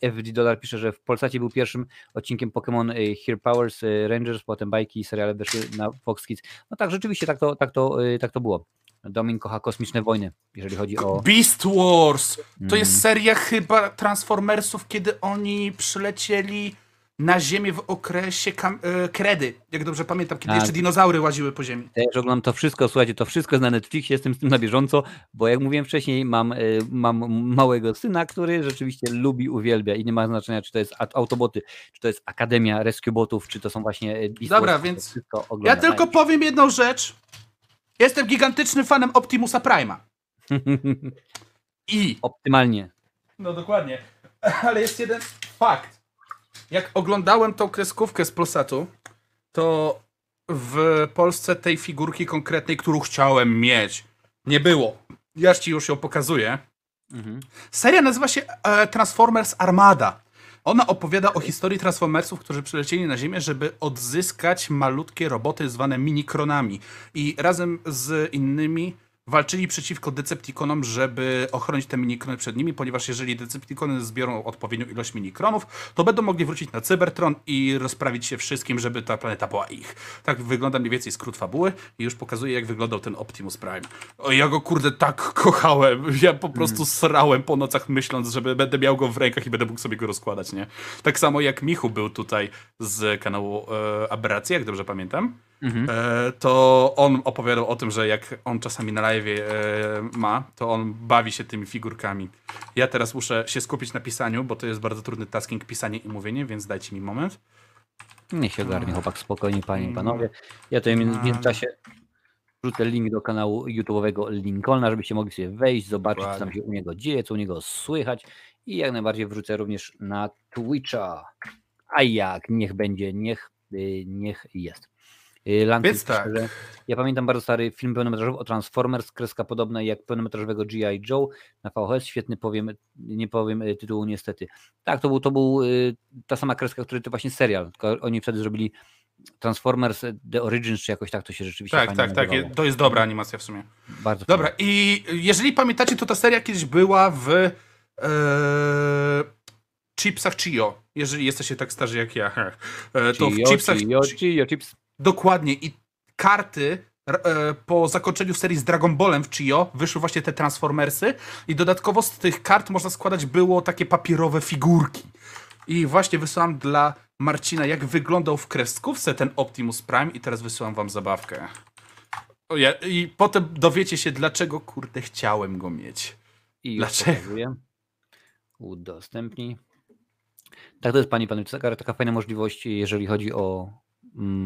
F G Dollar pisze, że w Polsacie był pierwszym odcinkiem Pokémon Here Powers Rangers, potem bajki i seriale weszły na Fox Kids. No tak, rzeczywiście tak to, tak to, tak to było. Domin kocha Kosmiczne Wojny, jeżeli chodzi o... Beast Wars! To mm. jest seria chyba Transformersów, kiedy oni przylecieli na Ziemię w okresie kam- kredy. Jak dobrze pamiętam, kiedy A, jeszcze dinozaury łaziły po ziemi. Też oglądam to wszystko, słuchajcie, to wszystko jest na Netflixie, jestem z tym na bieżąco, bo jak mówiłem wcześniej, mam, mam małego syna, który rzeczywiście lubi, uwielbia i nie ma znaczenia, czy to jest Autoboty, czy to jest Akademia Rescue Botów, czy to są właśnie Beast Dobra, Wars, więc ja tylko Najpierw. powiem jedną rzecz. Jestem gigantycznym fanem Optimusa Prime'a. I... Optymalnie. No dokładnie. Ale jest jeden fakt. Jak oglądałem tą kreskówkę z Polsatu, to w Polsce tej figurki konkretnej, którą chciałem mieć, nie było. Ja ci już ją pokazuję. Mhm. Seria nazywa się e, Transformers Armada. Ona opowiada o historii Transformersów, którzy przylecieli na Ziemię, żeby odzyskać malutkie roboty zwane minikronami. I razem z innymi walczyli przeciwko Decepticonom, żeby ochronić te minikrony przed nimi, ponieważ jeżeli Decepticony zbiorą odpowiednią ilość minikronów, to będą mogli wrócić na Cybertron i rozprawić się wszystkim, żeby ta planeta była ich. Tak wygląda mniej więcej skrót fabuły i już pokazuje, jak wyglądał ten Optimus Prime. O, ja go kurde tak kochałem. Ja po prostu mm. srałem po nocach, myśląc, że będę miał go w rękach i będę mógł sobie go rozkładać, nie? Tak samo jak Michu był tutaj z kanału e, Aberracji, jak dobrze pamiętam. Mhm. To on opowiadał o tym, że jak on czasami na live'ie ma, to on bawi się tymi figurkami. Ja teraz muszę się skupić na pisaniu, bo to jest bardzo trudny tasking, pisanie i mówienie, więc dajcie mi moment. Niech się ogarnie chłopak, spokojnie, panie i panowie. Ja tutaj w międzyczasie wrzucę link do kanału YouTube'owego Lincolna, żebyście mogli sobie wejść, zobaczyć, co tam się u niego dzieje, co u niego słychać i jak najbardziej wrzucę również na Twitcha. A jak? Niech będzie, niech, niech jest. Lanty, więc tak. Że ja pamiętam bardzo stary film pełnometrażowy o Transformers, kreska podobna jak pełnometrażowego G I Joe na V H S, świetny, powiem, nie powiem tytułu niestety. Tak, to był, to był ta sama kreska, który to właśnie serial, tylko oni wtedy zrobili Transformers The Origins, czy jakoś tak to się rzeczywiście Tak, tak, nazywało. tak, to jest dobra animacja w sumie. Bardzo dobra, fajnie. I jeżeli pamiętacie, to ta seria kiedyś była w e, Chipsach Chio, jeżeli jesteście tak starzy jak ja, to Chio, w Chipsach Chio, Chio, Chips. Dokładnie. I karty e, po zakończeniu serii z Dragon Ballem w Chio wyszły właśnie te Transformersy i dodatkowo z tych kart można składać było takie papierowe figurki. I właśnie wysyłam dla Marcina, jak wyglądał w kreskówce ten Optimus Prime i teraz wysyłam wam zabawkę. O ja, i potem dowiecie się, dlaczego kurde chciałem go mieć. I dlaczego? Pokazuję. Udostępnij. Tak to jest, pani panu, taka fajna możliwość, jeżeli chodzi o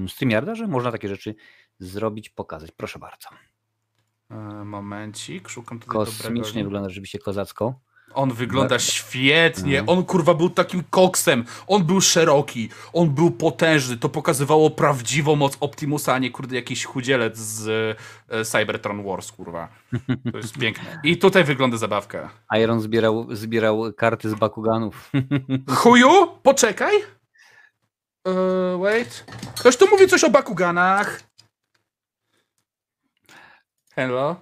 StreamYarda, że można takie rzeczy zrobić, pokazać. Proszę bardzo. Momencik, szukam tutaj Kosmicznie dobrego... wygląda rzeczywiście kozacko. On wygląda świetnie. Mm. On kurwa był takim koksem. On był szeroki. On był potężny. To pokazywało prawdziwą moc Optimusa, a nie kurde jakiś chudzielec z e, Cybertron Wars, kurwa. To jest piękne. I tutaj wygląda zabawka. Iron zbierał, zbierał karty z Bakuganów. Chuju? Poczekaj. Uh, wait. Ktoś tu mówi coś o Bakuganach. Hello.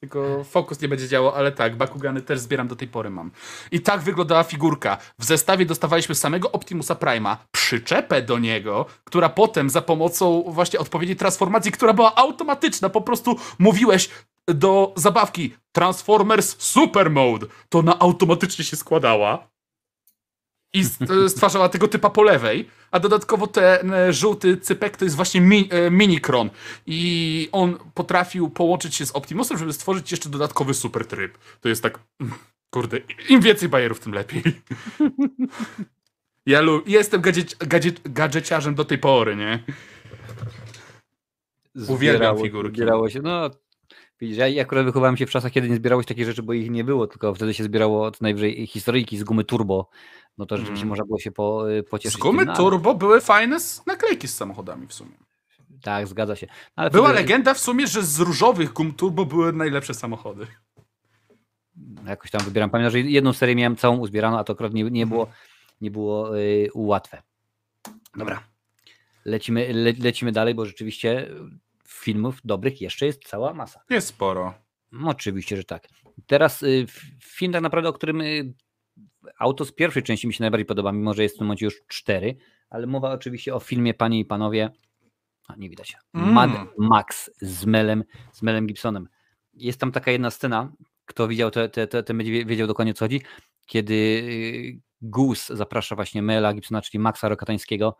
Tylko fokus nie będzie działał, ale tak, Bakugany też zbieram, do tej pory mam. I tak wyglądała figurka. W zestawie dostawaliśmy samego Optimusa Prime'a, przyczepę do niego, która potem za pomocą właśnie odpowiedniej transformacji, która była automatyczna, po prostu mówiłeś do zabawki Transformers Super Mode. To ona automatycznie się składała i stwarzała tego typa po lewej, a dodatkowo ten żółty cypek to jest właśnie mi, e, minikron i on potrafił połączyć się z Optimusem, żeby stworzyć jeszcze dodatkowy super tryb. To jest tak, kurde, im więcej bajerów, tym lepiej. Ja lu- jestem gadzie- gadzie- gadżeciarzem do tej pory, nie? Zbierało, Uwielbiam figurki. Zbierało się, no... Ja, ja akurat wychowałem się w czasach, kiedy nie zbierałeś takich rzeczy, bo ich nie było, tylko wtedy się zbierało co najwyżej historyjki z gumy turbo. No to rzeczywiście mm. można było się po, pocieszyć. Z gumy tym, turbo ale... były fajne naklejki z samochodami w sumie. Tak, zgadza się. Ale Była wtedy... legenda w sumie, że z różowych gum turbo były najlepsze samochody. Jakoś tam wybieram. Pamiętam, że jedną serię miałem całą uzbieraną, a to akurat nie, nie było, nie było yy, łatwe. Dobra. lecimy, le, lecimy dalej, bo rzeczywiście filmów dobrych jeszcze jest cała masa. Jest sporo. No, oczywiście, że tak. Teraz y, film tak naprawdę, o którym y, auto z pierwszej części mi się najbardziej podoba, mimo że jest w tym momencie już cztery, ale mowa oczywiście o filmie Panie i Panowie, a nie widać, mm. Mad Max z Melem, z Melem Gibsonem. Jest tam taka jedna scena, kto widział, ten te, te, te będzie wiedział dokładnie, co chodzi, kiedy y, Goose zaprasza właśnie Mela Gibsona, czyli Maxa Rokatańskiego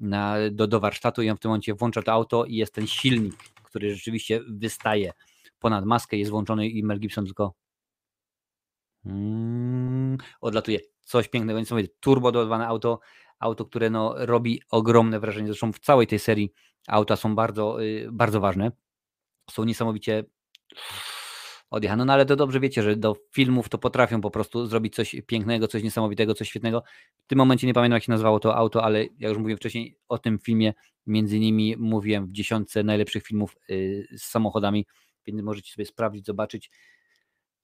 na, do, do warsztatu i on w tym momencie włącza to auto i jest ten silnik, który rzeczywiście wystaje ponad maskę, jest włączony i Mel Gibson tylko mm, odlatuje. Coś pięknego, więc mówię, turbo doładowane auto, auto, które no, robi ogromne wrażenie. Zresztą w całej tej serii auta są bardzo, y, bardzo ważne. Są niesamowicie odjechane, no ale to dobrze wiecie, że do filmów to potrafią po prostu zrobić coś pięknego, coś niesamowitego, coś świetnego. W tym momencie nie pamiętam, jak się nazywało to auto, ale jak już mówiłem wcześniej o tym filmie, między innymi mówiłem w dziesiątce najlepszych filmów y, z samochodami, więc możecie sobie sprawdzić, zobaczyć,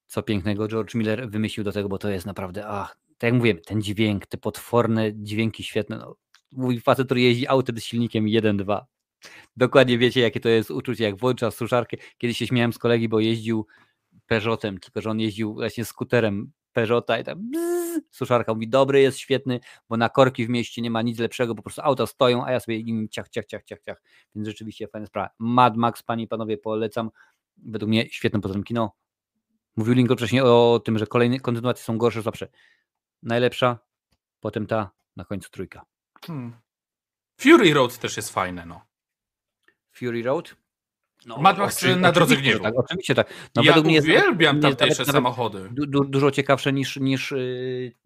co pięknego George Miller wymyślił do tego, bo to jest naprawdę, ach, tak jak mówiłem, ten dźwięk, te potworne dźwięki świetne. No, mój facet, który jeździ autem z silnikiem jeden dwa. Dokładnie wiecie, jakie to jest uczucie, jak włącza suszarkę. Kiedyś się śmiałem z kolegi, bo jeździł Peugeotem, tylko że on jeździł właśnie skuterem Peugeota i tam bzz, suszarka mówi, dobry, jest świetny, bo na korki w mieście nie ma nic lepszego, po prostu auta stoją, a ja sobie im ciach, ciach, ciach, ciach, ciach. Więc rzeczywiście fajna sprawa. Mad Max, panie i panowie, polecam. Według mnie świetne potem kino. Mówił Linko wcześniej o tym, że kolejne kontynuacje są gorsze zawsze. Najlepsza, potem ta, na końcu trójka. Hmm. Fury Road też jest fajne, no. Fury Road? No, Mad Max na drodze gniewu. Tak, oczywiście tak. No, ja uwielbiam tamtejsze samochody. Du, du, dużo ciekawsze niż, niż,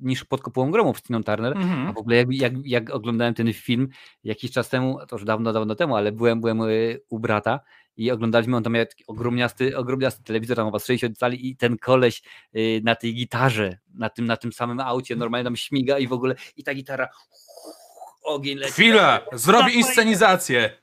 niż Pod kopułą gromów z Tiną Turner. Mm-hmm. A w ogóle jak, jak, jak oglądałem ten film jakiś czas temu, to już dawno, dawno temu, ale byłem, byłem u brata i oglądaliśmy, on tam miał taki ogromniasty, ogromniasty telewizor, tam chyba sześćdziesiąt cali i ten koleś na tej gitarze, na tym, na tym samym aucie normalnie tam śmiga i w ogóle i ta gitara ogień leci. Chwila! Zrobi inscenizację!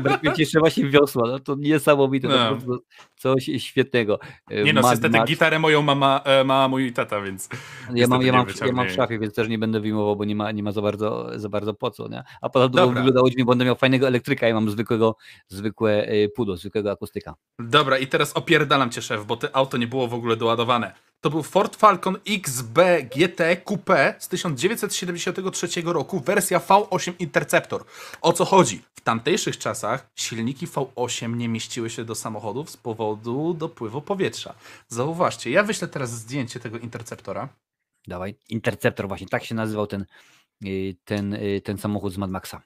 Brakuje ci jeszcze właśnie wiosła, no to niesamowite, no. To po prostu coś świetnego. Nie no, niestety gitarę moją mama, ma mój tata, więc ja mam, ja, mam, ja mam w szafie, więc też nie będę wyjmował, bo nie ma, nie ma za bardzo, za bardzo po co, nie? A poza tym wyglądało mi, bo będę miał fajnego elektryka i ja mam zwykłego, zwykłe pudło, zwykłego akustyka. Dobra, i teraz opierdalam cię, szef, bo to auto nie było w ogóle doładowane. To był Ford Falcon X B G T Coupé z tysiąc dziewięćset siedemdziesiątego trzeciego roku, wersja V osiem Interceptor. O co chodzi? W tamtejszych czasach silniki V osiem nie mieściły się do samochodów z powodu dopływu powietrza. Zauważcie, ja wyślę teraz zdjęcie tego Interceptora. Dawaj, Interceptor właśnie, tak się nazywał ten, ten, ten samochód z Mad Maxa.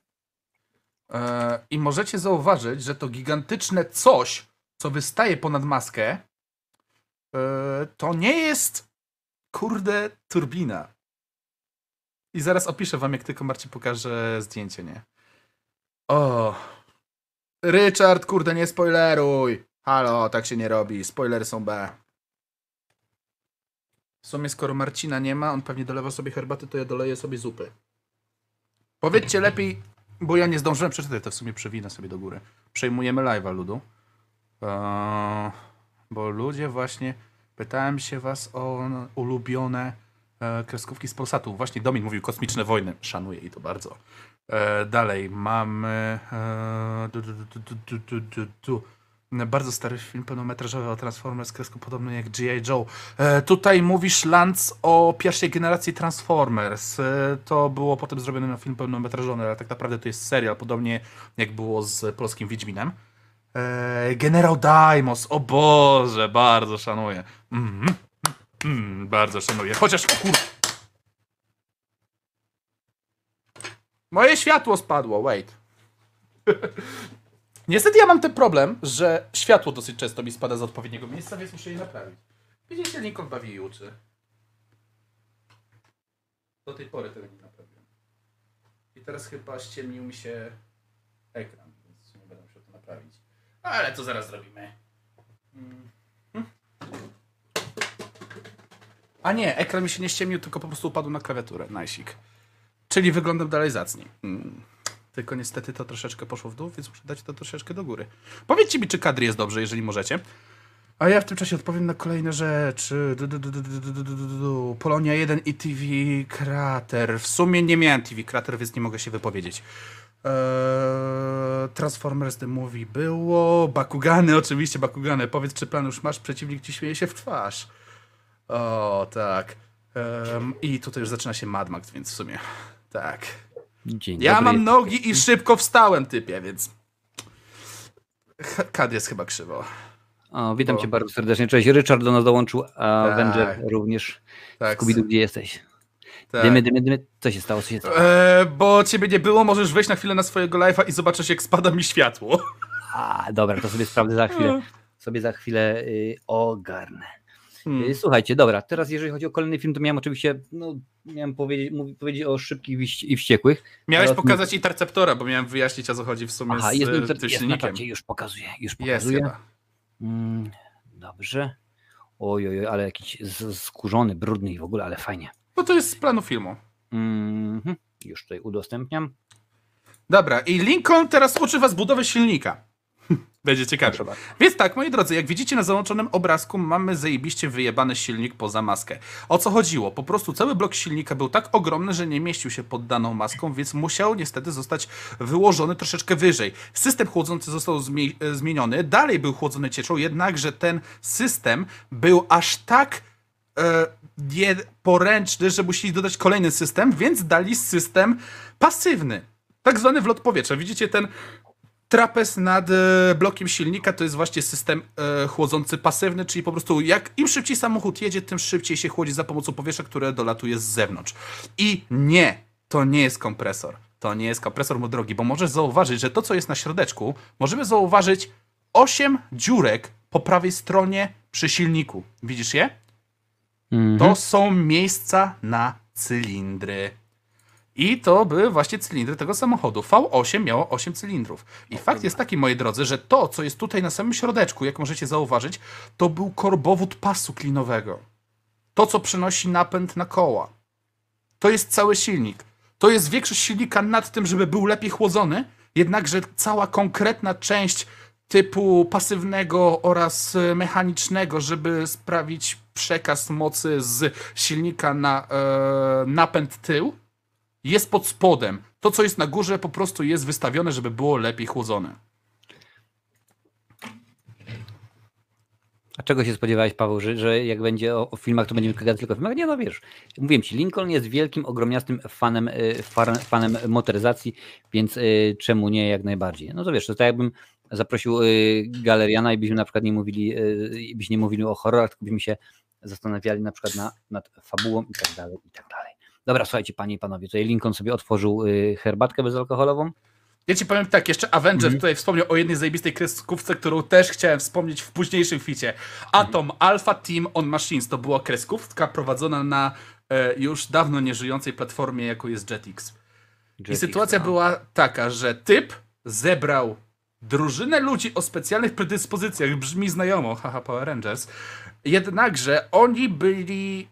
Eee, I możecie zauważyć, że to gigantyczne coś, co wystaje ponad maskę, to nie jest, kurde, turbina. I zaraz opiszę wam, jak tylko Marcin pokaże zdjęcie, nie? O, Richard, kurde, nie spoileruj. Halo, tak się nie robi. Spoilery są B. W sumie, skoro Marcina nie ma, on pewnie dolewa sobie herbaty, to ja doleję sobie zupy. Powiedzcie lepiej, bo ja nie zdążyłem przeczytać, to w sumie przewinę sobie do góry. Przejmujemy live'a, ludu. Eee... Bo ludzie właśnie, pytałem się was o ulubione e, kreskówki z Polsatu. Właśnie Domin mówił Kosmiczne Wojny. Szanuję i to bardzo. E, dalej mamy e, du, du, du, du, du, du, du. Bardzo stary film pełnometrażowy o Transformers, kresku podobny jak G I Joe. E, tutaj mówisz Lantz o pierwszej generacji Transformers. E, to było potem zrobione na film pełnometrażowy, ale tak naprawdę to jest serial, podobnie jak było z polskim Wiedźminem. Generał Daimos, o Boże, bardzo szanuję. Mm, mm, bardzo szanuję. Chociaż kur... Moje światło spadło, wait. Niestety ja mam ten problem, że światło dosyć często mi spada z odpowiedniego miejsca, więc muszę je naprawić. Widzicie, Lincoln bawi i uczy. Do tej pory tego nie naprawiłem. I teraz chyba ściemnił mi się ekran, więc nie będę musiał to naprawić. Ale to zaraz zrobimy. Hmm. Hmm? A nie, ekran mi się nie ściemnił, tylko po prostu upadł na klawiaturę. Najsik. Czyli wyglądam dalej zacniej. Hmm. Tylko niestety to troszeczkę poszło w dół, więc muszę dać to troszeczkę do góry. Powiedzcie mi, czy kadr jest dobrze, jeżeli możecie. A ja w tym czasie odpowiem na kolejne rzeczy. Du, du, du, du, du, du, du, du. Polonia jeden i T V Krater. W sumie nie miałem T V Krater, więc nie mogę się wypowiedzieć. Eee, Transformers The Movie było. Bakugany, oczywiście Bakugany. Powiedz, czy plan już masz? Przeciwnik ci śmieje się w twarz. O, tak. Ehm, I tutaj już zaczyna się Mad Max, więc w sumie tak. Dzień ja dobry, mam nogi i szybko wstałem, typie, więc... Kad jest chyba krzywo. O, witam Bo... cię bardzo serdecznie. Cześć, Richard do nas dołączył, a tak. Avenger również. Tak. Scooby-Doo, gdzie jesteś? Tak. Dymy, dymy, dymy. Co się stało? Co się stało? Eee, bo ciebie nie było, możesz wejść na chwilę na swojego live'a i zobaczysz, jak spada mi światło. A, dobra, to sobie sprawdzę za chwilę. Sobie za chwilę yy, ogarnę. Hmm. Słuchajcie, dobra, teraz jeżeli chodzi o kolejny film, to miałem oczywiście, no, miałem powiedzieć, mówić, powiedzieć o Szybkich i Wściekłych. Miałeś teraz pokazać mi... Interceptora, bo miałem wyjaśnić, o co chodzi w sumie. Aha, z jest tym silnikiem. Jest, już pokazuję, już pokazuję. Jest, mm, dobrze. Oj, oj, ale jakiś skurzony, brudny i w ogóle, ale fajnie. Bo to jest z planu filmu. Mm-hmm. Już tutaj udostępniam. Dobra, i Lincoln teraz uczy was budowy silnika. Będzie ciekawe. Więc tak, moi drodzy, jak widzicie na załączonym obrazku mamy zajebiście wyjebany silnik poza maskę. O co chodziło? Po prostu cały blok silnika był tak ogromny, że nie mieścił się pod daną maską, więc musiał niestety zostać wyłożony troszeczkę wyżej. System chłodzący został zmie zmieniony, dalej był chłodzony cieczą, jednakże ten system był aż tak e, nieporęczny, że musieli dodać kolejny system, więc dali system pasywny. Tak zwany wlot powietrza. Widzicie ten... Trapez nad e, blokiem silnika to jest właśnie system e, chłodzący pasywny, czyli po prostu jak im szybciej samochód jedzie, tym szybciej się chłodzi za pomocą powietrza, które dolatuje z zewnątrz. I nie, to nie jest kompresor. To nie jest kompresor, mój drogi, bo możesz zauważyć, że to, co jest na środeczku, możemy zauważyć osiem dziurek po prawej stronie przy silniku. Widzisz je? Mm-hmm. To są miejsca na cylindry. I to były właśnie cylindry tego samochodu. V osiem miało osiem cylindrów. I fakt jest taki, moi drodzy, że to, co jest tutaj na samym środeczku, jak możecie zauważyć, to był korbowód pasu klinowego. To, co przenosi napęd na koła. To jest cały silnik. To jest większość silnika nad tym, żeby był lepiej chłodzony, jednakże cała konkretna część typu pasywnego oraz mechanicznego, żeby sprawić przekaz mocy z silnika na e, napęd tył, jest pod spodem. To, co jest na górze, po prostu jest wystawione, żeby było lepiej chłodzone. A czego się spodziewałeś, Paweł, że, że jak będzie o, o filmach, to będziemy gadać tylko o filmach? Nie, no wiesz, mówiłem ci, Lincoln jest wielkim, ogromniastym fanem, fan, fanem motoryzacji, więc y, czemu nie, jak najbardziej. No to wiesz, to tak jakbym zaprosił y, Galeriana i byśmy na przykład nie mówili, y, byśmy nie mówili o horrorach, tylko byśmy się zastanawiali na przykład na, nad fabułą i tak dalej, i tak dalej. Dobra, słuchajcie, panie i panowie, tutaj Lincoln sobie otworzył y, herbatkę bezalkoholową. Ja ci powiem tak, jeszcze Avenger mm -hmm. tutaj wspomniał o jednej zajebistej kreskówce, którą też chciałem wspomnieć w późniejszym ficie. Atom, mm -hmm. Alpha Team on Machines, to była kreskówka prowadzona na e, już dawno nieżyjącej platformie, jaką jest Jetix. Jetix I sytuacja no. była taka, że typ zebrał drużynę ludzi o specjalnych predyspozycjach, brzmi znajomo, haha, Power Rangers. Jednakże oni byli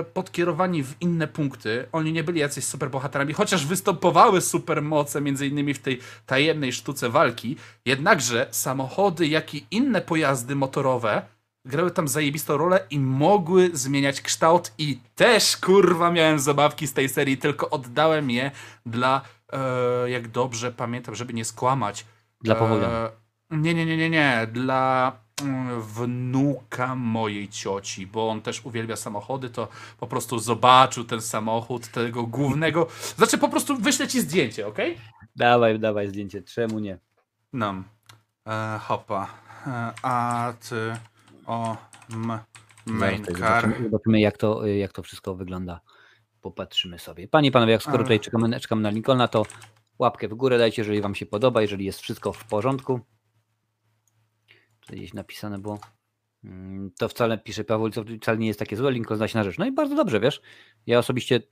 e, podkierowani w inne punkty, oni nie byli jacyś superbohaterami, chociaż występowały supermoce między innymi w tej tajemnej sztuce walki, jednakże samochody, jak i inne pojazdy motorowe grały tam zajebistą rolę i mogły zmieniać kształt i też kurwa miałem zabawki z tej serii, tylko oddałem je dla, e, jak dobrze pamiętam, żeby nie skłamać. Dla powodu. E, nie, nie, nie, nie, nie, dla... wnuka mojej cioci, bo on też uwielbia samochody, to po prostu zobaczył ten samochód, tego głównego. Znaczy po prostu wyślę ci zdjęcie, okej? Okay? Dawaj, dawaj zdjęcie, czemu nie? No. E, hopa. E, a ty o m, main Zaraz, car. Zobaczymy, zobaczymy jak to, jak to wszystko wygląda. Popatrzymy sobie. Panie i panowie, jak skoro tutaj czekamy, czekamy na Lincolna, to łapkę w górę dajcie, jeżeli wam się podoba, jeżeli jest wszystko w porządku. Gdzieś napisane było. To wcale, pisze Paweł, to wcale nie jest takie złe, Lincoln zna się na rzecz. No i bardzo dobrze, wiesz. Ja osobiście,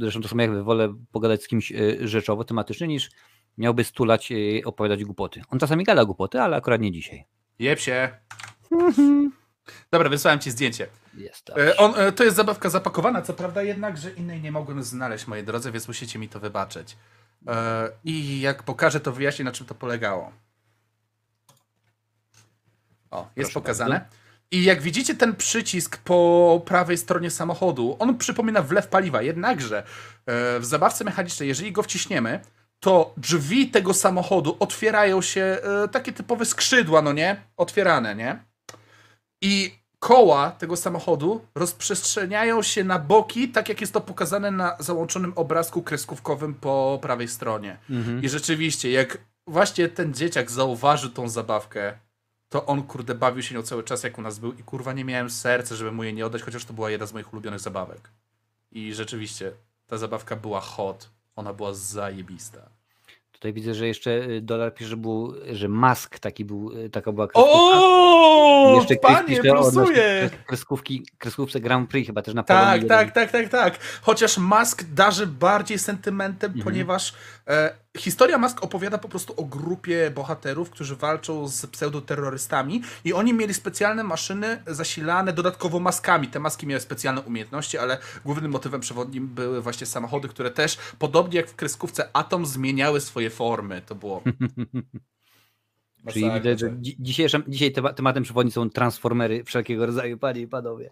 zresztą to samo jakby wolę pogadać z kimś rzeczowo, tematycznie, niż miałby stulać opowiadać głupoty. On czasami gada głupoty, ale akurat nie dzisiaj. Jeb się. Dobra, wysłałem ci zdjęcie. Jest, On, to jest zabawka zapakowana, co prawda, jednakże innej nie mogłem znaleźć, moi drodzy, więc musicie mi to wybaczyć. I jak pokażę, to wyjaśnię, na czym to polegało. O, jest Proszę pokazane. Bardzo. I jak widzicie ten przycisk po prawej stronie samochodu, on przypomina wlew paliwa, jednakże w zabawce mechanicznej, jeżeli go wciśniemy, to drzwi tego samochodu otwierają się, takie typowe skrzydła, no nie? Otwierane, nie? I koła tego samochodu rozprzestrzeniają się na boki, tak jak jest to pokazane na załączonym obrazku kreskówkowym po prawej stronie. Mhm. I rzeczywiście, jak właśnie ten dzieciak zauważył tą zabawkę, to on, kurde, bawił się nią cały czas, jak u nas był i, kurwa, nie miałem serca, żeby mu jej nie oddać, chociaż to była jedna z moich ulubionych zabawek. I rzeczywiście, ta zabawka była hot. Ona była zajebista. Tutaj widzę, że jeszcze Dolar pisze, że, był, że Mask taki był, taka była kreskówka. O, i jeszcze panie, plusuje! Kreskówki, kreskówce Grand Prix chyba też na pewno. Tak, tak, tak, tak, tak. Chociaż Mask darzy bardziej sentymentem, mhm. ponieważ e, historia Mask opowiada po prostu o grupie bohaterów, którzy walczą z pseudoterrorystami i oni mieli specjalne maszyny zasilane dodatkowo maskami. Te maski miały specjalne umiejętności, ale głównym motywem przewodnim były właśnie samochody, które też, podobnie jak w kreskówce Atom, zmieniały swoje formy. To było... Czyli widać, że dzisiaj, dzisiaj tematem przewodnim są transformery wszelkiego rodzaju, panie i panowie.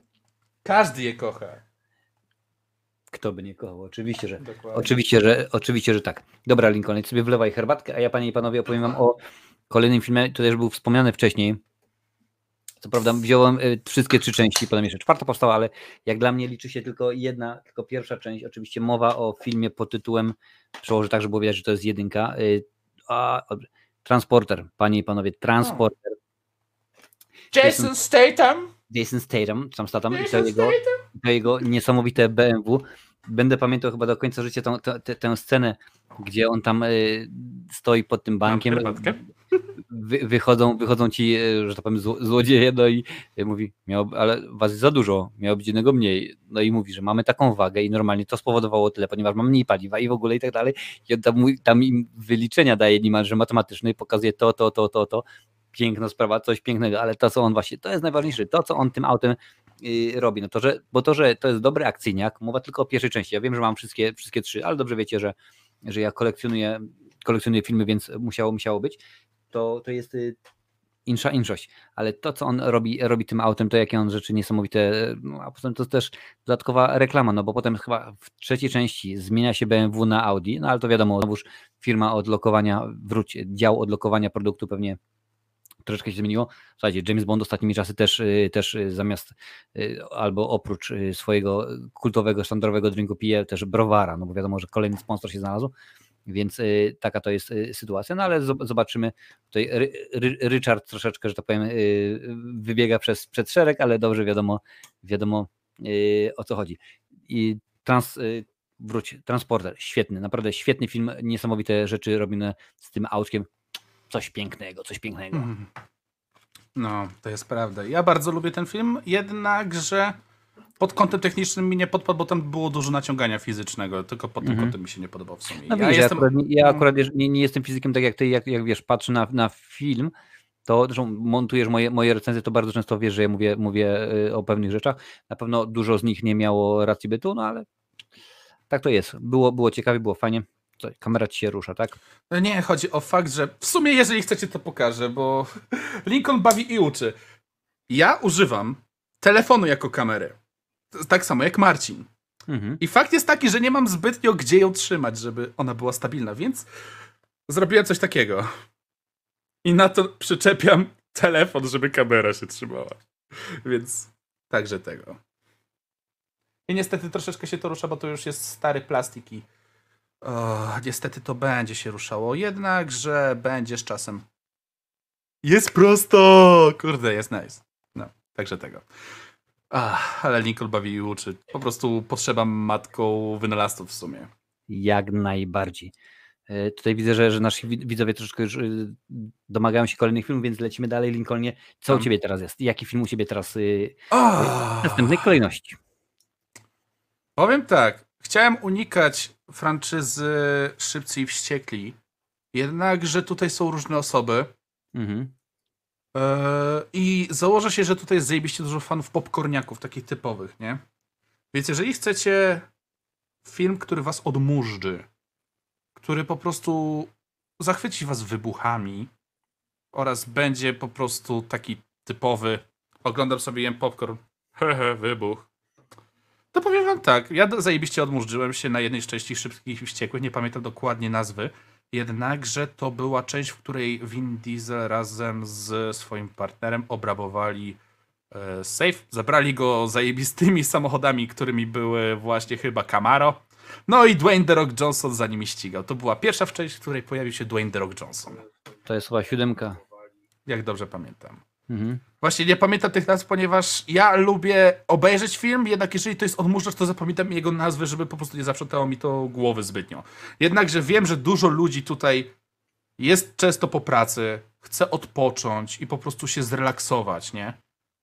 Każdy je kocha. Kto by nie kochał? Oczywiście, że, oczywiście, że, oczywiście, że tak. Dobra, Lincoln, sobie wlewaj herbatkę, a ja, panie i panowie, opowiem wam o kolejnym filmie, który już był wspomniany wcześniej. Co prawda wziąłem wszystkie trzy części, potem jeszcze czwarta powstała, ale jak dla mnie liczy się tylko jedna, tylko pierwsza część. Oczywiście mowa o filmie pod tytułem, przełożę tak, żeby było widać, że to jest jedynka, a, Transporter, panie i panowie, Transporter. Jason, Jason Statham. Jason Statham, Sam Statham i to jego, to jego niesamowite B M W. Będę pamiętał chyba do końca życia tą, tą, tę, tę scenę, gdzie on tam y, stoi pod tym bankiem. Wy, wychodzą, wychodzą ci, że tak powiem, złodzieje, no i mówi, miał, ale was za dużo, miało być jednego mniej. No i mówi, że mamy taką wagę i normalnie to spowodowało tyle, ponieważ mam mniej paliwa i w ogóle i tak dalej. I on tam, tam im wyliczenia daje niemalże matematyczne i pokazuje to, to, to, to, to. Piękna sprawa, coś pięknego, ale to, co on właśnie, to jest najważniejsze, to, co on tym autem yy, robi, no to, że, bo to, że to jest dobry akcyjniak, mowa tylko o pierwszej części, ja wiem, że mam wszystkie, wszystkie trzy, ale dobrze wiecie, że, że ja kolekcjonuję, kolekcjonuję filmy, więc musiało, musiało być, to, to jest yy, insza inszość, ale to, co on robi, robi tym autem, to jakie on rzeczy niesamowite, no, a potem to też dodatkowa reklama, no bo potem chyba w trzeciej części zmienia się B M W na Audi, no ale to wiadomo, znowuż firma odlokowania, wróć, dział odlokowania produktu pewnie troszeczkę się zmieniło. Słuchajcie, James Bond ostatnimi czasy też, też zamiast albo oprócz swojego kultowego, sztandarowego drinku pije też browara, no bo wiadomo, że kolejny sponsor się znalazł, więc taka to jest sytuacja, no ale zobaczymy. Tutaj Richard troszeczkę, że tak powiem, wybiega przez, przed szereg, ale dobrze wiadomo, wiadomo o co chodzi. I trans... Wróć, Transporter, świetny, naprawdę świetny film, niesamowite rzeczy robione z tym autkiem. Coś pięknego, coś pięknego. No, to jest prawda. Ja bardzo lubię ten film, jednakże pod kątem technicznym mi nie podpadł, bo tam było dużo naciągania fizycznego, tylko pod tym mm-hmm. kątem mi się nie podobał w sumie. No, ja, wiesz, jestem... ja akurat, ja akurat wiesz, nie, nie jestem fizykiem tak jak ty, jak, jak wiesz, patrzę na, na film, to zresztą montujesz moje, moje recenzje, to bardzo często wiesz, że ja mówię, mówię o pewnych rzeczach. Na pewno dużo z nich nie miało racji bytu, no ale tak to jest. Było, było ciekawie, było fajnie. Co, kamera ci się rusza, tak? Nie, chodzi o fakt, że w sumie jeżeli chcecie, to pokażę, bo Lincoln bawi i uczy. Ja używam telefonu jako kamery. Tak samo jak Marcin. Mhm. I fakt jest taki, że nie mam zbytnio gdzie ją trzymać, żeby ona była stabilna, więc zrobiłem coś takiego. I na to przyczepiam telefon, żeby kamera się trzymała. Więc także tego. I niestety troszeczkę się to rusza, bo to już jest stary plastik i O, niestety to będzie się ruszało, jednakże będzie z czasem. Jest prosto! Kurde, jest nice. No, także tego. Ach, ale Lincoln bawi i uczy. Po prostu potrzeba matką wynalazców w sumie. Jak najbardziej. Tutaj widzę, że, że nasi widzowie troszeczkę już domagają się kolejnych filmów, więc lecimy dalej. Lincolnie, co Tam. u ciebie teraz jest? Jaki film u ciebie teraz oh. w następnej kolejności? Powiem tak. Chciałem unikać franczyzy Szybcy i Wściekli, jednakże tutaj są różne osoby mhm. yy, i założę się, że tutaj jest zajebiście dużo fanów popcorniaków, takich typowych, nie? Więc jeżeli chcecie film, który was odmóżdży, który po prostu zachwyci was wybuchami oraz będzie po prostu taki typowy Oglądam sobie, jem popcorn. Hehe, wybuch. To powiem wam tak, ja zajebiście odmurzyłem się na jednej z części Szybkich i Wściekłych, nie pamiętam dokładnie nazwy, jednakże to była część, w której Vin Diesel razem z swoim partnerem obrabowali e, safe, zabrali go zajebistymi samochodami, którymi były właśnie chyba Camaro, no i Dwayne The Rock Johnson za nimi ścigał. To była pierwsza część, w której pojawił się Dwayne The Rock Johnson. To jest chyba siódemka. Jak dobrze pamiętam. Mhm. Właśnie nie pamiętam tych nazw, ponieważ ja lubię obejrzeć film, jednak jeżeli to jest odmurzacz, to zapamiętam jego nazwy, żeby po prostu nie zaprzątało mi to głowy zbytnio. Jednakże wiem, że dużo ludzi tutaj jest często po pracy, chce odpocząć i po prostu się zrelaksować, nie?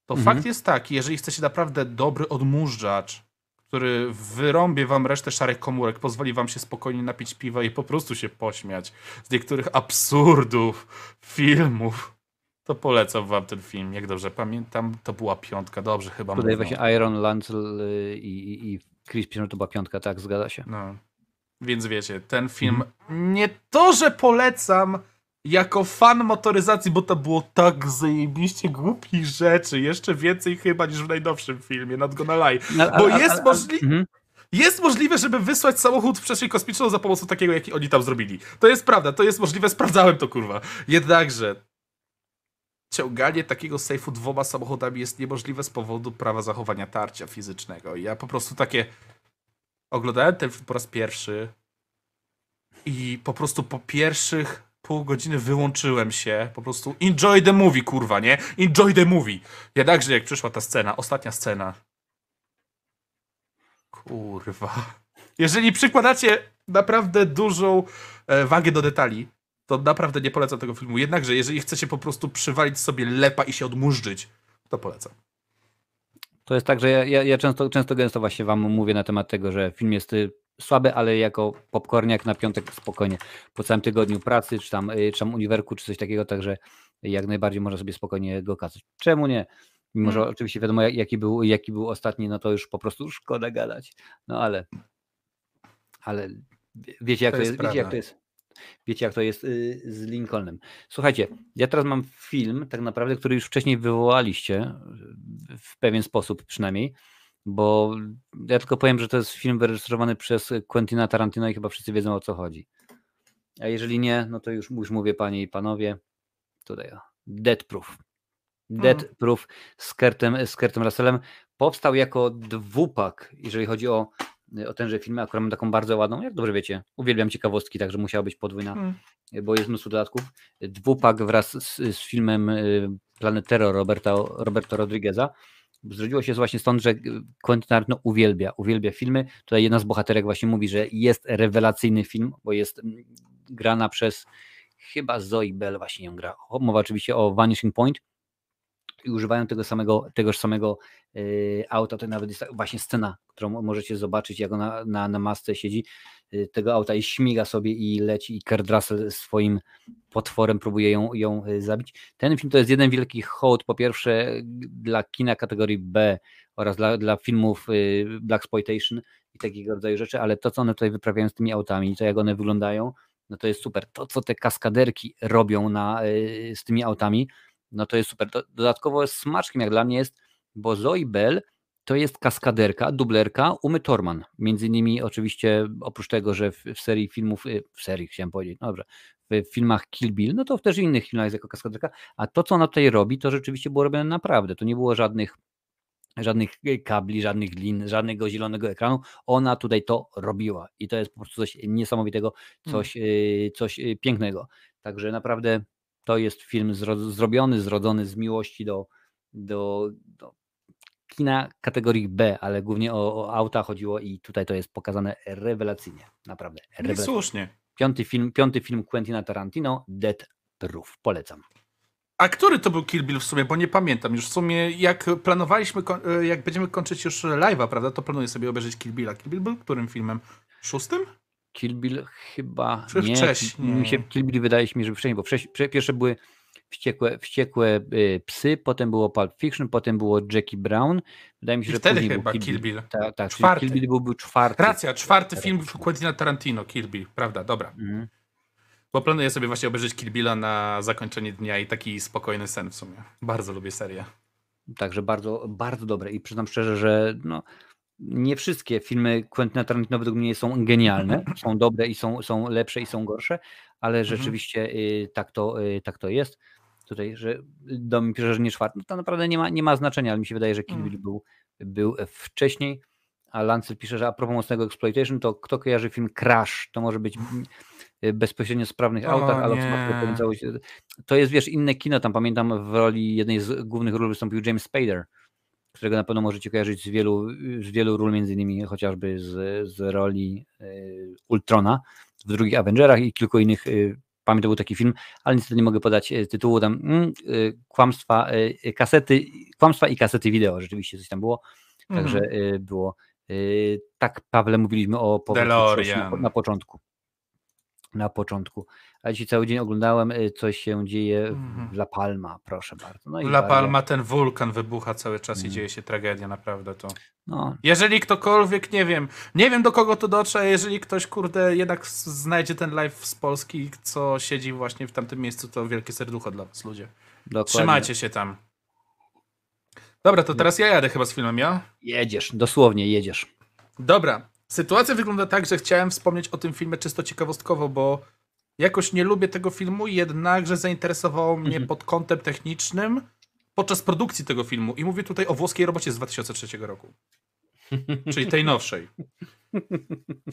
To mhm. fakt jest taki, jeżeli chcecie naprawdę dobry odmurzacz, który wyrąbie wam resztę szarych komórek, pozwoli wam się spokojnie napić piwa i po prostu się pośmiać z niektórych absurdów filmów, to polecam wam ten film, jak dobrze pamiętam, to była piątka, dobrze chyba. Tutaj mówią. Właśnie Iron Lancel i, i Chris Pine, to była piątka, tak, zgadza się. No. Więc wiecie, ten film hmm. nie to, że polecam jako fan motoryzacji, bo to było tak zajebiście głupich rzeczy, jeszcze więcej chyba niż w najnowszym filmie, Not Gonna Lie, no, bo a, jest a, a, możli... mhm. Jest możliwe, żeby wysłać samochód w przestrzeń kosmiczną za pomocą takiego, jaki oni tam zrobili. To jest prawda, to jest możliwe, sprawdzałem to, kurwa. Jednakże ciąganie takiego sejfu dwoma samochodami jest niemożliwe z powodu prawa zachowania tarcia fizycznego. I ja po prostu takie... Oglądałem ten po raz pierwszy i po prostu po pierwszych pół godziny wyłączyłem się. Po prostu enjoy the movie, kurwa, nie? Enjoy the movie. Jednakże jak przyszła ta scena, ostatnia scena... Kurwa... Jeżeli przykładacie naprawdę dużą wagę do detali, to naprawdę nie polecam tego filmu. Jednakże, jeżeli chcecie po prostu przywalić sobie lepa i się odmurzyć, to polecam. To jest tak, że ja, ja, ja często, często gęsto właśnie wam mówię na temat tego, że film jest słaby, ale jako popcorniak na piątek spokojnie. Po całym tygodniu pracy, czy tam, czy tam uniwerku, czy coś takiego, także jak najbardziej można sobie spokojnie go kasać. Czemu nie? Mimo, że hmm. oczywiście wiadomo, jaki był, jaki był ostatni, no to już po prostu szkoda gadać. No ale... Ale wiecie, jak to, to jest, jest wiecie, jak to jest. Wiecie, jak to jest z Lincolnem. Słuchajcie, ja teraz mam film, tak naprawdę, który już wcześniej wywołaliście, w pewien sposób przynajmniej, bo ja tylko powiem, że to jest film wyreżyserowany przez Quentina Tarantino i chyba wszyscy wiedzą, o co chodzi. A jeżeli nie, no to już, już mówię, panie i panowie, tutaj o, Death Proof. Death mhm. Proof z Kurtem, z Kurtem Russellem. Powstał jako dwupak, jeżeli chodzi o o tenże filmie, akurat mam taką bardzo ładną, jak dobrze wiecie, uwielbiam ciekawostki, także musiała być podwójna, hmm. bo jest mnóstwo dodatków. Dwupak wraz z, z filmem Planet Terror Roberta, Roberta Rodriguez'a. Zrodziło się właśnie stąd, że Quentin Tarantino uwielbia, uwielbia filmy. Tutaj jedna z bohaterek właśnie mówi, że jest rewelacyjny film, bo jest grana przez chyba Zoe Bell właśnie ją gra. Mowa oczywiście o Vanishing Point. I używają tego samego, tegoż samego y, auta, to nawet jest właśnie scena, którą możecie zobaczyć, jak ona na, na masce siedzi y, tego auta i śmiga sobie i leci, i Kurt Russell swoim potworem próbuje ją, ją y, zabić. Ten film to jest jeden wielki hołd, po pierwsze dla kina kategorii B oraz dla, dla filmów y, blaxploitation i takiego rodzaju rzeczy, ale to, co one tutaj wyprawiają z tymi autami, to jak one wyglądają, no to jest super. To, co te kaskaderki robią na, y, z tymi autami, no to jest super. Dodatkowo smaczkiem jak dla mnie jest, bo Zoe Bell to jest kaskaderka, dublerka Umy Thurman. Między innymi oczywiście oprócz tego, że w, w serii filmów, w serii chciałem powiedzieć, dobrze, w filmach Kill Bill, no to też w innych filmach jest jako kaskaderka, a to, co ona tutaj robi, to rzeczywiście było robione naprawdę. To nie było żadnych żadnych kabli, żadnych lin, żadnego zielonego ekranu. Ona tutaj to robiła i to jest po prostu coś niesamowitego, coś, hmm. coś pięknego. Także naprawdę to jest film zro- zrobiony, zrodzony z miłości do, do, do kina kategorii B, ale głównie o, o auta chodziło i tutaj to jest pokazane rewelacyjnie. Naprawdę. Rewelacyjnie. Słusznie. Piąty film, piąty film Quentina Tarantino, Death Proof. Polecam. A który to był Kill Bill w sumie, bo nie pamiętam już. W sumie jak planowaliśmy, jak będziemy kończyć już live'a, prawda, to planuję sobie obejrzeć Kill Billa. Kill Bill był którym filmem? Szóstym? Kill Bill chyba nie. Wcześniej. Mi się, Kill Bill wydaje się mi, że wcześniej, bo wcześniej, pierwsze były wściekłe, wściekłe psy, potem było Pulp Fiction, potem było Jackie Brown. Wydaje mi się, I że wtedy chyba Kill Bill. Bill. Tak, tak, Kill Bill był, był czwarty. Racja, czwarty film Quentina Tarantino, Kill Bill, prawda, dobra. Mhm. Bo planuję sobie właśnie obejrzeć Kill Billa na zakończenie dnia i taki spokojny sen w sumie. Bardzo lubię serię. Także bardzo, bardzo dobre. I przyznam szczerze, że no, nie wszystkie filmy Quentina Tarantino według mnie są genialne. Są dobre i są, są lepsze i są gorsze, ale rzeczywiście y, tak, to, y, tak to jest. Tutaj, że do mnie pierwsze, że nie czwarty, no to naprawdę nie ma, nie ma znaczenia, ale mi się wydaje, że Kill Bill był, był wcześniej. A Lancel pisze, że a propos mocnego exploitation, to kto kojarzy film Crash? To może być bezpośrednio sprawnych autach, ale to jest, wiesz, inne kino. Tam pamiętam, w roli jednej z głównych ról wystąpił James Spader, którego na pewno możecie kojarzyć z wielu, z wielu ról, między innymi chociażby z, z roli y, Ultrona w drugich Avengerach i kilku innych. Y, pamiętam, był taki film, ale niestety nie mogę podać tytułu. Tam y, kłamstwa, y, kasety, kłamstwa i kasety wideo, rzeczywiście coś tam było. Także y, było. Yy, tak, Pawle, mówiliśmy o powrocie na, na początku. Na początku. A dzisiaj cały dzień oglądałem, co się dzieje mm. w La Palma, proszę bardzo. No i La Palma, bardzo... ten wulkan wybucha cały czas mm. i dzieje się tragedia, naprawdę to. No. Jeżeli ktokolwiek, nie wiem, nie wiem do kogo to dotrze, jeżeli ktoś, kurde, jednak znajdzie ten live z Polski, co siedzi właśnie w tamtym miejscu, to wielkie serducho dla was, ludzie. Dokładnie. Trzymajcie się tam. Dobra, to teraz ja jadę chyba z filmem, ja? Jedziesz, dosłownie jedziesz. Dobra, sytuacja wygląda tak, że chciałem wspomnieć o tym filmie czysto ciekawostkowo, bo jakoś nie lubię tego filmu, jednakże zainteresował mnie mhm. pod kątem technicznym podczas produkcji tego filmu. I mówię tutaj o włoskiej robocie z dwa tysiące trzeciego roku. Czyli tej nowszej.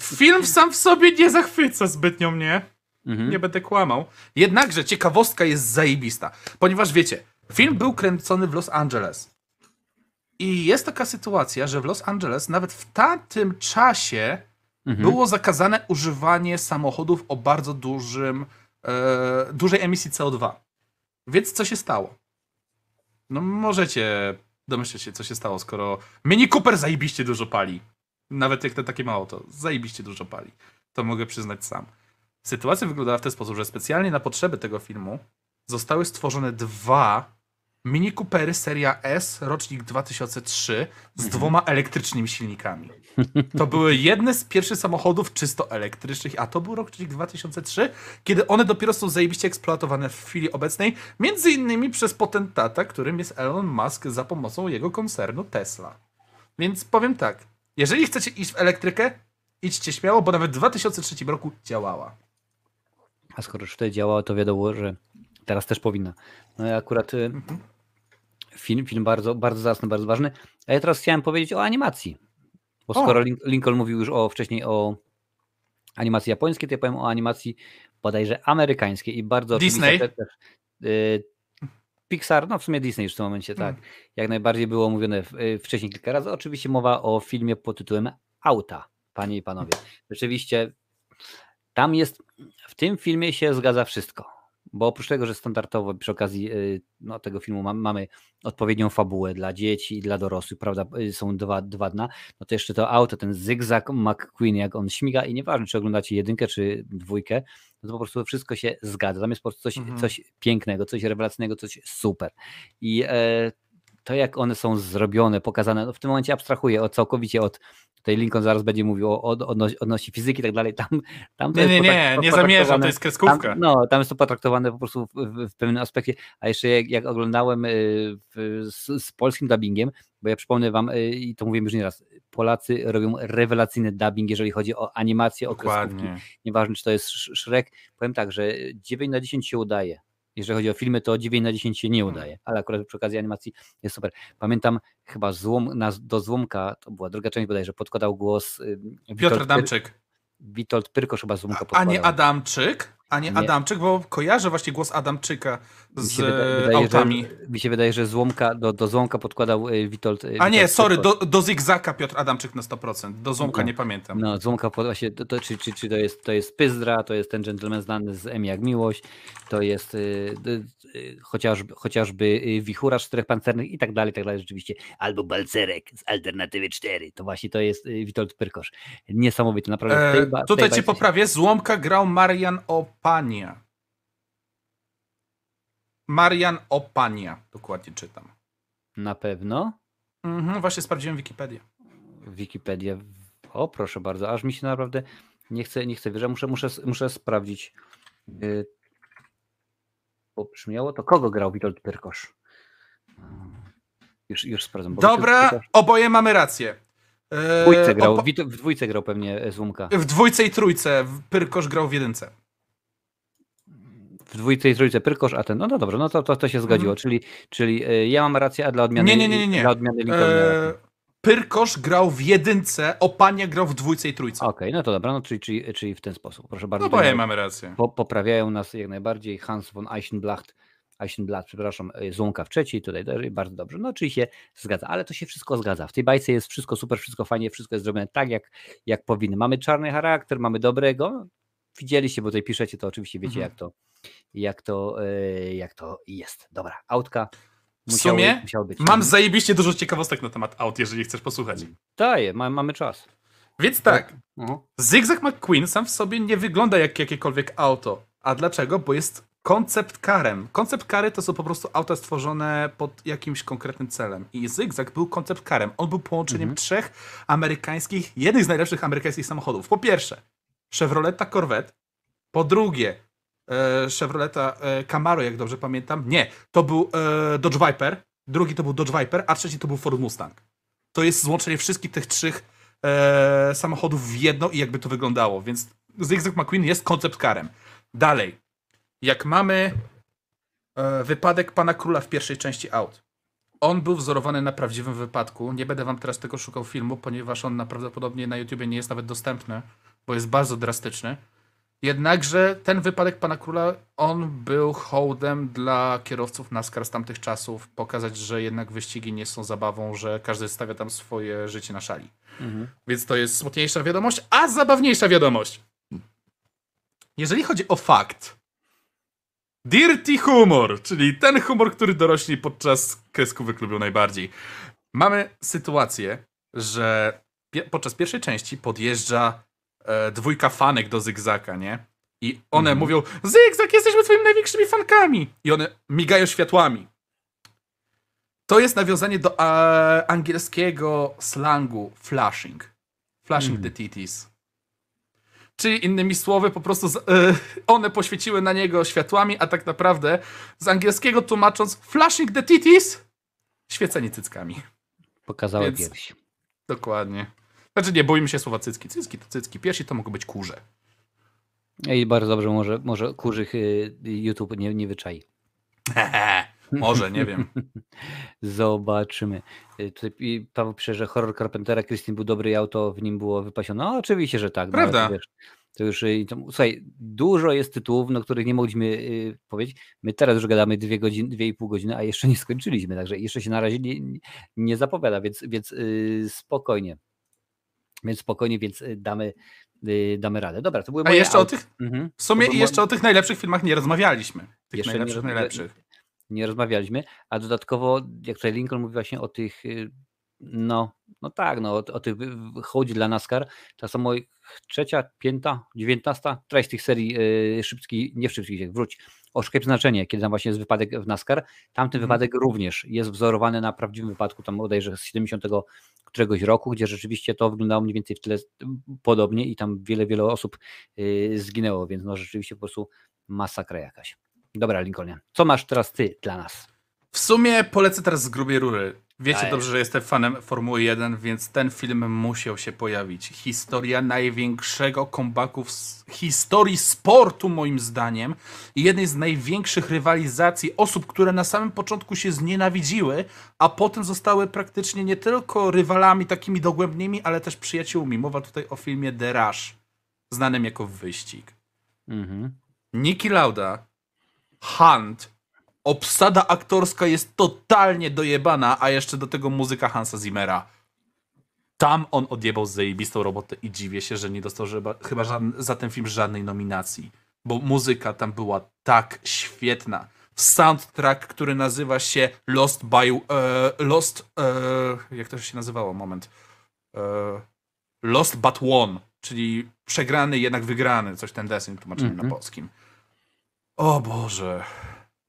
Film sam w sobie nie zachwyca zbytnio mnie. Mhm. Nie będę kłamał. Jednakże ciekawostka jest zajebista. Ponieważ wiecie, film był kręcony w Los Angeles. I jest taka sytuacja, że w Los Angeles nawet w tamtym czasie mhm. było zakazane używanie samochodów o bardzo dużym, e, dużej emisji C O dwa. Więc co się stało? No możecie domyśleć się, co się stało, skoro Mini Cooper zajebiście dużo pali. Nawet jak to takie mało, to zajebiście dużo pali. To mogę przyznać sam. Sytuacja wyglądała w ten sposób, że specjalnie na potrzeby tego filmu zostały stworzone dwa Mini Coopery seria S, rocznik dwa tysiące trzy, z dwoma elektrycznymi silnikami. To były jedne z pierwszych samochodów czysto elektrycznych, a to był rocznik dwa tysiące trzy, kiedy one dopiero są zajebiście eksploatowane w chwili obecnej, między innymi przez potentata, którym jest Elon Musk za pomocą jego koncernu Tesla. Więc powiem tak, jeżeli chcecie iść w elektrykę, idźcie śmiało, bo nawet w dwa tysiące trzecim roku działała. A skoro już wtedy działała, to wiadomo, że teraz też powinna. No ja akurat mhm. film, film bardzo, bardzo zacny, bardzo ważny. A ja teraz chciałem powiedzieć o animacji. Bo o. skoro Lincoln mówił już o, wcześniej o animacji japońskiej, to ja powiem o animacji bodajże amerykańskiej i bardzo... Disney? Też, y, Pixar, no w sumie Disney już w tym momencie, tak. Mhm. Jak najbardziej było mówione wcześniej kilka razy. Oczywiście mowa o filmie pod tytułem Auta, panie i panowie. Rzeczywiście tam jest, w tym filmie się zgadza wszystko. Bo oprócz tego, że standardowo przy okazji no, tego filmu ma, mamy odpowiednią fabułę dla dzieci i dla dorosłych, prawda, są dwa, dwa dna, no to jeszcze to auto, ten zygzak McQueen, jak on śmiga i nieważne, czy oglądacie jedynkę, czy dwójkę, no to po prostu wszystko się zgadza. Tam jest po prostu coś, mhm. coś pięknego, coś rewelacyjnego, coś super. I e, to, jak one są zrobione, pokazane, no w tym momencie abstrahuję od, całkowicie od tutaj Lincoln zaraz będzie mówił o odno, odnosi fizyki i tak dalej. Tam, tam to nie, jest nie, nie, nie zamierzam, to jest kreskówka. Tam, no, tam jest to potraktowane po prostu w, w pewnym aspekcie, a jeszcze jak, jak oglądałem w, z, z polskim dubbingiem, bo ja przypomnę wam, i to mówiłem już nieraz, Polacy robią rewelacyjny dubbing, jeżeli chodzi o animację, o kreskówki. Nieważne, czy to jest Shrek, powiem tak, że dziewięć na dziesięć się udaje. Jeżeli chodzi o filmy, to dziewięć na dziesięć się nie udaje, ale akurat przy okazji animacji jest super. Pamiętam chyba złom, na, do Złomka, to była druga część bodajże, podkładał głos Witold Piotr Adamczyk. Witold Pyrkosz chyba Złomka podkładał. A nie Adamczyk? A nie, nie Adamczyk, bo kojarzę właśnie głos Adamczyka z mi wydaje, wydaje, autami. Że, mi się wydaje, że Złomka, do, do Złomka podkładał Witold... A Witold nie, sorry, do, do Zygzaka Piotr Adamczyk na sto procent. Do Złomka no, nie pamiętam. No, Złomka, właśnie, to, to, czy, czy, czy to jest, to jest Pyzdra, to jest ten gentleman znany z M jak Miłość, to jest y, y, y, chociażby, chociażby Wichuracz Czterech Pancernych i tak dalej, tak dalej rzeczywiście. Albo Balcerek z Alternatywy cztery. To właśnie to jest Witold Pyrkosz. Niesamowity, naprawdę. Tej, e, tutaj ci poprawię, Złomka grał Marian O. Opania. Marian Opania. Dokładnie czytam. Na pewno? Mhm, właśnie sprawdziłem Wikipedię. Wikipedia. O, proszę bardzo. Aż mi się naprawdę nie chce, nie chce wierzyć. Muszę, muszę, muszę sprawdzić. Bo brzmiało to, kogo grał Witold Pyrkosz? Już, już sprawdzam. Dobra, to... oboje mamy rację. Eee, w, dwójce grał, opo... w dwójce grał pewnie Złomka. W dwójce i trójce. Pyrkosz grał w jedynce. W dwójce i trójce Pyrkosz, a ten... No, no dobrze, no to, to, to się zgodziło. Mm. Czyli, czyli ja mam rację, a dla odmiany... Nie, nie, nie, nie. nie. Dla odmiany eee, Pyrkosz grał w jedynce, Opania grał w dwójce i trójce. Okej, okay, no to dobra, no, czyli, czyli, czyli w ten sposób. Proszę bardzo. No oboje mamy rację. Po, poprawiają nas jak najbardziej Hans von Eichenblacht Eichenblatt, przepraszam, Złąka w trzeciej, tutaj też bardzo dobrze, no czyli się zgadza, ale to się wszystko zgadza, w tej bajce jest wszystko super, wszystko fajnie, wszystko jest zrobione tak, jak, jak powinno. Mamy czarny charakter, mamy dobrego, widzieliście, bo tutaj piszecie, to oczywiście wiecie, mhm. jak, to, jak, to, jak to jest. Dobra, autka. Musiały, w sumie musiały być. Mam zajebiście dużo ciekawostek na temat aut, jeżeli chcesz posłuchać. Daję, ma, mamy czas. Więc tak, mhm. Zygzak McQueen sam w sobie nie wygląda jak jakiekolwiek auto. A dlaczego? Bo jest koncept karem. Koncept kary to są po prostu auta stworzone pod jakimś konkretnym celem. I Zygzak był koncept karem. On był połączeniem mm-hmm. trzech amerykańskich, jednych z najlepszych amerykańskich samochodów. Po pierwsze, Chevroleta Corvette. Po drugie, e, Chevroleta e, Camaro, jak dobrze pamiętam. Nie, to był e, Dodge Viper. Drugi to był Dodge Viper, a trzeci to był Ford Mustang. To jest złączenie wszystkich tych trzech e, samochodów w jedno i jakby to wyglądało. Więc Zygzak McQueen jest koncept karem. Dalej. Jak mamy e, wypadek Pana Króla w pierwszej części aut. On był wzorowany na prawdziwym wypadku. Nie będę wam teraz tego szukał filmu, ponieważ on prawdopodobnie na YouTubie nie jest nawet dostępny, bo jest bardzo drastyczny. Jednakże ten wypadek Pana Króla, on był hołdem dla kierowców NASCAR z tamtych czasów. Pokazać, że jednak wyścigi nie są zabawą, że każdy stawia tam swoje życie na szali. Mhm. Więc to jest smutniejsza wiadomość, a zabawniejsza wiadomość. Jeżeli chodzi o fakt, dirty humor, czyli ten humor, który dorośli podczas kreskówek lubią najbardziej. Mamy sytuację, że pie- podczas pierwszej części podjeżdża e, dwójka fanek do Zygzaka, nie? I one mm. mówią, Zygzak, jesteśmy twoimi największymi fankami! I one migają światłami. To jest nawiązanie do a, angielskiego slangu flashing. Flashing mm. the titties. Czyli innymi słowy, po prostu z, y, one poświeciły na niego światłami, a tak naprawdę z angielskiego tłumacząc flashing the titties, świecenie cyckami. Pokazały Więc, piersi. Dokładnie. Znaczy nie, boimy się słowa cycki. Cycki to cycki, piersi to mogą być kurze. I bardzo dobrze, może, może kurzych y, YouTube nie, nie wyczai. Może, nie wiem. Zobaczymy. Tutaj Paweł pisze, że horror Carpentera Christine był dobry i auto w nim było wypasione. No oczywiście, że tak. Prawda. No, wiesz, to już, to, słuchaj, dużo jest tytułów, no których nie mogliśmy y, powiedzieć. My teraz już gadamy dwie godziny, dwie i pół godziny, a jeszcze nie skończyliśmy, także jeszcze się na razie nie, nie zapowiada, więc, więc y, spokojnie. Więc spokojnie, więc damy, y, damy radę. Dobra, to były moje... A jeszcze auty. o tych, mhm. w sumie jeszcze moje... o tych najlepszych filmach nie rozmawialiśmy. Tych jeszcze najlepszych, nie... najlepszych. nie rozmawialiśmy, a dodatkowo, jak tutaj Lincoln mówi właśnie o tych, no, no tak, no, o, o tych hołdzie dla NASCAR, ta samo trzecia, pięta, dziewiętnasta, któraś z tych serii y, szybkich, nie szybkich, wróć, o szkieł znaczenie, kiedy tam właśnie jest wypadek w NASCAR, tamten hmm. wypadek również jest wzorowany na prawdziwym wypadku, tam bodajże z siedemdziesiątego któregoś roku, gdzie rzeczywiście to wyglądało mniej więcej w tyle podobnie i tam wiele, wiele osób y, zginęło, więc no rzeczywiście po prostu masakra jakaś. Dobra, Lincolnie, co masz teraz ty dla nas? W sumie polecę teraz z grubej rury. Wiecie Daj. dobrze, że jestem fanem Formuły jeden, więc ten film musiał się pojawić. Historia największego comebacku w historii sportu, moim zdaniem. I jednej z największych rywalizacji osób, które na samym początku się znienawidziły, a potem zostały praktycznie nie tylko rywalami takimi dogłębnymi, ale też przyjaciółmi. Mowa tutaj o filmie The Rush, znanym jako Wyścig. Mhm. Niki Lauda, Hunt, obsada aktorska jest totalnie dojebana, a jeszcze do tego muzyka Hansa Zimmera. Tam on odjebał zajebistą robotę i dziwię się, że nie dostał chyba, chyba żadne, za ten film żadnej nominacji, bo muzyka tam była tak świetna. Soundtrack, który nazywa się Lost by... Uh, Lost... Uh, jak to się nazywało? Moment. Uh, Lost but Won, czyli przegrany, jednak wygrany. Coś ten deseń tłumaczony mm-hmm. na polskim. O Boże,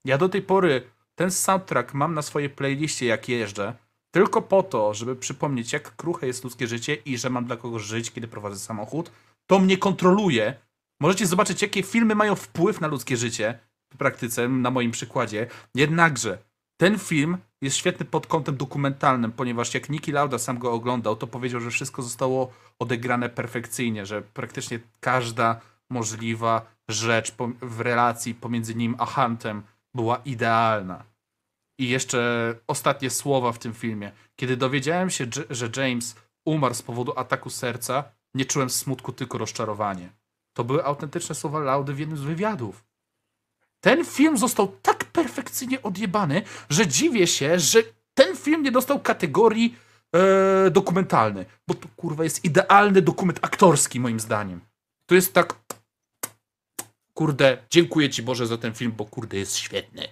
ja do tej pory ten soundtrack mam na swojej playliście, jak jeżdżę, tylko po to, żeby przypomnieć, jak kruche jest ludzkie życie i że mam dla kogoś żyć, kiedy prowadzę samochód. To mnie kontroluje. Możecie zobaczyć, jakie filmy mają wpływ na ludzkie życie w praktyce, na moim przykładzie. Jednakże ten film jest świetny pod kątem dokumentalnym, ponieważ jak Niki Lauda sam go oglądał, to powiedział, że wszystko zostało odegrane perfekcyjnie, że praktycznie każda możliwa rzecz w relacji pomiędzy nim a Huntem była idealna. I jeszcze ostatnie słowa w tym filmie. Kiedy dowiedziałem się, że James umarł z powodu ataku serca, nie czułem smutku, tylko rozczarowanie. To były autentyczne słowa Laudy w jednym z wywiadów. Ten film został tak perfekcyjnie odjebany, że dziwię się, że ten film nie dostał kategorii e, dokumentalny. Bo to kurwa jest idealny dokument aktorski moim zdaniem. To jest tak, kurde, dziękuję ci Boże za ten film, bo kurde jest świetny.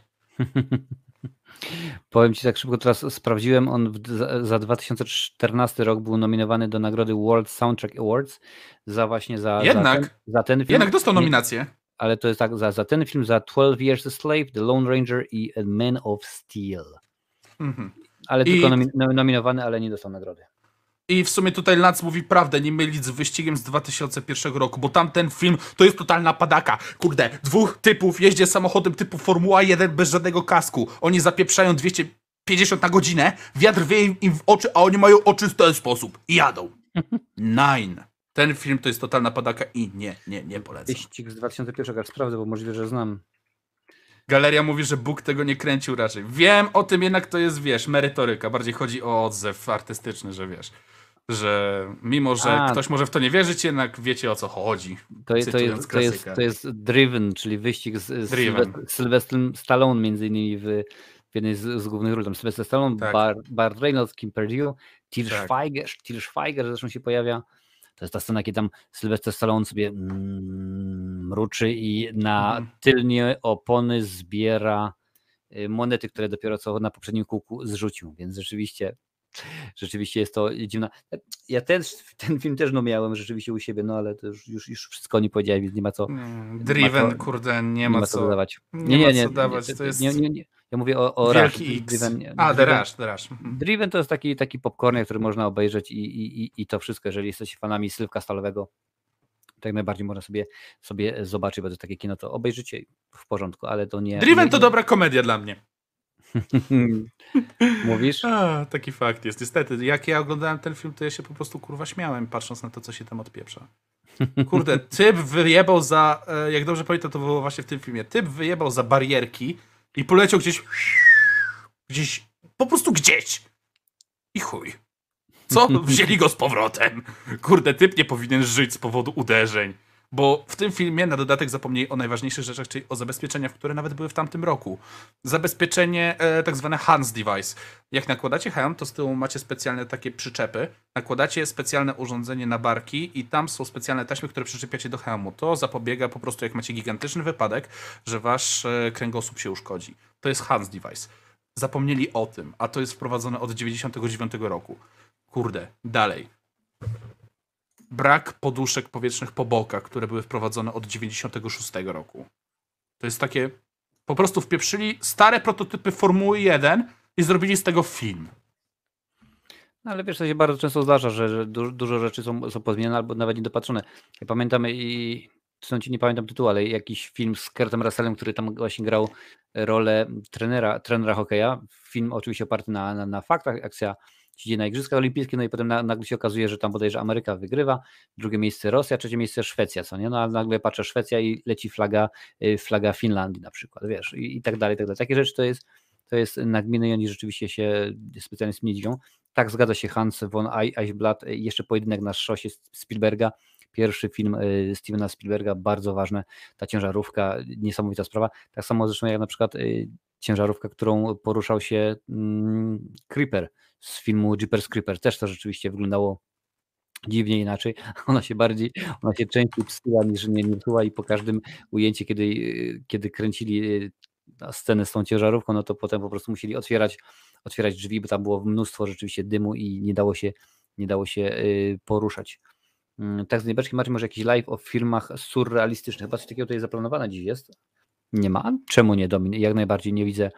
Powiem ci tak szybko, teraz sprawdziłem, on za dwa tysiące czternasty rok był nominowany do nagrody World Soundtrack Awards za właśnie za, jednak, za, ten, za ten film. Jednak dostał nominację. Ale to jest tak, za, za ten film, za twelve Years a Slave, The Lone Ranger i A Man of Steel. Mhm. Ale I... tylko nomi- nominowany, ale nie dostał nagrody. I w sumie tutaj Lantz mówi prawdę, nie mylić z Wyścigiem z dwa tysiące pierwszego roku, bo tamten film to jest totalna padaka. Kurde, dwóch typów jeździ samochodem typu Formuła jeden bez żadnego kasku. Oni zapieprzają dwieście pięćdziesiąt na godzinę, wiatr wieje im w oczy, a oni mają oczy w ten sposób. I jadą. Nine. Ten film to jest totalna padaka i nie, nie, nie polecam. Wyścig z dwa tysiące pierwszego, aż sprawdzę, bo możliwe, że znam. Galeria mówi, że Bóg tego nie kręcił raczej. Wiem o tym, jednak to jest, wiesz, merytoryka. Bardziej chodzi o odzew artystyczny, że wiesz. Że mimo, że A, ktoś może w to nie wierzyć, jednak wiecie o co chodzi. To, je, to, jest, to, jest, to jest Driven, czyli wyścig z, z Sylwestrem Stallone między innymi w, w jednej z, z głównych ról. Tam Sylwester Stallone, tak. Bart Bar Reynolds, Kim Perdue, Til tak. Schweiger, Til Schweiger zresztą się pojawia. To jest ta scena, kiedy tam Sylwester Stallone sobie mm, mruczy i na mhm. tylnie opony zbiera monety, które dopiero co na poprzednim kółku zrzucił, więc rzeczywiście... Rzeczywiście jest to dziwna. Ja też, ten film też no miałem rzeczywiście u siebie, no ale to już, już wszystko nie powiedziałem, więc nie ma co. Driven, ma co, kurde, nie ma, nie ma co, co dawać. Nie, nie, nie. nie, dawać, nie, to jest... nie, nie, nie. Ja mówię o, o Rush. Driven, nie, A, The Rush, The Rush. Mhm. Driven to jest taki, taki popcorn, który można obejrzeć i, i, i to wszystko, jeżeli jesteście fanami Sylwka Stalowego, tak najbardziej można sobie, sobie zobaczyć, bo to takie kino, to obejrzycie w porządku, ale to nie... Driven nie, to nie... dobra komedia dla mnie. Mówisz? A, taki fakt jest. Niestety, jak ja oglądałem ten film, to ja się po prostu kurwa śmiałem, patrząc na to, co się tam odpieprza. Kurde, typ wyjebał za, jak dobrze pamiętam, to było właśnie w tym filmie, typ wyjebał za barierki i poleciał gdzieś, gdzieś, po prostu gdzieś. I chuj. Co? Wzięli go z powrotem. Kurde, typ nie powinien żyć z powodu uderzeń. Bo w tym filmie na dodatek zapomnieli o najważniejszych rzeczach, czyli o zabezpieczeniach, które nawet były w tamtym roku. Zabezpieczenie e, tak zwane Hans Device. Jak nakładacie hełm, to z tyłu macie specjalne takie przyczepy. Nakładacie specjalne urządzenie na barki i tam są specjalne taśmy, które przyczepiacie do hełmu. To zapobiega po prostu, jak macie gigantyczny wypadek, że wasz e, kręgosłup się uszkodzi. To jest Hans Device. Zapomnieli o tym, a to jest wprowadzone od dziewięćdziesiątego dziewiątego roku. Kurde, dalej. Brak poduszek powietrznych po bokach, które były wprowadzone od dziewięćdziesiątego szóstego roku. To jest takie... Po prostu wpieprzyli stare prototypy Formuły jeden i zrobili z tego film. No ale wiesz, to się bardzo często zdarza, że, że du- dużo rzeczy są, są pozmieniane albo nawet niedopatrzone. Ja pamiętam i... nie pamiętam tytułu, ale jakiś film z Kurtem Russellem, który tam właśnie grał rolę trenera, trenera hokeja. Film oczywiście oparty na, na, na faktach, akcja idzie na Igrzyska Olimpijskie, no i potem nagle się okazuje, że tam bodajże Ameryka wygrywa, drugie miejsce Rosja, trzecie miejsce Szwecja, co nie? No a nagle patrzę Szwecja i leci flaga, flaga Finlandii na przykład, wiesz, i, i tak dalej, i tak dalej. Takie rzeczy to jest, to jest nagminne i oni rzeczywiście się specjalnie z tym nie dziwią. Tak, zgadza się Hans von Eichblatt, jeszcze pojedynek na szosie Spielberga, pierwszy film Stevena Spielberga, bardzo ważne, ta ciężarówka, niesamowita sprawa. Tak samo zresztą jak na przykład ciężarówka, którą poruszał się hmm, Creeper z filmu Jeepers Creepers. Też to rzeczywiście wyglądało dziwnie inaczej. Ona się bardziej, ona się częściej psuła niż nie psuła i po każdym ujęciu, kiedy, kiedy kręcili scenę z tą ciężarówką, no to potem po prostu musieli otwierać, otwierać drzwi, bo tam było mnóstwo rzeczywiście dymu i nie dało się, nie dało się yy, poruszać. Yy, tak z niebeczki macie może jakiś live o filmach surrealistycznych. Chyba coś takiego tutaj zaplanowane dziś jest. Nie ma? Czemu nie, Domin? Jak najbardziej nie widzę,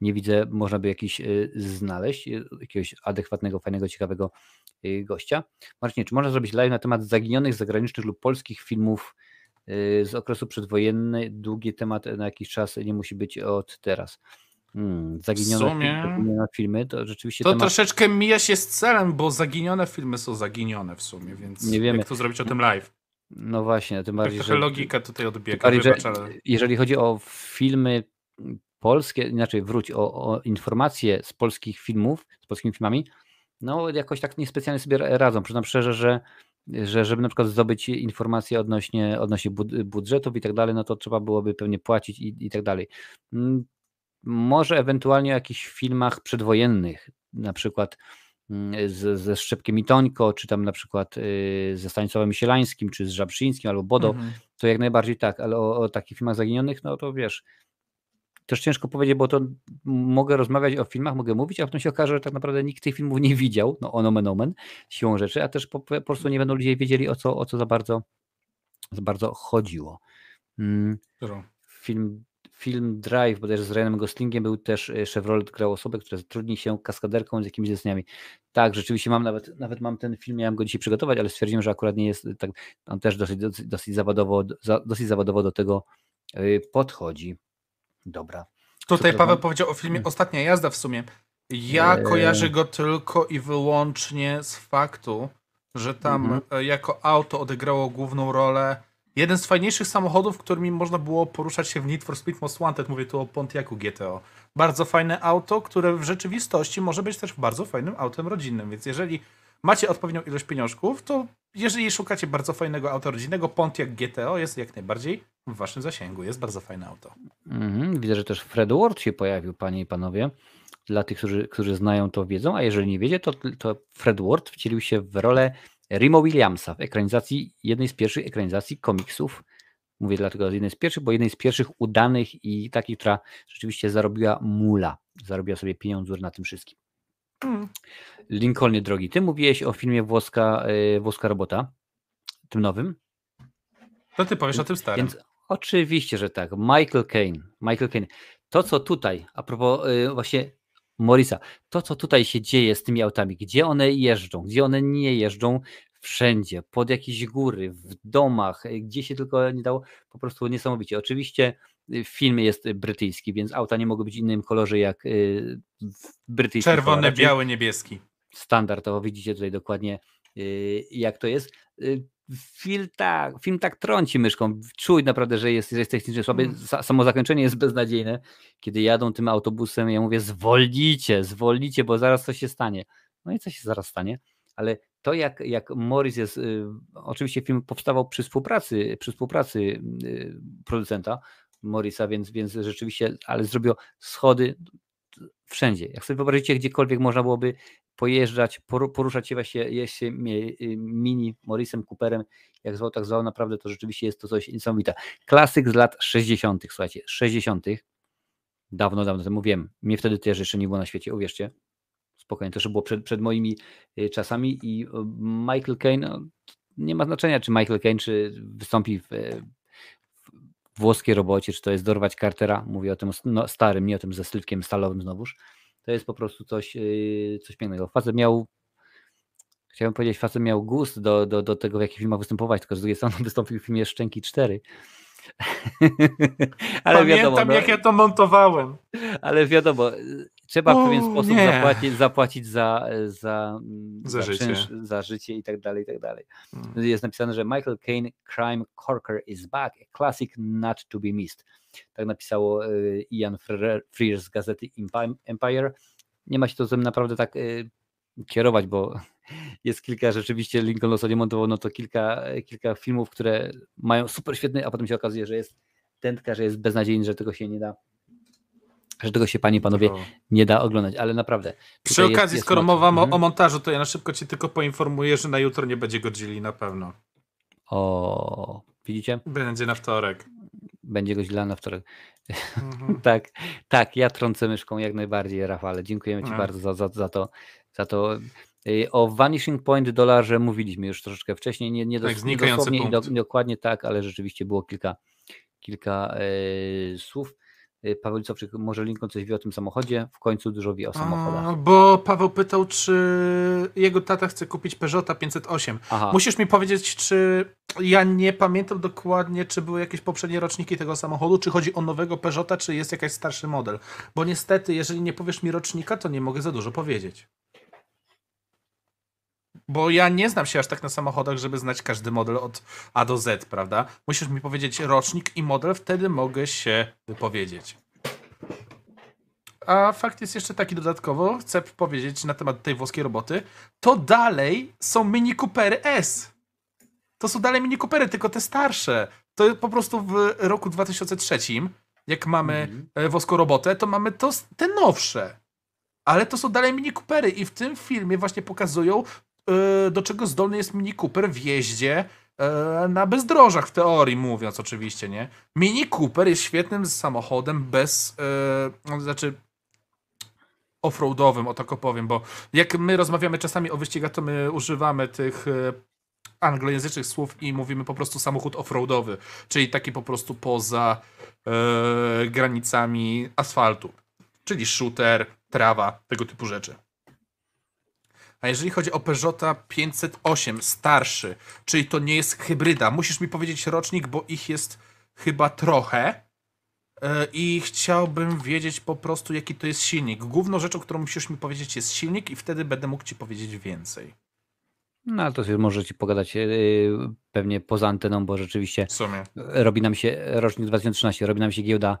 nie widzę, można by jakiś y, znaleźć, y, jakiegoś adekwatnego, fajnego, ciekawego y, gościa. Marcinie, czy można zrobić live na temat zaginionych, zagranicznych lub polskich filmów y, z okresu przedwojenny? Długi temat, na jakiś czas nie musi być od teraz. Hmm, zaginione w sumie... filmy, filmy to rzeczywiście. To temat... troszeczkę mija się z celem, bo zaginione filmy są zaginione w sumie, więc nie wiemy, jak to zrobić o tym live. No właśnie, tym bardziej. Trochę że... logika tutaj odbiega. Wybacz, ale... Jeżeli chodzi o filmy polskie, inaczej wróć o, o informacje z polskich filmów, z polskimi filmami, no jakoś tak niespecjalnie sobie radzą. Przyznam szczerze, że, że żeby na przykład zdobyć informacje odnośnie, odnośnie budżetów i tak dalej, no to trzeba byłoby pewnie płacić i, i tak dalej. Może ewentualnie o jakichś filmach przedwojennych, na przykład z, ze Szczepkiem i Tońko, czy tam na przykład ze Stanisławem Sielańskim, czy z Żabrzyńskim, albo Bodo, mhm. to jak najbardziej tak, ale o, o takich filmach zaginionych, no to wiesz, też ciężko powiedzieć, bo to mogę rozmawiać o filmach, mogę mówić, a potem się okaże, że tak naprawdę nikt tych filmów nie widział, no ono men omen, siłą rzeczy, a też po, po prostu nie będą ludzie wiedzieli, o co, o co za bardzo, za bardzo chodziło. Mm. Film... Film Drive, bo też z Ryanem Goslingiem był też, Chevrolet grał osobę, która zatrudni się kaskaderką z jakimiś zleceniami. Tak, rzeczywiście mam nawet, nawet mam ten film, miałem go dzisiaj przygotować, ale stwierdziłem, że akurat nie jest tak, on też dosyć, dosyć, dosyć, zawodowo, dosyć zawodowo do tego podchodzi. Dobra. Tutaj Paweł powiedział o filmie Ostatnia jazda w sumie. Ja eee... kojarzę go tylko i wyłącznie z faktu, że tam mm-hmm. jako auto odegrało główną rolę jeden z fajniejszych samochodów, którymi można było poruszać się w Need for Speed Most Wanted. Mówię tu o Pontiacu G T O. Bardzo fajne auto, które w rzeczywistości może być też bardzo fajnym autem rodzinnym. Więc jeżeli macie odpowiednią ilość pieniążków, to jeżeli szukacie bardzo fajnego auta rodzinnego, Pontiac G T O jest jak najbardziej w waszym zasięgu. Jest bardzo fajne auto. Mhm, widzę, że też Fred Ward się pojawił, panie i panowie. Dla tych, którzy, którzy znają, to wiedzą, a jeżeli nie wiecie, to, to Fred Ward wcielił się w rolę Rimo Williamsa w ekranizacji, jednej z pierwszych ekranizacji komiksów. Mówię dlatego jednej z pierwszych, bo jednej z pierwszych udanych i takiej, która rzeczywiście zarobiła mula. Zarobiła sobie pieniądze na tym wszystkim. Mm. Lincolnie, drogi, ty mówiłeś o filmie Włoska, yy, Włoska Robota, tym nowym. To ty powiesz o tym starym. Więc oczywiście, że tak. Michael Caine. Michael Caine. To, co tutaj, a propos yy, właśnie Morrisa, to co tutaj się dzieje z tymi autami, gdzie one jeżdżą, gdzie one nie jeżdżą, wszędzie, pod jakieś góry, w domach, gdzie się tylko nie dało, po prostu niesamowicie. Oczywiście film jest brytyjski, więc auta nie mogą być w innym kolorze jak brytyjski. Czerwony, biały, niebieski. Standardowo widzicie tutaj dokładnie, jak to jest. Film tak, film tak trąci myszką. Czuć naprawdę, że jest, że jest technicznie słaby. Samo zakończenie jest beznadziejne. Kiedy jadą tym autobusem, ja mówię zwolnijcie, zwolnijcie, bo zaraz coś się stanie. No i co się zaraz stanie? Ale to jak, jak Morris jest, y, oczywiście film powstawał przy współpracy, przy współpracy y, producenta Morrisa, więc, więc rzeczywiście, ale zrobił schody wszędzie. Jak sobie wyobrazicie, gdziekolwiek można byłoby pojeżdżać, poruszać się właśnie jeść się Mini, Morrisem, Cooperem, jak zwał, tak zwał, naprawdę to rzeczywiście jest to coś niesamowite. Klasyk z lat sześćdziesiątych, słuchajcie, sześćdziesiątych. Dawno, dawno temu, wiem. Mnie wtedy też jeszcze nie było na świecie, uwierzcie. Spokojnie, to już było przed, przed moimi czasami i Michael Caine, no, nie ma znaczenia, czy Michael Caine, czy wystąpi w, w Włoskiej Robocie, czy to jest Dorwać Cartera, mówię o tym no, starym, nie o tym ze Sylwkiem Stalowym znowuż. To jest po prostu coś, coś pięknego. Facet miał, chciałem powiedzieć, facet miał gust do, do, do tego, w jakich filmach występować, tylko z drugiej strony wystąpił w filmie Szczęki cztery. Ale pamiętam, wiadomo, no, jak ja to montowałem. Ale wiadomo, trzeba o, w pewien sposób zapłacić, zapłacić za, za, za, za, życie. Czynsz, za życie i tak dalej, i tak dalej. Hmm. Jest napisane, że Michael Caine, Crime Corker is back, a classic not to be missed. Tak napisało Ian Freer z gazety Empire. Nie ma się to ze mną naprawdę tak kierować, bo jest kilka, rzeczywiście Lincoln Los nie montował, no to kilka, kilka filmów, które mają super świetny, a potem się okazuje, że jest tętka, że jest beznadziejny, że tego się nie da, że tego się, panie i panowie, nie da oglądać, ale naprawdę. Przy okazji, jest, skoro jest... mowa mhm. o montażu, to ja na szybko cię tylko poinformuję, że na jutro nie będzie Godzilli na pewno. O, widzicie? Będzie na wtorek. Będzie Godzilla na wtorek. Mhm. tak, tak, ja trącę myszką jak najbardziej, Rafale. Dziękujemy ci mhm. bardzo za, za, za to. Za to. O Vanishing Point dolarze mówiliśmy już troszeczkę wcześniej, nie, nie tak, dos- dosłownie i do- dokładnie tak, ale rzeczywiście było kilka, kilka yy, słów. Paweł Lisowczyk, może Lincoln coś wie o tym samochodzie, w końcu dużo wie o samochodach. A, bo Paweł pytał, czy jego tata chce kupić Peugeota pięćset osiem. Aha. Musisz mi powiedzieć, czy ja nie pamiętam dokładnie, czy były jakieś poprzednie roczniki tego samochodu, czy chodzi o nowego Peugeota, czy jest jakiś starszy model. Bo niestety, jeżeli nie powiesz mi rocznika, to nie mogę za dużo powiedzieć. Bo ja nie znam się aż tak na samochodach, żeby znać każdy model od A do Z, prawda? Musisz mi powiedzieć rocznik i model, wtedy mogę się wypowiedzieć. A fakt jest jeszcze taki dodatkowo, chcę powiedzieć na temat tej włoskiej roboty, to dalej są Mini Coopery S. To są dalej Mini Coopery, tylko te starsze. To po prostu w roku dwa tysiące trzecim, jak mamy mm. włoską robotę, to mamy to, te nowsze. Ale to są dalej Mini Coopery i w tym filmie właśnie pokazują, do czego zdolny jest Mini Cooper w jeździe na bezdrożach, w teorii mówiąc oczywiście, nie? Mini Cooper jest świetnym samochodem bez, yy, znaczy offroadowym, o tak powiem, bo jak my rozmawiamy czasami o wyścigach, to my używamy tych anglojęzycznych słów i mówimy po prostu samochód offroadowy, czyli taki po prostu poza yy, granicami asfaltu, czyli shooter, trawa, tego typu rzeczy. A jeżeli chodzi o Peugeota pięćset osiem, starszy, czyli to nie jest hybryda, musisz mi powiedzieć rocznik, bo ich jest chyba trochę yy, i chciałbym wiedzieć po prostu, jaki to jest silnik. Główną rzeczą, którą musisz mi powiedzieć, jest silnik i wtedy będę mógł ci powiedzieć więcej. No ale to sobie możecie pogadać yy, pewnie poza anteną, bo rzeczywiście w sumie robi nam się rocznik dwa tysiące trzynaście, robi nam się giełda,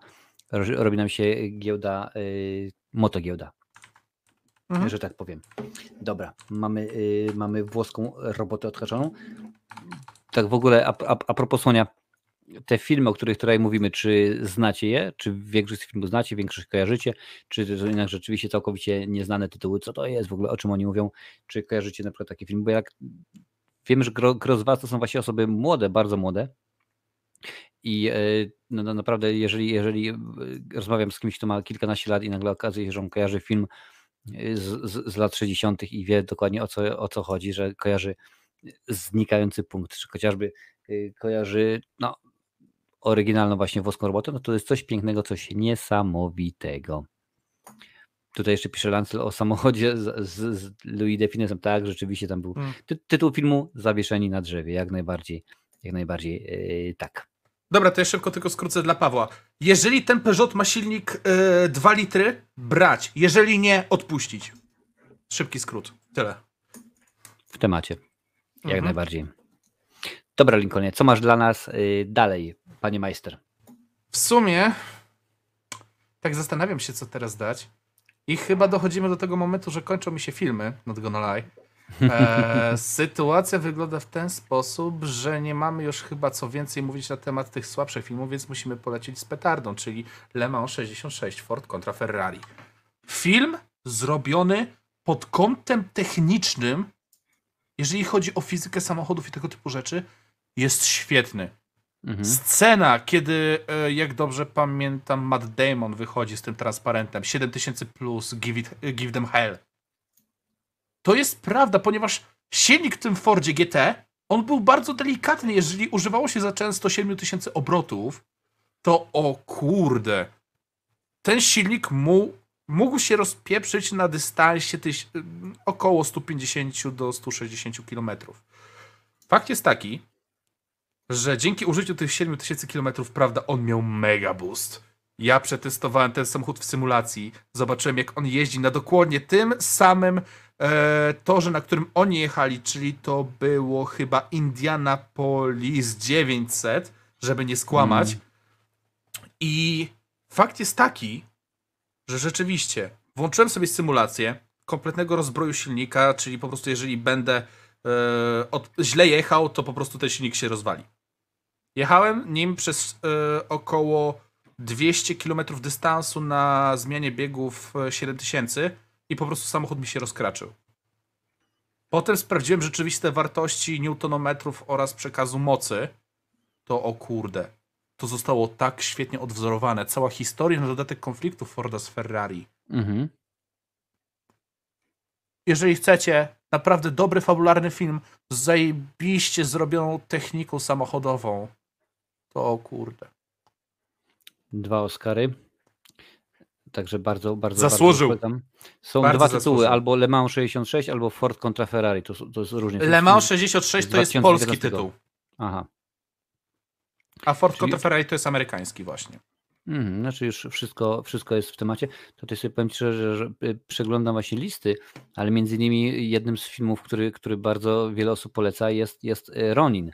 robi nam się giełda, yy, motogiełda. Mhm. Że tak powiem. Dobra, mamy, yy, mamy włoską robotę odhaczoną. Tak w ogóle, a, a, a propos Sonia, te filmy, o których tutaj mówimy, czy znacie je? Czy większość filmów znacie, większość kojarzycie? Czy to jednak rzeczywiście całkowicie nieznane tytuły? Co to jest w ogóle? O czym oni mówią? Czy kojarzycie na przykład takie filmy? Bo jak wiemy, że gro, gro z was to są właśnie osoby młode, bardzo młode. I no, no, naprawdę, jeżeli, jeżeli rozmawiam z kimś, kto ma kilkanaście lat i nagle okazuje się, że on kojarzy film Z, z, z lat sześćdziesiątych i wie dokładnie o co, o co chodzi, że kojarzy Znikający punkt, czy chociażby kojarzy no, oryginalną właśnie włoską robotę, no to jest coś pięknego, coś niesamowitego. Tutaj jeszcze pisze Lancel o samochodzie z, z, z Louis de Finesem. Tak, rzeczywiście tam był hmm. Ty, tytuł filmu Zawieszeni na drzewie, jak najbardziej, jak najbardziej yy, tak. Dobra, to ja szybko tylko skrócę dla Pawła. Jeżeli ten Peugeot ma silnik yy, dwa litry, brać. Jeżeli nie, odpuścić. Szybki skrót. Tyle. W temacie. Jak mhm. najbardziej. Dobra, Lincolnie, co masz dla nas yy, dalej, panie majster? W sumie tak zastanawiam się, co teraz dać. I chyba dochodzimy do tego momentu, że kończą mi się filmy. Not gonna lie. Eee, sytuacja wygląda w ten sposób, że nie mamy już chyba co więcej mówić na temat tych słabszych filmów, więc musimy polecieć z petardą, czyli Le Mans sześćdziesiąt sześć Ford kontra Ferrari. Film zrobiony pod kątem technicznym, jeżeli chodzi o fizykę samochodów i tego typu rzeczy, jest świetny. Mhm. Scena, kiedy, jak dobrze pamiętam, Matt Damon wychodzi z tym transparentem siedem tysięcy plus, give, it, give them hell. To jest prawda, ponieważ silnik w tym Fordzie G T, on był bardzo delikatny. Jeżeli używało się za często siedem tysięcy obrotów, to o kurde, ten silnik mu, mógł się rozpieprzyć na dystansie tyś, około sto pięćdziesiąt do stu sześćdziesięciu kilometrów. Fakt jest taki, że dzięki użyciu tych siedmiu tysięcy kilometrów, prawda, on miał mega boost. Ja przetestowałem ten samochód w symulacji, zobaczyłem, jak on jeździ na dokładnie tym samym torze, na którym oni jechali, czyli to było chyba Indianapolis dziewięćset, żeby nie skłamać. Mm. I fakt jest taki, że rzeczywiście włączyłem sobie symulację kompletnego rozbroju silnika, czyli po prostu jeżeli będę e, od, źle jechał, to po prostu ten silnik się rozwali. Jechałem nim przez e, około dwieście kilometrów dystansu na zmianie biegów siedem tysięcy. I po prostu samochód mi się rozkraczył. Potem sprawdziłem rzeczywiste wartości newtonometrów oraz przekazu mocy. To o kurde. To zostało tak świetnie odwzorowane. Cała historia, na dodatek konfliktu Forda z Ferrari. Mhm. Jeżeli chcecie naprawdę dobry, fabularny film z zajebiście zrobioną techniką samochodową, to o kurde. Dwa Oscary. Także bardzo, bardzo zasłużył. Bardzo są bardzo dwa tytuły, zasłużył. Albo Le Mans sześćdziesiąt sześć, albo Ford kontra Ferrari. To, to jest różnie. Le Mans sześćdziesiąt sześć to jest polski tytuł. Aha. A Ford Czyli... kontra Ferrari to jest amerykański właśnie. Mhm, znaczy już wszystko, wszystko jest w temacie. To też sobie powiem szczerze, że przeglądam właśnie listy, ale między innymi jednym z filmów, który, który bardzo wiele osób poleca, jest, jest Ronin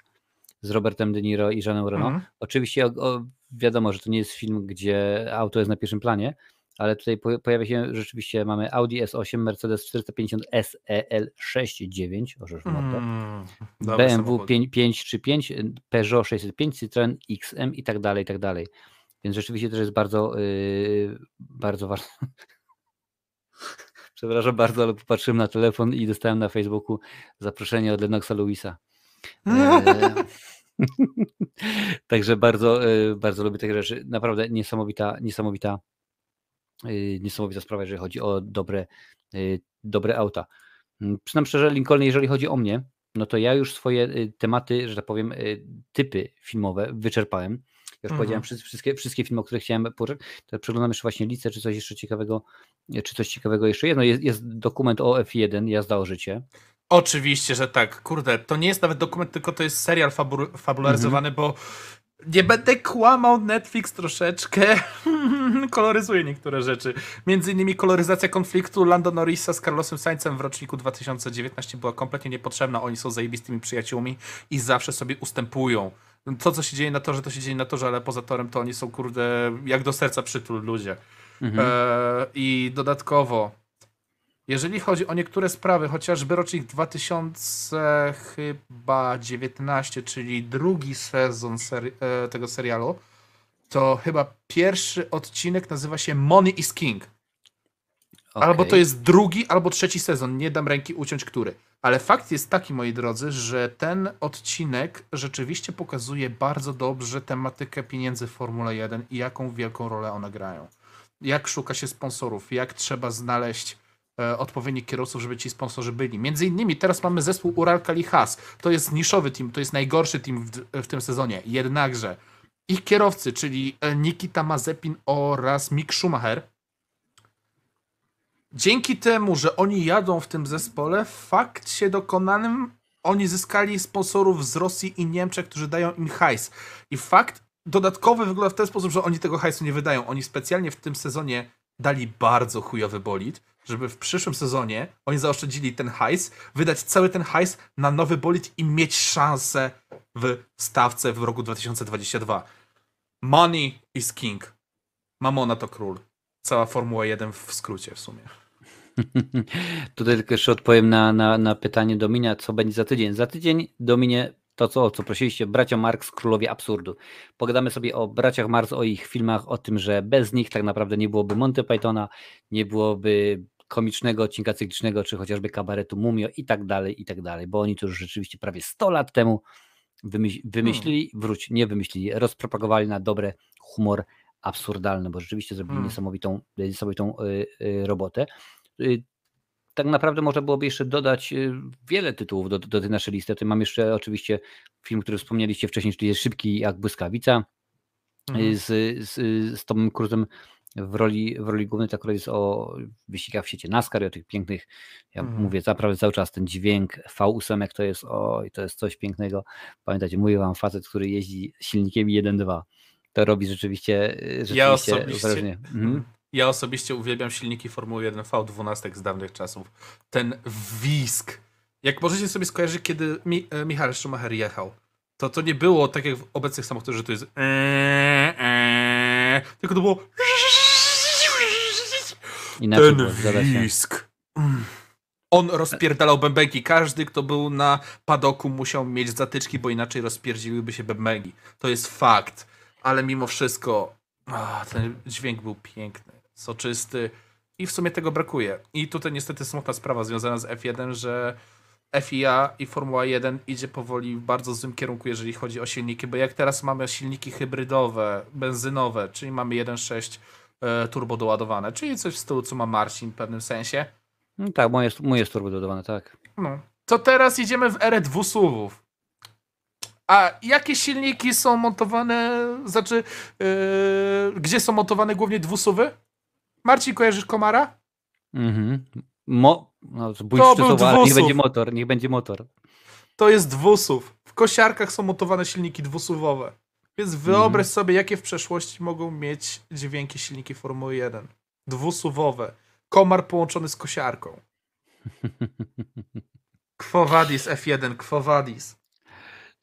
z Robertem De Niro i Jeanem Reno. Mhm. Oczywiście o, o, wiadomo, że to nie jest film, gdzie auto jest na pierwszym planie, ale tutaj pojawia się, rzeczywiście mamy Audi S osiem, Mercedes czterysta pięćdziesiąt S E L sześćdziesiąt dziewięć, orzesz mordo, mm, B M W pięć trzydzieści pięć, Peugeot sześćset pięć, Citroën X M i tak dalej, i tak dalej. Więc rzeczywiście też jest bardzo, yy, bardzo ważne. Przepraszam bardzo, ale popatrzyłem na telefon i dostałem na Facebooku zaproszenie od Lennoxa Lewisa. Także bardzo, yy, bardzo lubię takie rzeczy. Naprawdę niesamowita, niesamowita, yy, niesamowita sprawa, jeżeli chodzi o dobre, yy, dobre auta. Yy, przyznam szczerze, Lincoln, jeżeli chodzi o mnie, no to ja już swoje yy, tematy, że tak powiem, yy, typy filmowe wyczerpałem. Ja już mhm. powiedziałem wszystkie, wszystkie filmy, o których chciałem poruszać. Przeglądam jeszcze właśnie listę, czy coś jeszcze ciekawego, czy coś ciekawego jeszcze jedno. Jest, jest dokument o F jeden, Jazda o życie. Oczywiście, że tak. Kurde, to nie jest nawet dokument, tylko to jest serial fabu- fabularyzowany, mhm. bo nie będę kłamał, Netflix troszeczkę koloryzuje niektóre rzeczy. Między innymi koloryzacja konfliktu Lando Norrisa z Carlosem Sainzem w roczniku dwa tysiące dziewiętnastym była kompletnie niepotrzebna. Oni są zajebistymi przyjaciółmi i zawsze sobie ustępują. To, co się dzieje na torze, to się dzieje na torze, ale poza torem to oni są, kurde, jak do serca przytul ludzie. Mhm. E, I dodatkowo, jeżeli chodzi o niektóre sprawy, chociażby rocznik dwa tysiące dziewiętnasty, czyli drugi sezon seri- tego serialu, to chyba pierwszy odcinek nazywa się Money is King. Okay. Albo to jest drugi, albo trzeci sezon. Nie dam ręki uciąć, który. Ale fakt jest taki, moi drodzy, że ten odcinek rzeczywiście pokazuje bardzo dobrze tematykę pieniędzy w Formule jeden i jaką wielką rolę one grają. Jak szuka się sponsorów, jak trzeba znaleźć e, odpowiednich kierowców, żeby ci sponsorzy byli. Między innymi teraz mamy zespół Ural-Kali Haas. To jest niszowy team, to jest najgorszy team w, w tym sezonie. Jednakże ich kierowcy, czyli Nikita Mazepin oraz Mick Schumacher, dzięki temu, że oni jadą w tym zespole, w fakcie dokonanym oni zyskali sponsorów z Rosji i Niemczech, którzy dają im hajs. I fakt dodatkowy wygląda w ten sposób, że oni tego hajsu nie wydają. Oni specjalnie w tym sezonie dali bardzo chujowy bolid, żeby w przyszłym sezonie oni zaoszczędzili ten hajs, wydać cały ten hajs na nowy bolid i mieć szansę w stawce w roku dwa tysiące dwudziestym drugim. Money is king. Mamona to król. Cała Formuła jeden w skrócie w sumie. Tutaj tylko jeszcze odpowiem na, na, na pytanie Dominia, co będzie za tydzień. Za tydzień, Dominie, to co, o co prosiliście, bracia Marx, królowie absurdu. Pogadamy sobie o braciach Marx, o ich filmach, o tym, że bez nich tak naprawdę nie byłoby Monty Pythona, nie byłoby komicznego odcinka cyklicznego, czy chociażby kabaretu Mumio i tak dalej, i tak dalej, bo oni to już rzeczywiście prawie sto lat temu wymyśl, wymyślili, hmm. wróć, nie wymyślili, rozpropagowali na dobre humor absurdalne, bo rzeczywiście zrobili hmm. niesamowitą, niesamowitą y, y, robotę. Y, tak naprawdę można byłoby jeszcze dodać y, wiele tytułów do, do tej naszej listy. Tutaj mam jeszcze oczywiście film, który wspomnieliście wcześniej, czyli Szybki jak błyskawica hmm. z, z, z Tomem Cruzem w roli, w roli głównej. Ta akurat jest o wyścigach w sieci NASCAR i o tych pięknych, ja hmm. mówię naprawdę cały czas ten dźwięk V osiem, jak to jest, oj, to jest coś pięknego. Pamiętajcie, mówię wam, facet, który jeździ silnikiem jeden dwa. To robi rzeczywiście, rzeczywiście ja, osobiście, mhm. ja osobiście uwielbiam silniki Formuły jeden V dwanaście z dawnych czasów. Ten wisk. Jak możecie sobie skojarzyć, kiedy Mi- Michael Schumacher jechał, to to nie było tak jak w obecnych samochodach, że to jest eee, eee, tylko to było inaczej. Ten wisk. On rozpierdalał bębenki. Każdy, kto był na padoku, musiał mieć zatyczki, bo inaczej rozpierdzieliłyby się bębenki. To jest fakt. Ale mimo wszystko oh, ten dźwięk był piękny, soczysty i w sumie tego brakuje. I tutaj niestety smutna sprawa związana z F jeden, że F I A i Formuła jeden idzie powoli w bardzo złym kierunku, jeżeli chodzi o silniki, bo jak teraz mamy silniki hybrydowe, benzynowe, czyli mamy jeden sześć e, turbo doładowane, czyli coś w stylu, co ma Marcin w pewnym sensie. No tak, moje jest, jest turbo doładowane, tak. No. To teraz idziemy w erę dwusuwów. A jakie silniki są montowane, znaczy, yy, gdzie są montowane głównie dwusuwy? Marcin, kojarzysz komara? Mhm. Mo... No, to był dwusów. Niech będzie motor, niech będzie motor. To jest dwusów. W kosiarkach są montowane silniki dwusuwowe. Więc wyobraź mhm. sobie, jakie w przeszłości mogą mieć dźwięki silniki Formuły jeden. Dwusuwowe. Komar połączony z kosiarką. Quo vadis F jeden, quo vadis.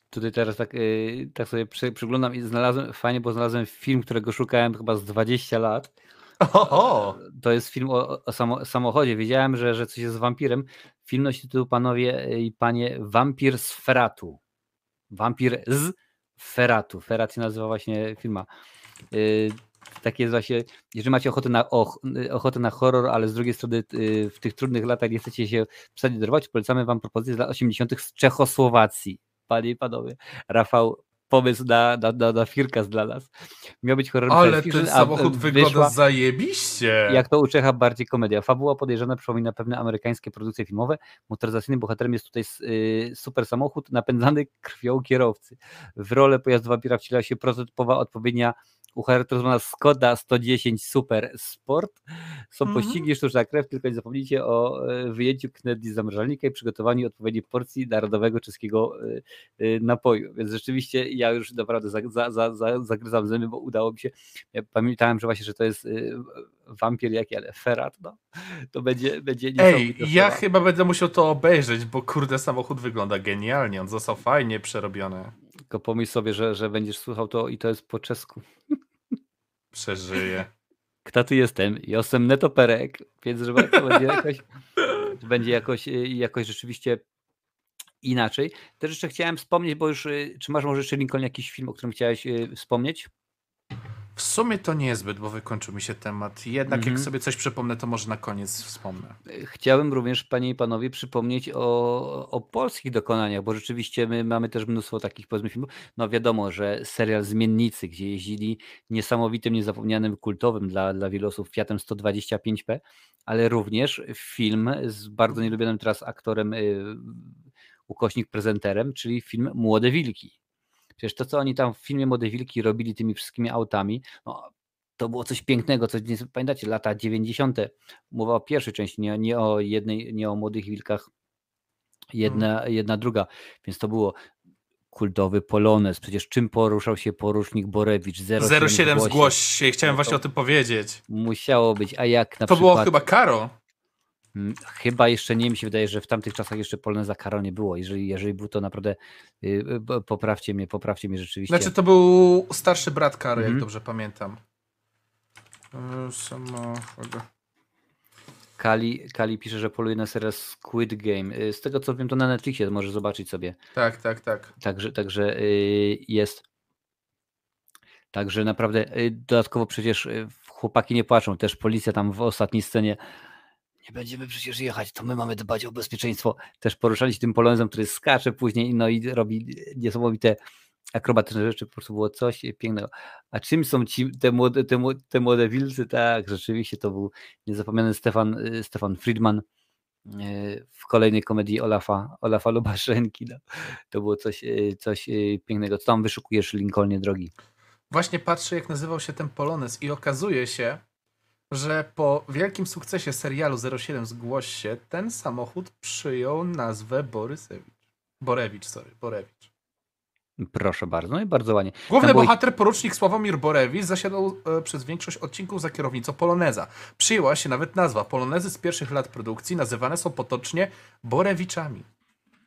Tutaj teraz tak, yy, tak sobie przy, przyglądam i znalazłem, fajnie, bo znalazłem film, którego szukałem chyba z dwadzieścia lat. Oho. To jest film o, o samo, samochodzie. Wiedziałem, że, że coś jest z wampirem. Film nosi tytuł, panowie i panie, Wampir z Feratu. Wampir z Feratu. Ferat się nazywa właśnie filma. Yy, Takie jest właśnie, jeżeli macie ochotę na, och, ochotę na horror, ale z drugiej strony yy, w tych trudnych latach nie chcecie się przesadzić dorwać, polecamy wam propozycję z lat osiemdziesiątych z Czechosłowacji. Panie i panowie, Rafał, pomysł na, na, na, na firkas dla nas. Miał być horror. Ale ten samochód wygląda zajebiście. Jak to u Czecha bardziej komedia. Fabuła podejrzana przypomina pewne amerykańskie produkcje filmowe. Motoryzacyjnym bohaterem jest tutaj y, super samochód napędzany krwią kierowcy. W rolę pojazdu wampira wciela się prototypowa odpowiednia ucharakteryzowana Skoda sto dziesięć Super Sport. Są mm -hmm. pościgi, sztuczna krew, tylko nie zapomnijcie o wyjęciu knedli z zamrażalnika i przygotowaniu odpowiedniej porcji narodowego czeskiego napoju. Więc rzeczywiście ja już naprawdę za, za, za, za, zagryzam zęby, bo udało mi się. Ja pamiętałem, że właśnie, że to jest wampir jaki, ale Ferrat, no. To będzie, będzie niesamowite. Ej, ja chyba będę musiał to obejrzeć, bo kurde, samochód wygląda genialnie. On został fajnie przerobiony. Tylko pomyśl sobie, że, że będziesz słuchał to i to jest po czesku. Przeżyję. Kto ty jestem? Jestem Netoperek, więc że to będzie jakoś, będzie jakoś, jakoś rzeczywiście inaczej. Też jeszcze chciałem wspomnieć, bo już, czy masz może jeszcze, Lincoln, jakiś film, o którym chciałeś wspomnieć? W sumie to niezbyt, bo wykończył mi się temat. Jednak mm-hmm. jak sobie coś przypomnę, to może na koniec wspomnę. Chciałem również, panie i panowie, przypomnieć o, o polskich dokonaniach, bo rzeczywiście my mamy też mnóstwo takich, powiedzmy, filmów. No wiadomo, że serial Zmiennicy, gdzie jeździli niesamowitym, niezapomnianym, kultowym dla, dla wielu osób Fiatem sto dwadzieścia pięć P, ale również film z bardzo nielubionym teraz aktorem, yy, ukośnik prezenterem, czyli film Młode Wilki. Przecież to, co oni tam w filmie Młode Wilki robili tymi wszystkimi autami, no, to było coś pięknego, coś, nie pamiętacie, lata dziewięćdziesiąte. Mowa o pierwszej części, nie, nie o jednej, nie o Młodych Wilkach, jedna, hmm. jedna druga. Więc to było kultowy polonez. Przecież czym poruszał się porusznik Borewicz? zero siedem zgłoś się, chciałem właśnie to, o tym powiedzieć. Musiało być, a jak na to przykład... To było chyba Karo. Chyba jeszcze nie, mi się wydaje, że w tamtych czasach jeszcze poloneza Karo nie było. Jeżeli, jeżeli był, to naprawdę yy, poprawcie mnie, poprawcie mnie rzeczywiście. Znaczy to był starszy brat Kary, mm -hmm. jak dobrze pamiętam. Samochody. Kali, Kali pisze, że poluje na serial Squid Game. Z tego co wiem, to na Netflixie możesz zobaczyć sobie. Tak, tak, tak. Także, także yy, jest. Także naprawdę yy, dodatkowo przecież yy, chłopaki nie płaczą. Też policja tam w ostatniej scenie. Nie będziemy przecież jechać, to my mamy dbać o bezpieczeństwo. Też poruszali się tym polonezem, który skacze później no i robi niesamowite akrobatyczne rzeczy. Po prostu było coś pięknego. A czym są ci, te, młode, te, te młode wilcy? Tak, rzeczywiście to był niezapomniany Stefan, Stefan Friedman w kolejnej komedii Olafa, Olafa Lubaszenki. No. To było coś, coś pięknego. Co tam wyszukujesz, Lincolnie drogi? Właśnie patrzę, jak nazywał się ten polonez i okazuje się, że po wielkim sukcesie serialu zero siedem Zgłoś się, ten samochód przyjął nazwę Borysewicz. Borewicz, sorry, Borewicz. Proszę bardzo, no i bardzo ładnie. Główny Tam bohater, było... porucznik Sławomir Borewicz, zasiadał e, przez większość odcinków za kierownicą poloneza. Przyjęła się nawet nazwa. Polonezy z pierwszych lat produkcji nazywane są potocznie Borewiczami.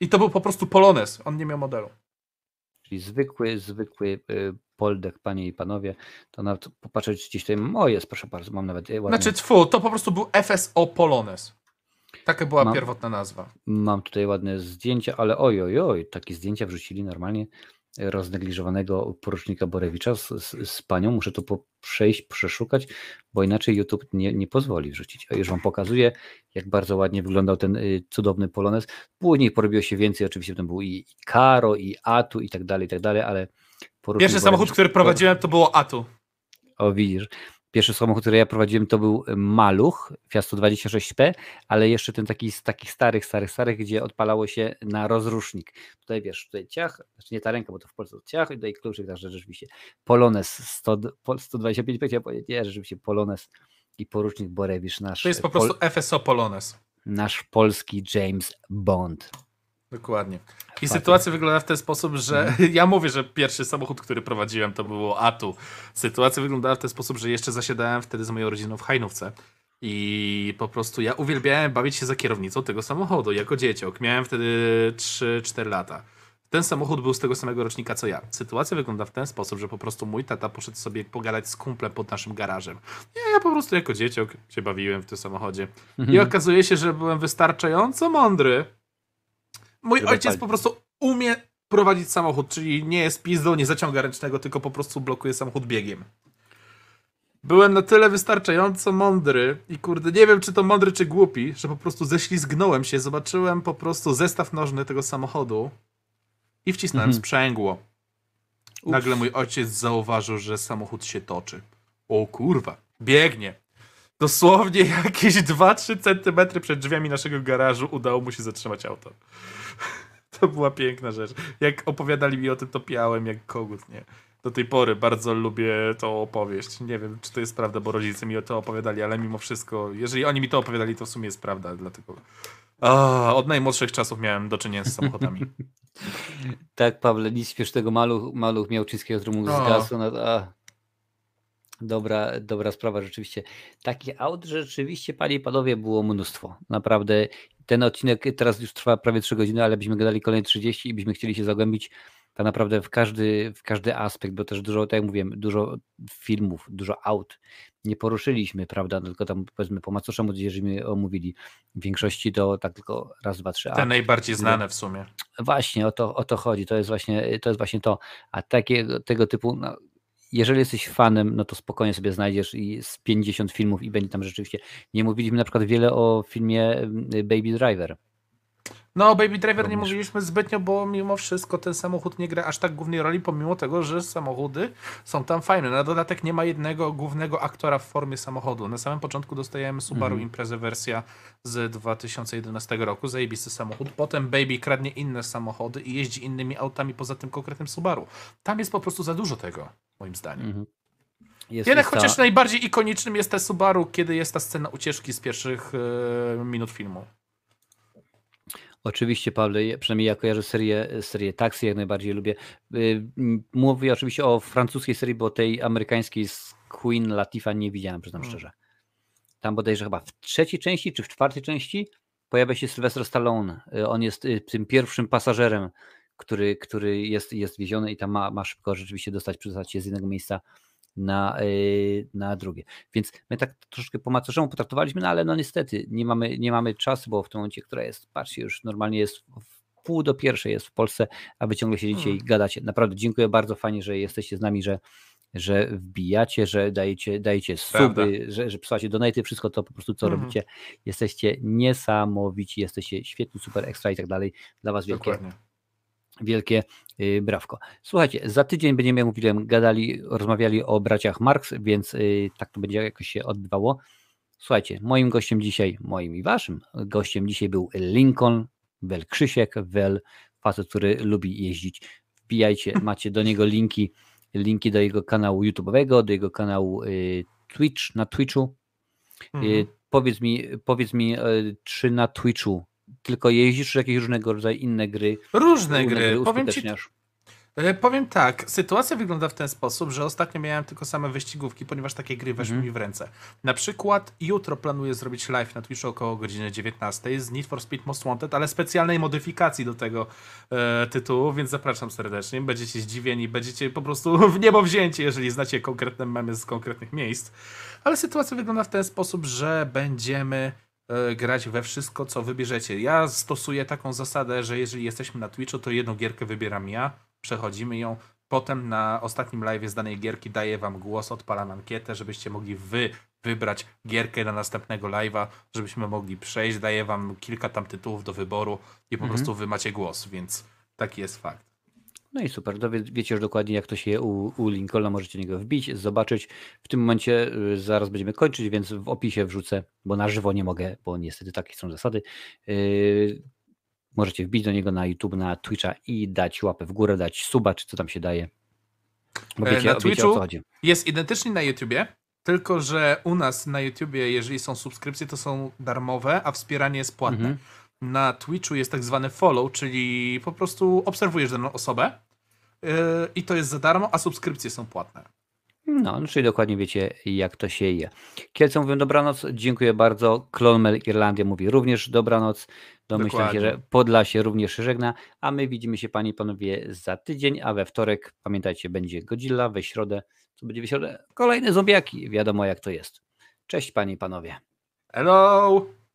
I to był po prostu polonez, on nie miał modelu. Czyli zwykły, zwykły y, poldek, panie i panowie, to nawet popatrzeć gdzieś tutaj, o jest, proszę bardzo, mam nawet ładnie. Znaczy tfu, to po prostu był F S O Polonez. Taka była mam, pierwotna nazwa. Mam tutaj ładne zdjęcia, ale oj, oj, oj, takie zdjęcia wrzucili normalnie roznegliżowanego porucznika Borewicza z, z, z panią. Muszę to po, przejść, przeszukać, bo inaczej YouTube nie, nie pozwoli wrzucić. A już wam pokazuję, jak bardzo ładnie wyglądał ten y, cudowny polonez. Później porobiło się więcej, oczywiście tam był i, i Karo, i Atu i tak dalej, i tak dalej, ale... Pierwszy samochód, który prowadziłem, to było Atu. O, widzisz. Pierwszy samochód, który ja prowadziłem, to był Maluch, Fiat sto dwadzieścia sześć P, ale jeszcze ten taki z takich starych, starych, starych, gdzie odpalało się na rozrusznik. Tutaj wiesz, tutaj ciach, znaczy nie ta ręka, bo to w Polsce to ciach, i tutaj kluczyk, także rzeczywiście. Polonez sto dwadzieścia pięć P, chciałem powiedzieć, nie, rzeczywiście Polonez i porucznik Borewicz. Nasz to jest po prostu Pol- F S O Polonez. Nasz polski James Bond. Dokładnie. I Faty. Sytuacja wygląda w ten sposób, że mhm. ja mówię, że pierwszy samochód, który prowadziłem, to było A T U. Sytuacja wyglądała w ten sposób, że jeszcze zasiadałem wtedy z moją rodziną w Hajnówce. I po prostu ja uwielbiałem bawić się za kierownicą tego samochodu jako dzieciok. Miałem wtedy trzy cztery lata. Ten samochód był z tego samego rocznika co ja. Sytuacja wygląda w ten sposób, że po prostu mój tata poszedł sobie pogadać z kumplem pod naszym garażem. I ja po prostu jako dzieciok się bawiłem w tym samochodzie. Mhm. I okazuje się, że byłem wystarczająco mądry. Mój Żeby ojciec pali. po prostu umie prowadzić samochód, czyli nie jest pizdą, nie zaciąga ręcznego, tylko po prostu blokuje samochód biegiem. Byłem na tyle wystarczająco mądry i kurde, nie wiem, czy to mądry, czy głupi, że po prostu ześlizgnąłem się, zobaczyłem po prostu zestaw nożny tego samochodu i wcisnąłem mhm. sprzęgło. Nagle Ups. mój ojciec zauważył, że samochód się toczy. O kurwa, biegnie. Dosłownie jakieś dwa trzy centymetry przed drzwiami naszego garażu udało mu się zatrzymać auto. To była piękna rzecz. Jak opowiadali mi o tym, to piałem jak kogut, nie? Do tej pory bardzo lubię tą opowieść. Nie wiem, czy to jest prawda, bo rodzice mi o to opowiadali, ale mimo wszystko, jeżeli oni mi to opowiadali, to w sumie jest prawda, dlatego... O, od najmłodszych czasów miałem do czynienia z samochodami. Tak, Pawle, nic śmiesznego. Maluch, maluch Miałczyńskiego, który mógł zgasł. Dobra, dobra sprawa, rzeczywiście. Takich aut rzeczywiście, panie i panowie, było mnóstwo. Naprawdę ten odcinek teraz już trwa prawie trzy godziny, ale byśmy gadali kolejne trzydzieści i byśmy chcieli się zagłębić tak naprawdę w każdy, w każdy aspekt, bo też dużo, tak jak mówiłem, dużo filmów, dużo aut nie poruszyliśmy, prawda? Tylko tam powiedzmy po macoszemu, gdzie żeśmy omówili w większości to tak tylko raz, dwa, trzy. Te aut. Najbardziej znane w sumie. Właśnie o to, o to chodzi, to jest właśnie to. Jest właśnie to. A takie, tego typu... No, jeżeli jesteś fanem, no to spokojnie sobie znajdziesz i z pięćdziesiąt filmów i będzie tam rzeczywiście. Nie mówiliśmy na przykład wiele o filmie Baby Driver. No, Baby Driver również nie mówiliśmy zbytnio, bo mimo wszystko ten samochód nie gra aż tak głównej roli, pomimo tego, że samochody są tam fajne. Na dodatek nie ma jednego głównego aktora w formie samochodu. Na samym początku dostajemy Subaru mhm. Imprezę wersja z dwa tysiące jedenastego roku, zajebisty samochód. Potem Baby kradnie inne samochody i jeździ innymi autami poza tym konkretnym Subaru. Tam jest po prostu za dużo tego, moim zdaniem. Mhm. Jest Jednak chociaż ta... najbardziej ikonicznym jest ten Subaru, kiedy jest ta scena ucieczki z pierwszych yy, minut filmu. Oczywiście, Pawle, przynajmniej ja kojarzę serię, serię Taxi, jak najbardziej lubię. Mówię oczywiście o francuskiej serii, bo tej amerykańskiej z Queen Latifah nie widziałem, przyznam hmm. szczerze. Tam bodajże chyba w trzeciej części czy w czwartej części pojawia się Sylvester Stallone. On jest tym pierwszym pasażerem, który, który jest, jest wieziony i tam ma, ma szybko rzeczywiście dostać, przedostać się z jednego miejsca na, na drugie. Więc my tak troszkę po macoszemu potraktowaliśmy, no ale no niestety nie mamy, nie mamy czasu, bo w tym momencie, która jest, patrzcie, już normalnie jest w pół do pierwszej jest w Polsce, a wy ciągle siedzicie hmm. i gadacie. Naprawdę dziękuję bardzo, fajnie, że jesteście z nami, że, że wbijacie, że dajecie, dajecie suby, że, że przysyłacie donaty, wszystko to po prostu co hmm. robicie. Jesteście niesamowici, jesteście świetni, super, ekstra i tak dalej. Dla was wielkie. Dokładnie. Wielkie brawko. Słuchajcie, za tydzień będziemy, jak mówiłem, gadali, rozmawiali o braciach Marx, więc tak to będzie jakoś się odbywało. Słuchajcie, moim gościem dzisiaj, moim i waszym gościem dzisiaj był Lincoln, wel Krzysiek, wel facet, który lubi jeździć. Wbijajcie, macie do niego linki, linki do jego kanału YouTube'owego, do jego kanału Twitch, na Twitchu. Mhm. Powiedz mi, powiedz mi, czy na Twitchu tylko jeździsz, czy jakieś różnego rodzaju inne gry? Różne gry, gry powiem ci. Powiem tak, sytuacja wygląda w ten sposób, że ostatnio miałem tylko same wyścigówki, ponieważ takie gry weszły mm. mi w ręce. Na przykład jutro planuję zrobić live na Twitchu około godziny dziewiętnastej z Need for Speed Most Wanted, ale specjalnej modyfikacji do tego e, tytułu, więc zapraszam serdecznie. Będziecie zdziwieni, będziecie po prostu w niebo wzięci, jeżeli znacie konkretne memy z konkretnych miejsc. Ale sytuacja wygląda w ten sposób, że będziemy grać we wszystko, co wybierzecie. Ja stosuję taką zasadę, że jeżeli jesteśmy na Twitchu, to jedną gierkę wybieram ja, przechodzimy ją, potem na ostatnim live z danej gierki daję wam głos, odpalam ankietę, żebyście mogli wy wybrać gierkę na następnego live'a, żebyśmy mogli przejść, daję wam kilka tam tytułów do wyboru i po mhm. prostu wy macie głos, więc taki jest fakt. No i super, to wie, wiecie już dokładnie, jak to się u, u Lincolna, możecie niego wbić, zobaczyć. W tym momencie zaraz będziemy kończyć, więc w opisie wrzucę, bo na żywo nie mogę, bo niestety takie są zasady. Yy, możecie wbić do niego na YouTube, na Twitcha i dać łapę w górę, dać suba, czy co tam się daje. Bo wiecie, na wiecie, Twitchu o co chodzi. Jest identycznie na YouTubie, Tylko że u nas na YouTubie, jeżeli są subskrypcje, to są darmowe, a wspieranie jest płatne. Mhm. Na Twitchu jest tak zwany follow, czyli po prostu obserwujesz daną osobę yy, i to jest za darmo, a subskrypcje są płatne. No, czyli dokładnie wiecie, jak to się je. Kielce mówią dobranoc, dziękuję bardzo. Clonmel Irlandia mówi również dobranoc. Domyślam się, że Podlasie również się żegna, a my widzimy się, panie i panowie, za tydzień, a we wtorek, pamiętajcie, będzie Godzilla, we środę, co będzie we środę? Kolejne zombiaki, wiadomo jak to jest. Cześć, panie i panowie. Hello!